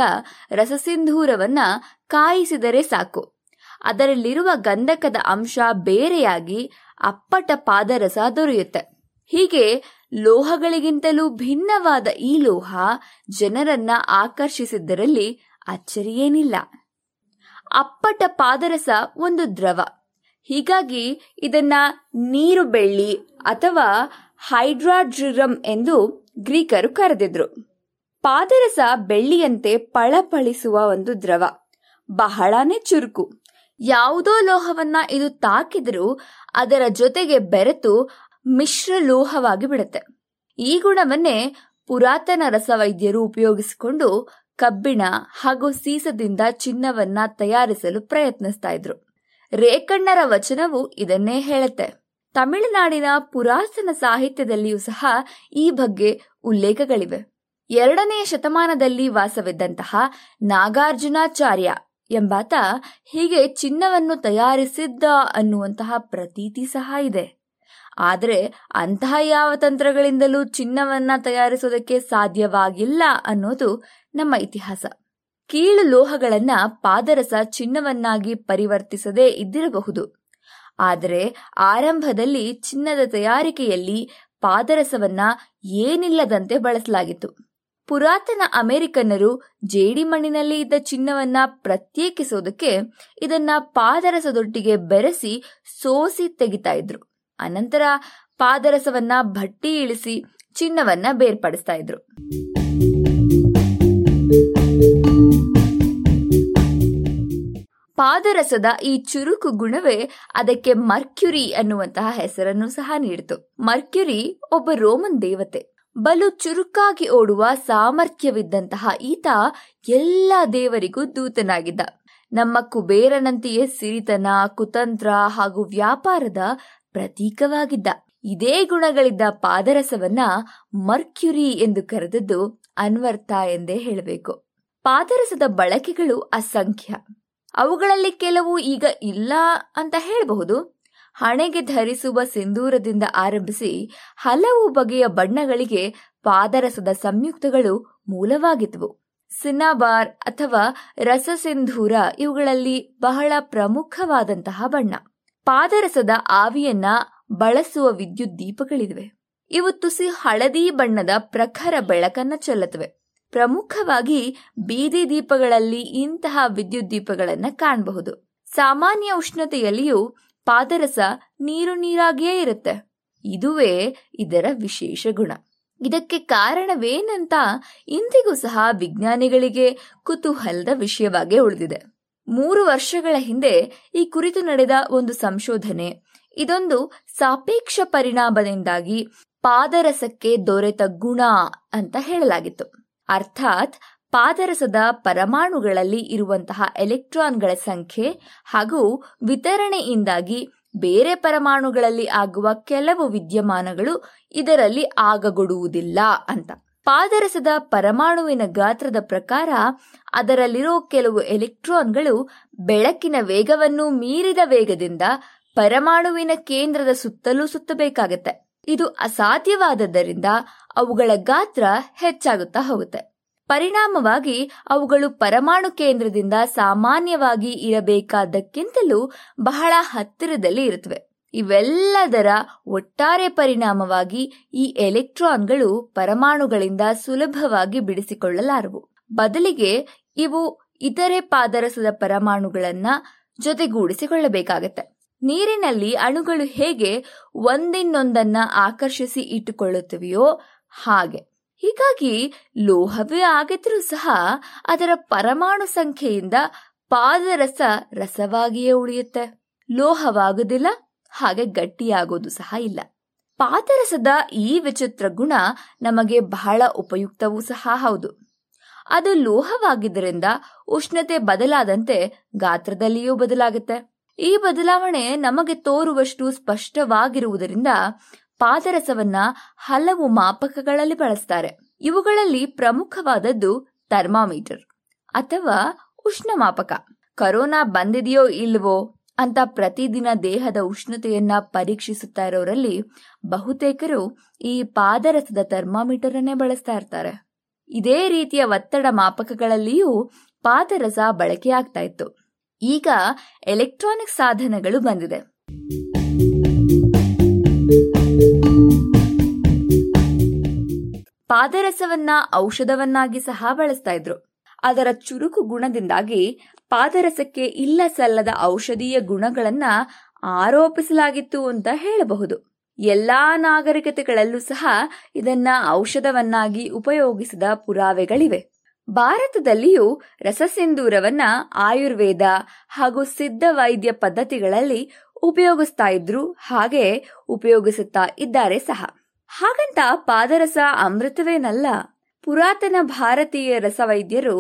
ರಸಸಿಂಧೂರವನ್ನ ಕಾಯಿಸಿದರೆ ಸಾಕು, ಅದರಲ್ಲಿರುವ ಗಂಧಕದ ಅಂಶ ಬೇರೆಯಾಗಿ ಅಪ್ಪಟ ಪಾದರಸ ದೊರೆಯುತ್ತೆ. ಹೀಗೆ ಲೋಹಗಳಿಗಿಂತಲೂ ಭಿನ್ನವಾದ ಈ ಲೋಹ ಜನರನ್ನ ಆಕರ್ಷಿಸಿದ್ದರಲ್ಲಿ ಅಚ್ಚರಿಯೇನಿಲ್ಲ. ಅಪ್ಪಟ ಪಾದರಸ ಒಂದು ದ್ರವ, ಹೀಗಾಗಿ ಇದನ್ನ ನೀರು ಬೆಳ್ಳಿ ಅಥವಾ ಹೈಡ್ರಾಡ್ರಿರಮ್ ಎಂದು ಗ್ರೀಕರು ಕರೆದಿದ್ರು. ಪಾದರಸ ಬೆಳ್ಳಿಯಂತೆ ಪಳಪಳಿಸುವ ಒಂದು ದ್ರವ, ಬಹಳನೇ ಚುರುಕು. ಯಾವುದೋ ಲೋಹವನ್ನ ಇದು ತಾಕಿದರೂ ಅದರ ಜೊತೆಗೆ ಬೆರೆತು ಮಿಶ್ರ ಲೋಹವಾಗಿ ಬಿಡುತ್ತೆ. ಈ ಗುಣವನ್ನೇ ಪುರಾತನ ರಸವೈದ್ಯರು ಉಪಯೋಗಿಸಿಕೊಂಡು ಕಬ್ಬಿಣ ಹಾಗೂ ಸೀಸದಿಂದ ಚಿನ್ನವನ್ನ ತಯಾರಿಸಲು ಪ್ರಯತ್ನಿಸ್ತಾ ಇದ್ರು. ರೇಕಣ್ಣರ ವಚನವು ಇದನ್ನೇ ಹೇಳುತ್ತೆ. ತಮಿಳುನಾಡಿನ ಪುರಾತನ ಸಾಹಿತ್ಯದಲ್ಲಿಯೂ ಸಹ ಈ ಬಗ್ಗೆ ಉಲ್ಲೇಖಗಳಿವೆ. 2ನೇ ಶತಮಾನದಲ್ಲಿ ವಾಸವಿದ್ದಂತಹ ನಾಗಾರ್ಜುನಾಚಾರ್ಯ ಎಂಬಾತ ಹೀಗೆ ಚಿನ್ನವನ್ನು ತಯಾರಿಸಿದ್ದ ಅನ್ನುವಂತಹ ಪ್ರತೀತಿ ಸಹ ಇದೆ. ಆದರೆ ಅಂತಹ ಯಾವ ತಂತ್ರಗಳಿಂದಲೂ ಚಿನ್ನವನ್ನ ತಯಾರಿಸೋದಕ್ಕೆ ಸಾಧ್ಯವಾಗಿಲ್ಲ ಅನ್ನೋದು ನಮ್ಮ ಇತಿಹಾಸ. ಕೀಳು ಲೋಹಗಳನ್ನ ಪಾದರಸ ಚಿನ್ನವನ್ನಾಗಿ ಪರಿವರ್ತಿಸದೇ ಇದ್ದಿರಬಹುದು. ಆದರೆ ಆರಂಭದಲ್ಲಿ ಚಿನ್ನದ ತಯಾರಿಕೆಯಲ್ಲಿ ಪಾದರಸವನ್ನ ಏನಿಲ್ಲದಂತೆ ಬಳಸಲಾಗಿತ್ತು. ಪುರಾತನ ಅಮೆರಿಕನ್ನರು ಜೇಡಿಮಣ್ಣಿನಲ್ಲಿ ಇದ್ದ ಚಿನ್ನವನ್ನ ಪ್ರತ್ಯೇಕಿಸೋದಕ್ಕೆ ಇದನ್ನ ಪಾದರಸದೊಟ್ಟಿಗೆ ಬೆರೆಸಿ ಸೋಸಿ ತೆಗಿತಾ ಇದ್ರು. ಅನಂತರ ಪಾದರಸವನ್ನ ಭಟ್ಟಿ ಇಳಿಸಿ ಚಿನ್ನವನ್ನ ಬೇರ್ಪಡಿಸ್ತಾ ಇದ್ರು. ಪಾದರಸದ ಈ ಚುರುಕು ಗುಣವೇ ಅದಕ್ಕೆ ಮರ್ಕ್ಯುರಿ ಅನ್ನುವಂತಹ ಹೆಸರನ್ನು ಸಹ ನೀಡಿತು. ಮರ್ಕ್ಯುರಿ ಒಬ್ಬ ರೋಮನ್ ದೇವತೆ. ಬಲು ಚುರುಕಾಗಿ ಓಡುವ ಸಾಮರ್ಥ್ಯವಿದ್ದಂತಹ ಈತ ಎಲ್ಲ ದೇವರಿಗೂ ದೂತನಾಗಿದ್ದ. ನಮ್ಮ ಕುಬೇರನಂತೆಯೇ ಸಿರಿತನ, ಕುತಂತ್ರ ಹಾಗೂ ವ್ಯಾಪಾರದ ಪ್ರತೀಕವಾಗಿದ್ದ. ಇದೇ ಗುಣಗಳಿದ್ದ ಪಾದರಸವನ್ನ ಮರ್ಕ್ಯುರಿ ಎಂದು ಕರೆದದ್ದು ಅನ್ವರ್ಥ ಎಂದೇ ಹೇಳಬೇಕು. ಪಾದರಸದ ಬಳಕೆಗಳು ಅಸಂಖ್ಯ. ಅವುಗಳಲ್ಲಿ ಕೆಲವು ಈಗ ಇಲ್ಲ ಅಂತ ಹೇಳಬಹುದು. ಹಣೆಗೆ ಧರಿಸುವ ಸಿಂಧೂರದಿಂದ ಆರಂಭಿಸಿ ಹಲವು ಬಗೆಯ ಬಣ್ಣಗಳಿಗೆ ಪಾದರಸದ ಸಂಯುಕ್ತಗಳು ಮೂಲವಾಗಿದ್ವು. ಸಿನಾಬಾರ್ ಅಥವಾ ರಸಸಿಂಧೂರ ಇವುಗಳಲ್ಲಿ ಬಹಳ ಪ್ರಮುಖವಾದಂತಹ ಬಣ್ಣ. ಪಾದರಸದ ಆವಿಯನ್ನ ಬಳಸುವ ವಿದ್ಯುತ್ ದೀಪಗಳಿವೆ. ಇವು ತುಸಿ ಹಳದಿ ಬಣ್ಣದ ಪ್ರಖರ ಬೆಳಕನ್ನ ಚೆಲ್ಲುತ್ತವೆ. ಪ್ರಮುಖವಾಗಿ ಬೀದಿ ದೀಪಗಳಲ್ಲಿ ಇಂತಹ ವಿದ್ಯುತ್ ದೀಪಗಳನ್ನ ಕಾಣಬಹುದು. ಸಾಮಾನ್ಯ ಉಷ್ಣತೆಯಲ್ಲಿಯೂ ಪಾದರಸ ನೀರು ನೀರಾಗಿಯೇ ಇರುತ್ತೆ. ಇದುವೇ ಇದರ ವಿಶೇಷ ಗುಣ. ಇದಕ್ಕೆ ಕಾರಣವೇನಂತ ಇಂದಿಗೂ ಸಹ ವಿಜ್ಞಾನಿಗಳಿಗೆ ಕುತೂಹಲದ ವಿಷಯವಾಗೇ ಉಳಿದಿದೆ. 3 ವರ್ಷಗಳ ಹಿಂದೆ ಈ ಕುರಿತು ನಡೆದ ಒಂದು ಸಂಶೋಧನೆ ಇದೊಂದು ಸಾಪೇಕ್ಷ ಪರಿಣಾಮದಿಂದಾಗಿ ಪಾದರಸಕ್ಕೆ ದೊರೆತ ಗುಣ ಅಂತ ಹೇಳಲಾಗಿತ್ತು. ಅರ್ಥಾತ್ ಪಾದರಸದ ಪರಮಾಣುಗಳಲ್ಲಿ ಇರುವಂತಹ ಎಲೆಕ್ಟ್ರಾನ್ಗಳ ಸಂಖ್ಯೆ ಹಾಗೂ ವಿತರಣೆಯಿಂದಾಗಿ ಬೇರೆ ಪರಮಾಣುಗಳಲ್ಲಿ ಆಗುವ ಕೆಲವು ವಿದ್ಯಮಾನಗಳು ಇದರಲ್ಲಿ ಆಗಗೊಡುವುದಿಲ್ಲ ಅಂತ. ಪಾದರಸದ ಪರಮಾಣುವಿನ ಗಾತ್ರದ ಪ್ರಕಾರ ಅದರಲ್ಲಿರೋ ಕೆಲವು ಎಲೆಕ್ಟ್ರಾನ್ಗಳು ಬೆಳಕಿನ ವೇಗವನ್ನು ಮೀರಿದ ವೇಗದಿಂದ ಪರಮಾಣುವಿನ ಕೇಂದ್ರದ ಸುತ್ತಲೂ ಸುತ್ತಬೇಕಾಗತ್ತೆ. ಇದು ಅಸಾಧ್ಯವಾದದ್ದರಿಂದ ಅವುಗಳ ಗಾತ್ರ ಹೆಚ್ಚಾಗುತ್ತಾ ಹೋಗುತ್ತೆ. ಪರಿಣಾಮವಾಗಿ ಅವುಗಳು ಪರಮಾಣು ಕೇಂದ್ರದಿಂದ ಸಾಮಾನ್ಯವಾಗಿ ಇರಬೇಕಾದಕ್ಕಿಂತಲೂ ಬಹಳ ಹತ್ತಿರದಲ್ಲಿ ಇರುತ್ತವೆ. ಇವೆಲ್ಲದರ ಒಟ್ಟಾರೆ ಪರಿಣಾಮವಾಗಿ ಈ ಎಲೆಕ್ಟ್ರಾನ್ಗಳು ಪರಮಾಣುಗಳಿಂದ ಸುಲಭವಾಗಿ ಬಿಡಿಸಿಕೊಳ್ಳಲಾರವು. ಬದಲಿಗೆ ಇವು ಇತರೆ ಪಾದರಸದ ಪರಮಾಣುಗಳನ್ನ ಜೊತೆಗೂಡಿಸಿಕೊಳ್ಳಬೇಕಾಗತ್ತೆ. ನೀರಿನಲ್ಲಿ ಅಣುಗಳು ಹೇಗೆ ಒಂದಿನ್ನೊಂದನ್ನ ಆಕರ್ಷಿಸಿ ಇಟ್ಟುಕೊಳ್ಳುತ್ತವೆಯೋ ಹಾಗೆ. ಹೀಗಾಗಿ ಲೋಹವೇ ಆಗಿದ್ರೂ ಸಹ ಅದರ ಪರಮಾಣು ಸಂಖ್ಯೆಯಿಂದ ಪಾದರಸ ರಸವಾಗಿಯೇ ಉಳಿಯುತ್ತೆ. ಲೋಹವಾಗುವುದಿಲ್ಲ, ಹಾಗೆ ಗಟ್ಟಿಯಾಗೋದು ಸಹ ಇಲ್ಲ. ಪಾದರಸದ ಈ ವಿಚಿತ್ರ ಗುಣ ನಮಗೆ ಬಹಳ ಉಪಯುಕ್ತವೂ ಸಹ ಹೌದು. ಅದು ಲೋಹವಾಗಿದ್ದರಿಂದ ಉಷ್ಣತೆ ಬದಲಾದಂತೆ ಗಾತ್ರದಲ್ಲಿಯೂ ಬದಲಾಗುತ್ತೆ. ಈ ಬದಲಾವಣೆ ನಮಗೆ ತೋರುವಷ್ಟು ಸ್ಪಷ್ಟವಾಗಿರುವುದರಿಂದ ಪಾದರಸವನ್ನ ಹಲವು ಮಾಪಕಗಳಲ್ಲಿ ಬಳಸ್ತಾರೆ. ಇವುಗಳಲ್ಲಿ ಪ್ರಮುಖವಾದದ್ದು ಥರ್ಮಾಮೀಟರ್ ಅಥವಾ ಉಷ್ಣಮಾಪಕ. ಕರೋನಾ ಬಂದಿದೆಯೋ ಇಲ್ವೋ ಅಂತ ಪ್ರತಿದಿನ ದೇಹದ ಉಷ್ಣತೆಯನ್ನ ಪರೀಕ್ಷಿಸುತ್ತಾ ಇರೋರಲ್ಲಿ ಬಹುತೇಕರು ಈ ಪಾದರಸದ ಥರ್ಮಾಮೀಟರ್ ಅನ್ನೇ ಬಳಸ್ತಾ ಇರ್ತಾರೆ. ಇದೇ ರೀತಿಯ ಒತ್ತಡ ಮಾಪಕಗಳಲ್ಲಿಯೂ ಪಾದರಸ ಬಳಕೆಯಾಗ್ತಾ ಇತ್ತು. ಈಗ ಎಲೆಕ್ಟ್ರಾನಿಕ್ ಸಾಧನಗಳು ಬಂದಿದೆ. ಪಾದರಸವನ್ನ ಔಷಧವನ್ನಾಗಿ ಸಹ ಬಳಸ್ತಾ ಇದ್ರು. ಅದರ ಚುರುಕು ಗುಣದಿಂದಾಗಿ ಪಾದರಸಕ್ಕೆ ಇಲ್ಲ ಸಲ್ಲದ ಔಷಧೀಯ ಗುಣಗಳನ್ನ ಆರೋಪಿಸಲಾಗಿತ್ತು ಅಂತ ಹೇಳಬಹುದು. ಎಲ್ಲಾ ನಾಗರಿಕತೆಗಳಲ್ಲೂ ಸಹ ಇದನ್ನ ಔಷಧವನ್ನಾಗಿ ಉಪಯೋಗಿಸಿದ ಪುರಾವೆಗಳಿವೆ. ಭಾರತದಲ್ಲಿಯೂ ರಸಸಿಂಧೂರವನ್ನ ಆಯುರ್ವೇದ ಹಾಗೂ ಸಿದ್ಧ ವೈದ್ಯ ಪದ್ಧತಿಗಳಲ್ಲಿ ಉಪಯೋಗಿಸ್ತಾ ಇದ್ರು, ಹಾಗೆ ಉಪಯೋಗಿಸುತ್ತಾ ಇದ್ದಾರೆ ಸಹ. ಹಾಗಂತ ಪಾದರಸ ಅಮೃತವೇನಲ್ಲ. ಪುರಾತನ ಭಾರತೀಯ ರಸವೈದ್ಯರು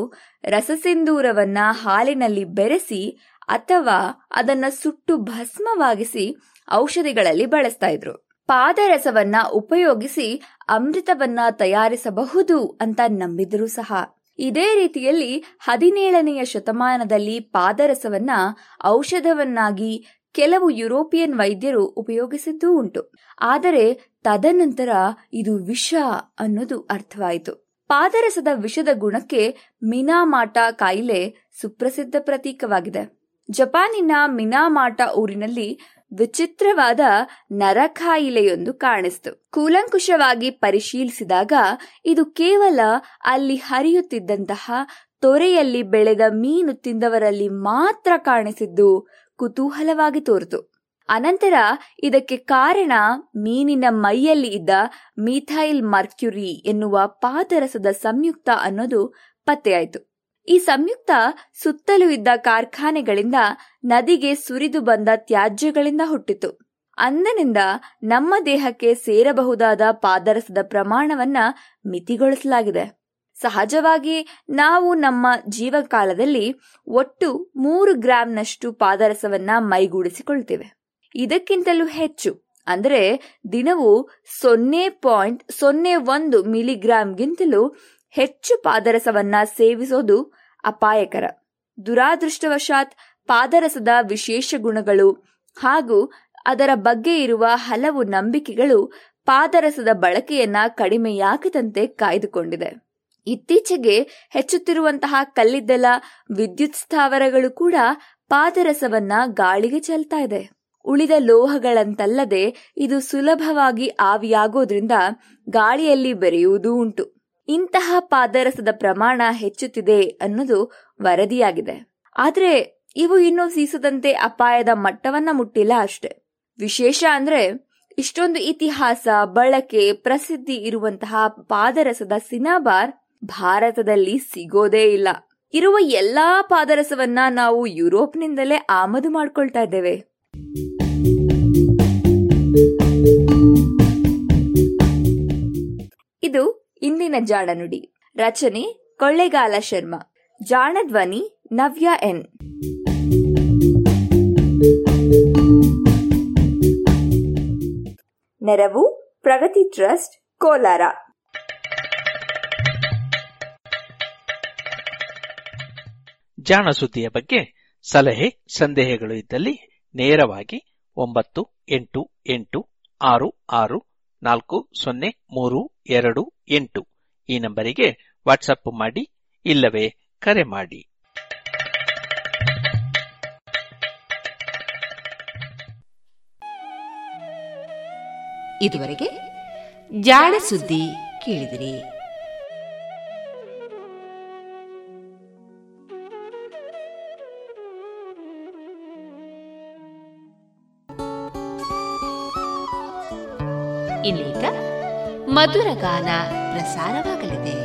ರಸಸಿಂಧೂರವನ್ನ ಹಾಲಿನಲ್ಲಿ ಬೆರೆಸಿ ಅಥವಾ ಅದನ್ನ ಸುಟ್ಟು ಭಸ್ಮವಾಗಿಸಿ ಔಷಧಿಗಳಲ್ಲಿ ಬಳಸ್ತಾ ಇದ್ರು. ಪಾದರಸವನ್ನ ಉಪಯೋಗಿಸಿ ಅಮೃತವನ್ನ ತಯಾರಿಸಬಹುದು ಅಂತ ನಂಬಿದ್ರು ಸಹ. ಇದೇ ರೀತಿಯಲ್ಲಿ 17ನೇ ಶತಮಾನದಲ್ಲಿ ಪಾದರಸವನ್ನ ಔಷಧವನ್ನಾಗಿ ಕೆಲವು ಯುರೋಪಿಯನ್ ವೈದ್ಯರು ಉಪಯೋಗಿಸಿದ್ದೂ ಉಂಟು. ಆದರೆ ತದನಂತರ ಇದು ವಿಷ ಅನ್ನೋದು ಅರ್ಥವಾಯಿತು. ಪಾದರಸದ ವಿಷದ ಗುಣಕ್ಕೆ ಮಿನಾಮಾಟ ಕಾಯಿಲೆ ಸುಪ್ರಸಿದ್ಧ ಪ್ರತೀಕವಾಗಿದೆ. ಜಪಾನಿನ ಮಿನಾಮಾಟ ಊರಿನಲ್ಲಿ ವಿಚಿತ್ರವಾದ ನರಕಾಯಿಲೆಯೊಂದು ಕಾಣಿಸ್ತು. ಕೂಲಂಕುಷವಾಗಿ ಪರಿಶೀಲಿಸಿದಾಗ ಇದು ಕೇವಲ ಅಲ್ಲಿ ಹರಿಯುತ್ತಿದ್ದಂತಹ ತೊರೆಯಲ್ಲಿ ಬೆಳೆದ ಮೀನು ತಿಂದವರಲ್ಲಿ ಮಾತ್ರ ಕಾಣಿಸಿದ್ದು ಕುತೂಹಲವಾಗಿ ತೋರಿತು. ಅನಂತರ ಇದಕ್ಕೆ ಕಾರಣ ಮೀನಿನ ಮೈಯಲ್ಲಿ ಇದ್ದ ಮೀಥೈಲ್ ಮರ್ಕ್ಯುರಿ ಎನ್ನುವ ಪಾದರಸದ ಸಂಯುಕ್ತ ಅನ್ನೋದು ಪತ್ತೆಯಾಯಿತು. ಈ ಸಂಯುಕ್ತ ಸುತ್ತಲೂ ಇದ್ದ ಕಾರ್ಖಾನೆಗಳಿಂದ, ನದಿಗೆ ಸುರಿದು ಬಂದ ತ್ಯಾಜ್ಯಗಳಿಂದ ಹುಟ್ಟಿತು. ಅಂದಿನಿಂದ ನಮ್ಮ ದೇಹಕ್ಕೆ ಸೇರಬಹುದಾದ ಪಾದರಸದ ಪ್ರಮಾಣವನ್ನ ಮಿತಿಗೊಳಿಸಲಾಗಿದೆ. ಸಹಜವಾಗಿ ನಾವು ನಮ್ಮ ಜೀವಕಾಲದಲ್ಲಿ ಒಟ್ಟು 3 ಗ್ರಾಂನಷ್ಟು ಪಾದರಸವನ್ನ ಮೈಗೂಡಿಸಿಕೊಳ್ತೇವೆ. ಇದಕ್ಕಿಂತಲೂ ಹೆಚ್ಚು ಅಂದರೆ ದಿನವೂ 0.01 ಮಿಲಿಗ್ರಾಂಗಿಂತಲೂ ಹೆಚ್ಚು ಪಾದರಸವನ್ನ ಸೇವಿಸೋದು ಅಪಾಯಕರ. ದುರಾದೃಷ್ಟವಶಾತ್ ಪಾದರಸದ ವಿಶೇಷ ಗುಣಗಳು ಹಾಗೂ ಅದರ ಬಗ್ಗೆ ಇರುವ ಹಲವು ನಂಬಿಕೆಗಳು ಪಾದರಸದ ಬಳಕೆಯನ್ನ ಕಡಿಮೆಯಾಗದಂತೆ ಕಾಯ್ದುಕೊಂಡಿದೆ. ಇತ್ತೀಚೆಗೆ ಹೆಚ್ಚುತ್ತಿರುವಂತಹ ಕಲ್ಲಿದ್ದಲ ವಿದ್ಯುತ್ ಸ್ಥಾವರಗಳು ಕೂಡ ಪಾದರಸವನ್ನ ಗಾಳಿಗೆ ಚೆಲ್ತಾ ಇದೆ. ಉಳಿದ ಲೋಹಗಳಂತಲ್ಲದೆ ಇದು ಸುಲಭವಾಗಿ ಆವಿಯಾಗೋದ್ರಿಂದ ಗಾಳಿಯಲ್ಲಿ ಬೆರೆಯುವುದೂ ಉಂಟು. ಇಂತಹ ಪಾದರಸದ ಪ್ರಮಾಣ ಹೆಚ್ಚುತ್ತಿದೆ ಅನ್ನೋದು ವರದಿಯಾಗಿದೆ. ಆದರೆ ಇವು ಇನ್ನೂ ಸೀಸದಂತೆ ಅಪಾಯದ ಮಟ್ಟವನ್ನ ಮುಟ್ಟಿಲ್ಲ ಅಷ್ಟೆ. ವಿಶೇಷ ಅಂದ್ರೆ ಇಷ್ಟೊಂದು ಇತಿಹಾಸ, ಬಳಕೆ, ಪ್ರಸಿದ್ಧಿ ಇರುವಂತಹ ಪಾದರಸದ ಸಿನಾಬಾರ್ ಭಾರತದಲ್ಲಿ ಸಿಗೋದೇ ಇಲ್ಲ. ಇರುವ ಎಲ್ಲಾ ಪಾದರಸವನ್ನ ನಾವು ಯುರೋಪ್ನಿಂದಲೇ ಆಮದು ಮಾಡಿಕೊಳ್ತಾ ಇದ್ದೇವೆ. ಇದು ಇಂದಿನ ಜಾಣನುಡಿ. ರಚನೆ ಕೊಳ್ಳೇಗಾಲ ಶರ್ಮಾ. ಜಾಣಧ್ವನಿ ನವ್ಯ ಎನ್. ನೆರವು ಪ್ರಗತಿ ಟ್ರಸ್ಟ್, ಕೋಲಾರ. ಜಾಣ ಸುದ್ದಿಯ ಬಗ್ಗೆ ಸಲಹೆ ಸಂದೇಹಗಳು ಇದ್ದಲ್ಲಿ ನೇರವಾಗಿ 988666 40 328 ಈ ನಂಬರಿಗೆ ವಾಟ್ಸಪ್ ಮಾಡಿ ಇಲ್ಲವೇ ಕರೆ ಮಾಡಿ. ಇದುವರೆಗೆ ಜಾಣ ಸುದ್ದಿ ಕೇಳಿದಿರಿ. ಇಲ್ಲಿಗ ಮಧುರ ಗಾನ ಪ್ರಸಾರವಾಗಲಿದೆ.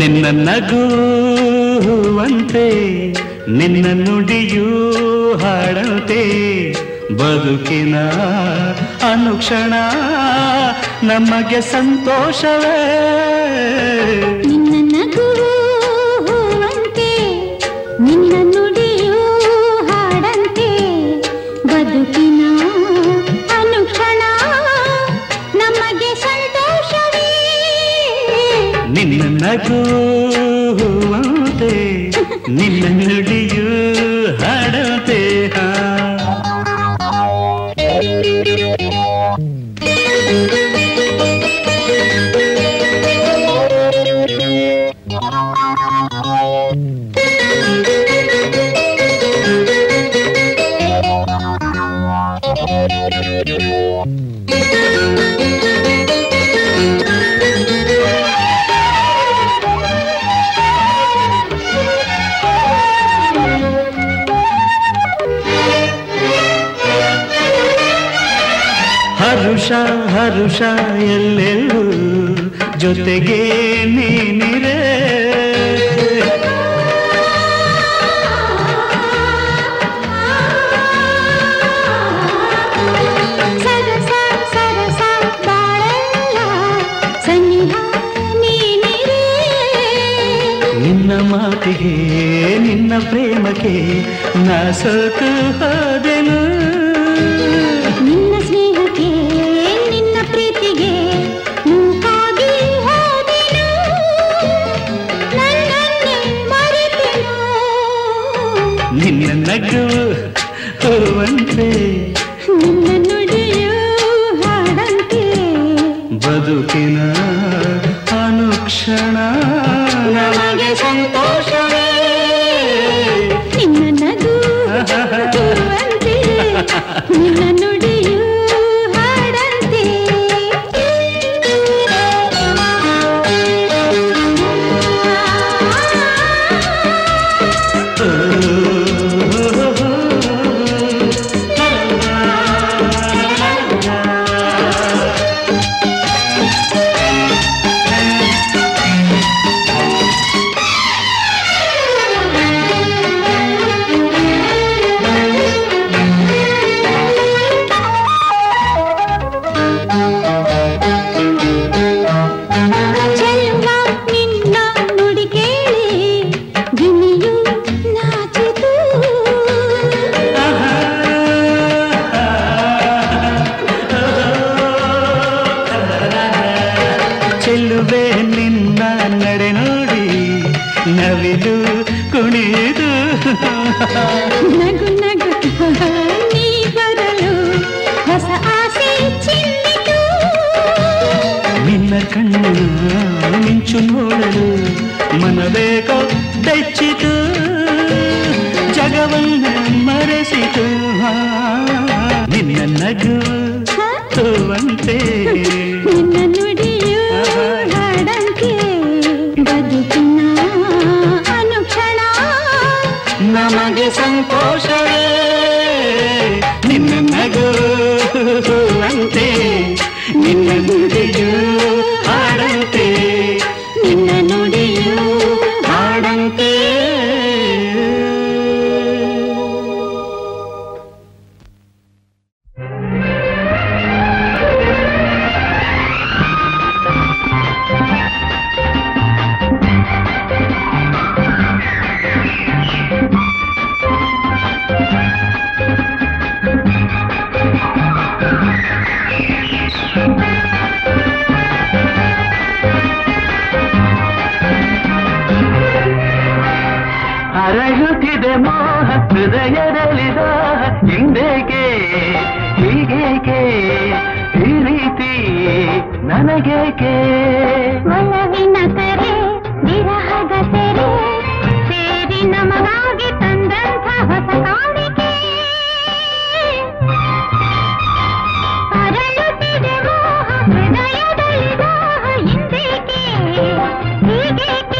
ನಿನ್ನ ನಗುವಂತೆ ನಿನ್ನ ನುಡಿಯೂ ಹಾಡಂತೆ ಬದುಕಿನ ಅನುಕ್ಷಣ ನಮಗೆ ಸಂತೋಷವೇ. ನಿನ್ನ ನಗುವು ಹೂವಂತೆ, ನಿನ್ನ ನುಡಿಯೂ ಹಾಡಂತೆ, ಬದುಕಿನ ಅನುಕ್ಷಣ ನಮಗೆ ಸಂತೋಷವೇ. ನಿನ್ನ ನಗುವು ಹೂವಂತೆ, ನಿನ್ನ ನುಡಿಯೂ ಹಾಡಂತೆ. ಹರುಷ ಹರುಷ ಎಲ್ಲೆಲ್ಲೂ ಜೊತೆಗೆ ನೀನಿರೆ, ನಿನ್ನ ಮಾತಿಗೆ ನಿನ್ನ ಪ್ರೇಮಕ್ಕೆ ನಾ ಸೋತು ಹೋದೆನು, ನಿನ್ನ ಸ್ನೇಹಕ್ಕೆ ನಿನ್ನ ಪ್ರೀತಿಗೆ ನೂಕಾಗಿ ಹೋದೆನು, ನನ್ನನ್ನೇ ಮರೆತೆನು. ನಿನ್ನ ನಗು ಹೂವಂತೆ, ನಿನ್ನ ನುಡಿಯೂ ಹಾಡಂತೆ, ಬದುಕಿನ ಅನುಕ್ಷಣ ನಮಗೆ ಸಂತೋಷವೇ. ನಿನ್ನ ನಗು ಹೂವಂತೆ, ನಿನ್ನ ನುಡಿಯೂ ಹಾಡಂತೆ. ನಗು ನಗು ನೀ ಬರಲು ಹೊಸ ಆಸೆ ಚಿಮ್ಮಿತು, ನಿನ್ನ ಕಣ್ಣು ಮಿಂಚು ನೋಡಲು ಮನಬೇಕೋ ಬೆಚ್ಚಿತು, ಜಗವನ್ನು ಮರೆಸಿತು. ನಿನ್ನ ನಗು ತೋವಂತೆ, ನಿನ್ನ ನುಡಿಯೂ ಹಾಡಂತೆ, ಬದುಕಿನ ಅನುಕ್ಷಣ ನಮಗೆ ಸಂತೋಷವೇ. ನಿನ್ನ ನಗು ಹೂವಂತೆ, ನಿನ್ನ ನುಡಿಯೂ ಹಾಡಂತೆ, ನಿನ್ನ ನುಡಿಯೂ ಹಾಡಂತೆ. ಅರಳುತ್ತಿದೆ ಮೋಹ ಹೃದಯದಲ್ಲಿದ ಹಿಂದೇಕೆ ಹೀಗೇಕೆ ಈ ರೀತಿ ನನಗೇಕೆ, ಒಲವಿನ ಕರೆ ವಿರಹದ ತೆರೆ ಸೇರಿ ನಮಗಾಗಿ ತಂದಂಥ ಹೊಸ ಕಾಣಿಕೆ. ಅರಳುತ್ತಿದೆ ಮೋಹ ಹೃದಯದಲ್ಲಿದ ಹಿಂದೇಕೆ ಹೀಗೇಕೆ ಈ ರೀತಿ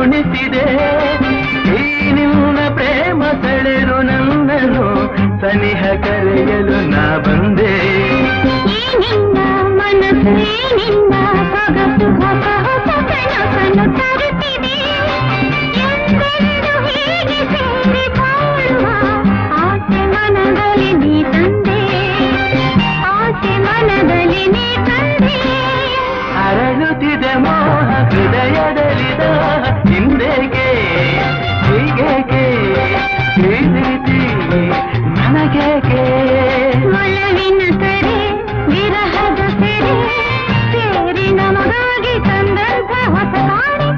ಕುಣಿಸಿದೆ. ಈ ನಿನ್ನ ಪ್ರೇಮ ತಳೆದು ನನ್ನನು ಸನಿಹ ಕರೆಯಲು ನಾ ಬಂದೆ. ಅರಳುತ್ತಿದೆ ಮೋಹ ಹೃದಯದಲ್ಲಿದ ಹಿಂದೆಗೆ ಹೀಗೇಕೆ ಈ ರೀತಿ ನನಗೇಕೆ ಮಲವಿನ ಕರೆ ವಿರಹದ ಸೆರೆ ಸೇರಿ ನಮಗಾಗಿ ಸಂದರ್ಭ ಹೊಸ ಕಾಣಿಕೆ.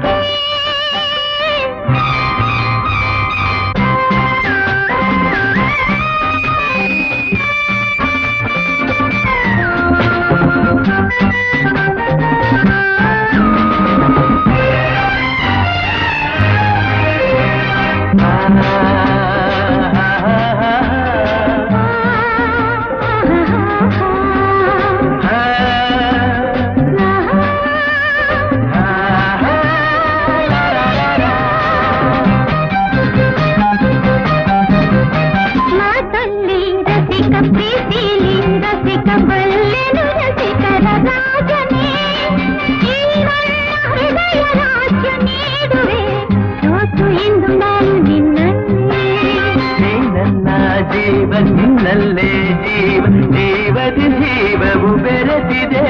ಜೀವ ನಿನ್ನಲ್ಲೇ ಜೀವ ಜೀವದಿ ಜೀವವು ಬೆರೆತಿದೆ.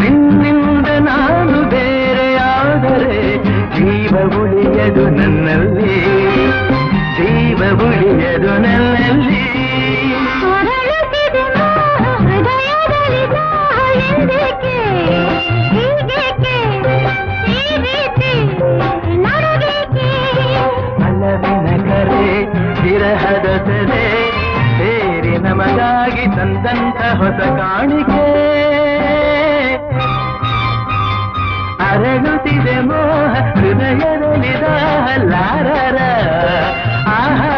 ನಿನ್ನಿಂದ ನಾನು ಬೇರೆಯಾದರೆ ಜೀವ ಉಳಿಯದು ನನ್ನಲ್ಲಿ, ಜೀವ ಉಳಿಯದು ನನ್ನಲ್ಲಿ. ಮಲವಿನ ಕರೆ ವಿರಹದ ಸೆರೆ ಸೇರಿ ನಮಗಾಗಿ ತಂದಂತ ಹೊಸ ಕಾಣಿಕೆ. ಅರಗುತ್ತಿದೆ ಮೋಹ ಹೃದಯದಲ್ಲಿದ ಲಾರರ ಆಹಾ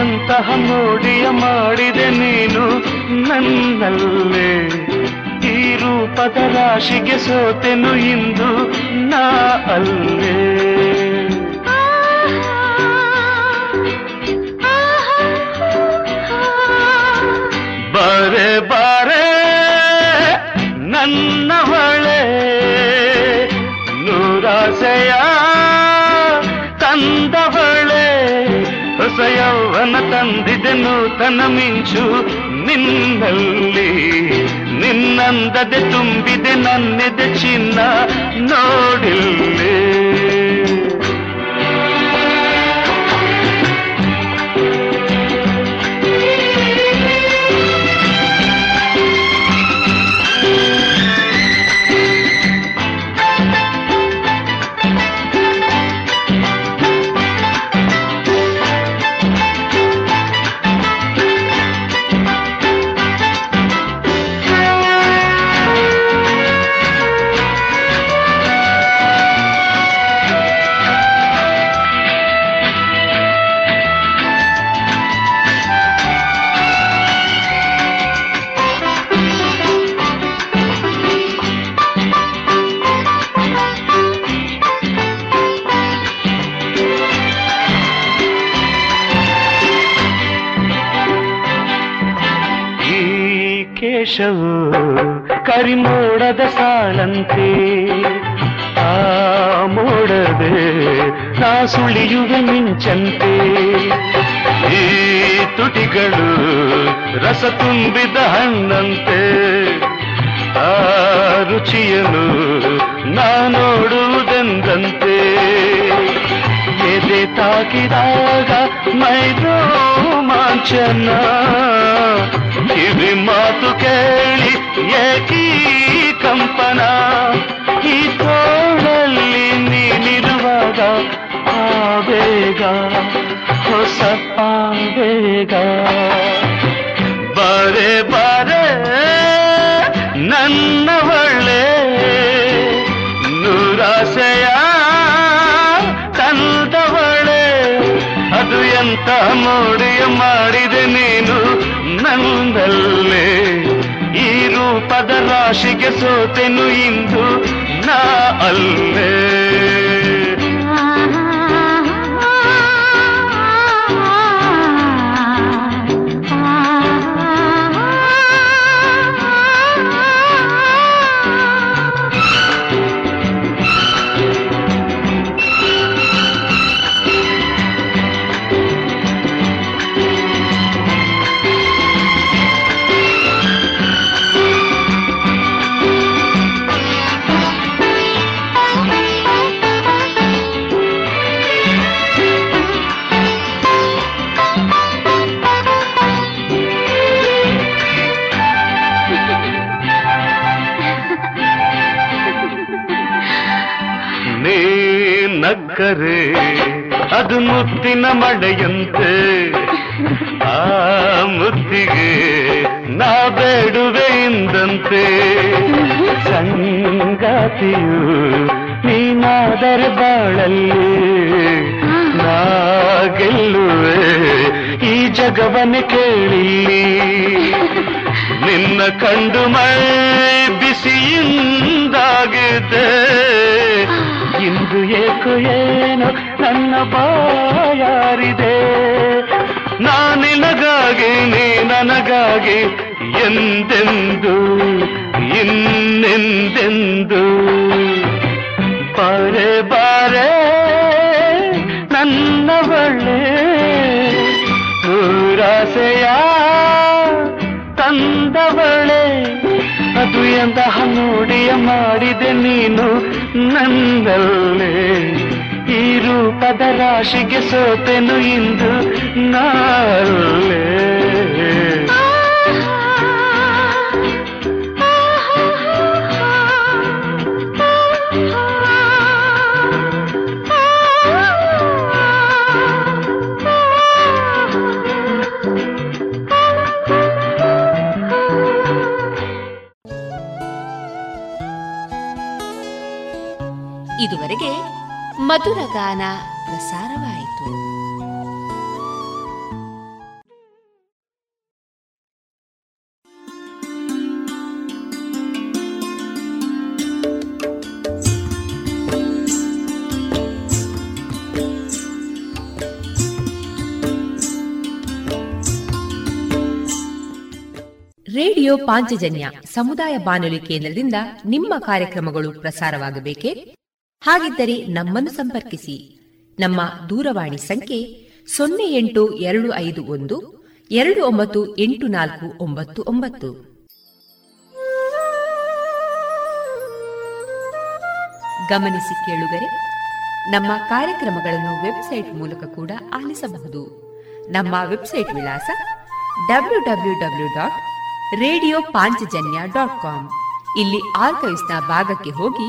ಎಂತಹ ಮೋಡಿಯ ಮಾಡಿದೆ ನೀನು ನನ್ನಲ್ಲೇ. ಈ ರೂಪದ ರಾಶಿಗೆ ಸೋತೆನು ಇಂದು ನಾ ಅಲ್ಲೇ. ಬಾರೆ ಬಾರೆ ನನ್ನವಳೆ ನೂರಾಸೆಯ ತಂದವಳೆ. ಹೊಸ ಯೌವನ ತಂದಿದೆ ನೂತನ ಮಿಂಚು ನಿನ್ನಲ್ಲಿ. ನಿನ್ನಂದದೆ ತುಂಬಿದೆ ನನ್ನೆದೆ ಚಿನ್ನ ನೋಡಿಲ್ಲೇ. ಕೇಶವು ಕರಿಮೋಡದ ಸಾಲಂತೆ. ಆ ಮೋಡದೆ ನಾ ಸುಳಿಯುವೆ ಮಿಂಚಂತೆ. ಈ ತುಟಿಗಳು ರಸ ತುಂಬಿದ ಹಣ್ಣಂತೆ. ಆ ರುಚಿಯನು ನಾ ನೋಡುವುದೆಂದಂತೆ. ಎದೆ ತಾಕಿದಾಗ ಮೈದೋ ಮಾಂಚನ. ಕಿವಿ ಮಾತು ಕೇಳಿ ಏಕೀ ಕಂಪನ. ಈ ತೋಳಲ್ಲಿ ನೀನಿರುವಾಗ ಆವೇಗ ಹೊಸ ಆವೇಗ. ಬಾರೆ ಬಾರೆ ನನ್ನವಳೆ ನೂರಾಸೆಯ ತಂದವಳೆ. ಅದು ಎಂತ ಮೋಡಿಯ ಮಾಡಿದೆ ನೀನು ನಂದಲ್ಲೇ. ಈ ರೂಪದ ರಾಶಿಗೆ ಸೋತೆನು ಇಂದು ನಾ ಅಲ್ಲೇ. ಕರೆ ಅದು ಮುತ್ತಿನ ಮಡೆಯಂತೆ. ಆ ಮುತ್ತಿಗೆ ನಾ ಬೇಡುವೆ ಎಂದಂತೆ. ಸಂಗಾತಿಯು ನೀನಾದರೆ ಬಾಳಲ್ಲಿ ನಾ ಗೆಲ್ಲುವೆ. ಈ ಜಗವನ್ನ ಕೇಳಿಲ್ಲಿ ನಿನ್ನ ಕಂಡು ಮೈ ಬಿಸಿಯಿಂದಾಗಿದೆ. ಇಂದು ಏಕು ಏನು ನನ್ನ ಬಾಯಾರಿದೆ. ನಾ ನಿನಗಾಗಿ ನೀ ನನಗಾಗಿ ಎಂದೆಂದು ಇನ್ನೆಂದೆಂದು. ಬಾರೆ ಬಾರೆ ನನ್ನವಳೆ ನೂರಾಸೆಯ ತಂದವಳೆ. ಅದು ಎಂತಹ ನೋಡಿಯ ಮಾಡಿದೆ ನೀನು ನಂದಲ್ಲೇ. ಈ ರೂಪದ ರಾಶಿಗೆ ಸೋತೆನು ಇಂದು ನಾಲ್ಲೇ. ಇದುವರೆಗೆ ಮಧುರಗಾನ ಪ್ರಸಾರವಾಯಿತು. ರೇಡಿಯೋ ಪಾಂಚಜನ್ಯ ಸಮುದಾಯ ಬಾನುಲಿ ಕೇಂದ್ರದಿಂದ ನಿಮ್ಮ ಕಾರ್ಯಕ್ರಮಗಳು ಪ್ರಸಾರವಾಗಬೇಕೇ? ಹಾಗಿದ್ದರೆ ನಮ್ಮನ್ನು ಸಂಪರ್ಕಿಸಿ. ನಮ್ಮ ದೂರವಾಣಿ ಸಂಖ್ಯೆ 082512984999. ಗಮನಿಸಿ ಕೇಳುಗರೆ, ನಮ್ಮ ಕಾರ್ಯಕ್ರಮಗಳನ್ನು ವೆಬ್ಸೈಟ್ ಮೂಲಕ ಕೂಡ ಆಲಿಸಬಹುದು. ನಮ್ಮ ವೆಬ್ಸೈಟ್ ವಿಳಾಸ www.radiopanchajanya.com. ಇಲ್ಲಿ ಆರ್ಕೈವ್ಸ್ನ ಭಾಗಕ್ಕೆ ಹೋಗಿ